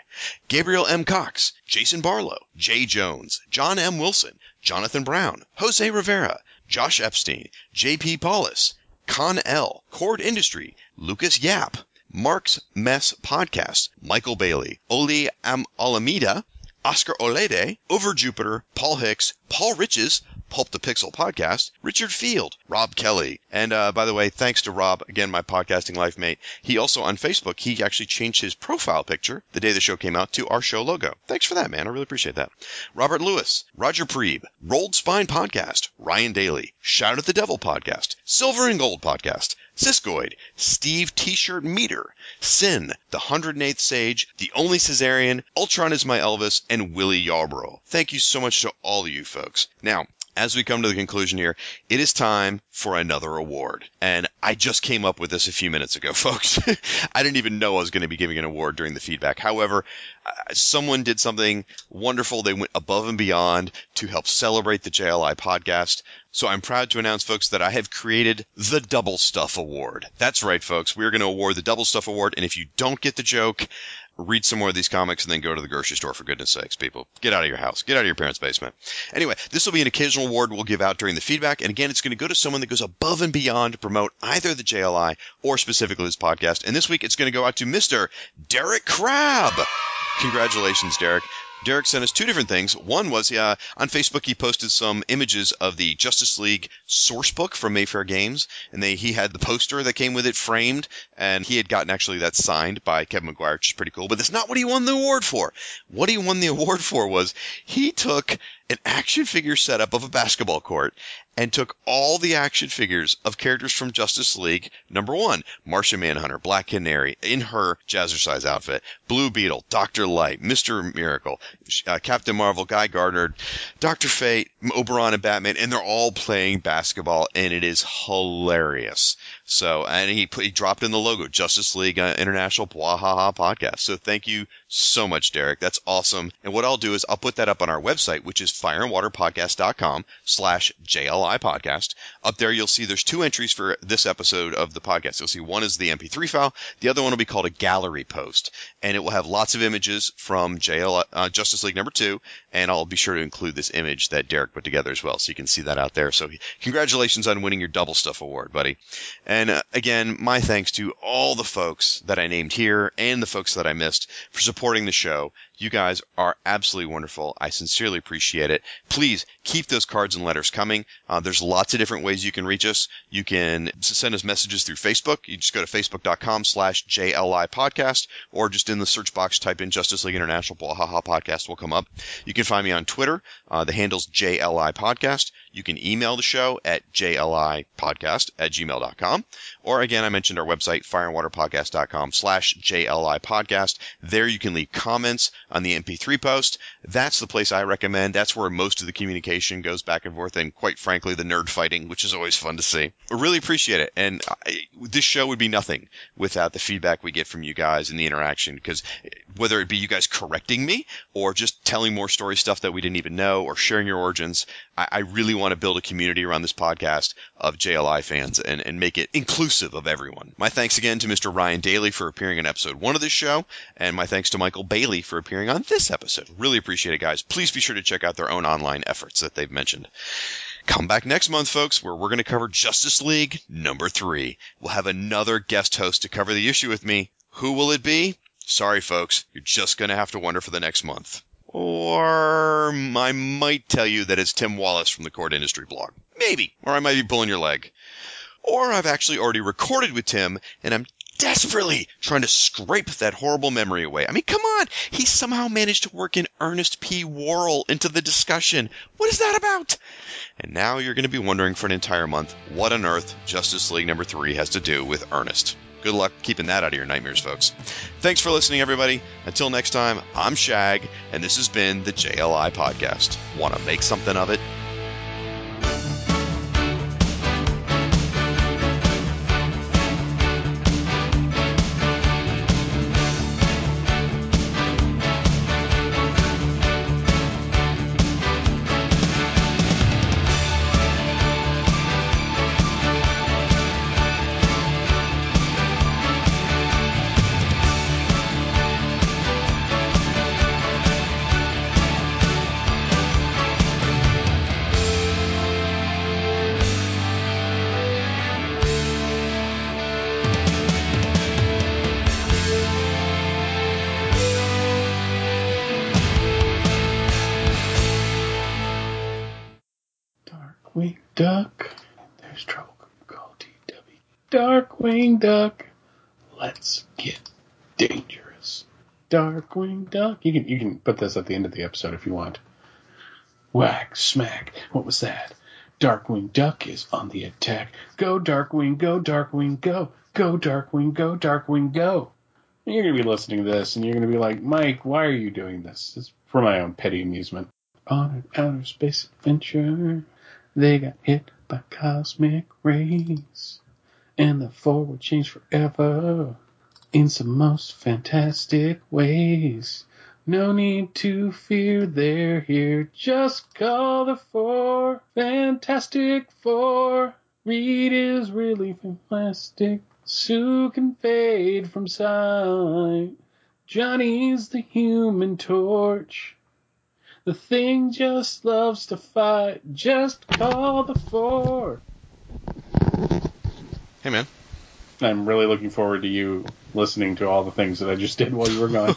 Gabriel M. Cox, Jason Barlow, Jay Jones, John M. Wilson, Jonathan Brown, Jose Rivera, Josh Epstein, J.P. Paulus, Con L, Cord Industry, Lucas Yap, Mark's Mess Podcast, Michael Bailey, Oli Alameda, Oscar Olede, Over Jupiter, Paul Hicks, Paul Riches, Pulp the Pixel Podcast, Richard Field, Rob Kelly. And by the way, thanks to Rob, again, my podcasting life mate. He also on Facebook, he actually changed his profile picture the day the show came out to our show logo. Thanks for that, man. I really appreciate that. Robert Lewis, Roger Preeb, Rolled Spine Podcast, Ryan Daly, Shout at the Devil Podcast, Silver and Gold Podcast, Siskoid, Steve T-Shirt Meter, Sin, The 108th Sage, The Only Caesarean, Ultron is My Elvis, and Willie Yarbrough. Thank you so much to all of you folks. Now, as we come to the conclusion here, it is time for another award. And I just came up with this a few minutes ago, folks. I didn't even know I was going to be giving an award during the feedback. However, someone did something wonderful. They went above and beyond to help celebrate the JLI podcast. So I'm proud to announce, folks, that I have created the Double Stuff Award. That's right, folks. We're going to award the Double Stuff Award. And if you don't get the joke, read some more of these comics and then go to the grocery store, for goodness sakes, people. Get out of your house. Get out of your parents' basement. Anyway, this will be an occasional award we'll give out during the feedback. And again, it's going to go to someone that goes above and beyond to promote either the JLI or specifically this podcast. And this week, it's going to go out to Mr. Derek Crabb. Congratulations, Derek. Derek sent us two different things. One was on Facebook, he posted some images of the Justice League source book from Mayfair Games, and he had the poster that came with it framed, and he had gotten actually that signed by Kevin McGuire, which is pretty cool. But that's not what he won the award for. What he won the award for was he took an action figure setup of a basketball court and took all the action figures of characters from Justice League #1, Martian Manhunter, Black Canary in her Jazzercise outfit, Blue Beetle, Dr. Light, Mr. Miracle, Captain Marvel, Guy Gardner, Dr. Fate, Oberon, and Batman, and they're all playing basketball, and it is hilarious. So, and he dropped in the logo, Justice League International Bwahaha Podcast. So thank you so much, Derek. That's awesome. And what I'll do is I'll put that up on our website, which is fireandwaterpodcast.com/JLI podcast. Up there, you'll see there's two entries for this episode of the podcast. You'll see one is the MP3 file. The other one will be called a gallery post, and it will have lots of images from Justice League #2. And I'll be sure to include this image that Derek put together as well, so you can see that out there. So congratulations on winning your Double Stuff Award, buddy. And again, my thanks to all the folks that I named here and the folks that I missed for supporting the show. You guys are absolutely wonderful. I sincerely appreciate it. Please keep those cards and letters coming. There's lots of different ways you can reach us. You can send us messages through Facebook. You just go to facebook.com/JLI podcast, or just in the search box, type in Justice League International Bwahaha Podcast will come up. You can find me on Twitter. The handle's JLI podcast. You can email the show at JLIpodcast@gmail.com. Or again, I mentioned our website, fireandwaterpodcast.com/JLI podcast. There you can leave comments on the MP3 post. That's the place I recommend. That's where most of the communication goes back and forth, and quite frankly, the nerd fighting, which is always fun to see. I really appreciate it. And this show would be nothing without the feedback we get from you guys and the interaction, because whether it be you guys correcting me or just telling more story stuff that we didn't even know or sharing your origins, I really want to build a community around this podcast of JLI fans and make it inclusive of everyone. My thanks again to Mr. Ryan Daly for appearing in episode 1 of this show, and my thanks to Michael Bailey for appearing on this episode. Really appreciate it, guys. Please be sure to check out their own online efforts that they've mentioned. Come back next month, folks, where we're going to cover Justice League #3. We'll have another guest host to cover the issue with me. Who will it be? Sorry, folks, you're just going to have to wonder for the next month. Or I might tell you that it's Tim Wallace from the Cord Industry blog. Maybe. Or I might be pulling your leg. Or I've actually already recorded with Tim, and I'm desperately trying to scrape that horrible memory away. I mean, come on. He somehow managed to work in Ernest P. Worrell into the discussion. What is that about? And now you're going to be wondering for an entire month what on earth Justice League #3 has to do with Ernest. Good luck keeping that out of your nightmares, folks. Thanks for listening, everybody. Until next time, I'm Shag, and this has been the JLI Podcast. Want to make something of it? Darkwing Duck. There's trouble. Call TW. Darkwing Duck. Let's get dangerous. Darkwing Duck. You can put this at the end of the episode if you want. Whack, smack. What was that? Darkwing Duck is on the attack. Go, Darkwing, go, Darkwing, go. Go, Darkwing, go, Darkwing, go. And you're going to be listening to this, and you're going to be like, Mike, why are you doing this? It's for my own petty amusement. On an outer space adventure, they got hit by cosmic rays, and the forward changed forever in some most fantastic ways. No need to fear, they're here. Just call the four. Fantastic Four. Reed is really fantastic. Sue can fade from sight. Johnny's the Human Torch. The Thing just loves to fight. Just call the four. Hey, man. I'm really looking forward to you listening to all the things that I just did while you were gone.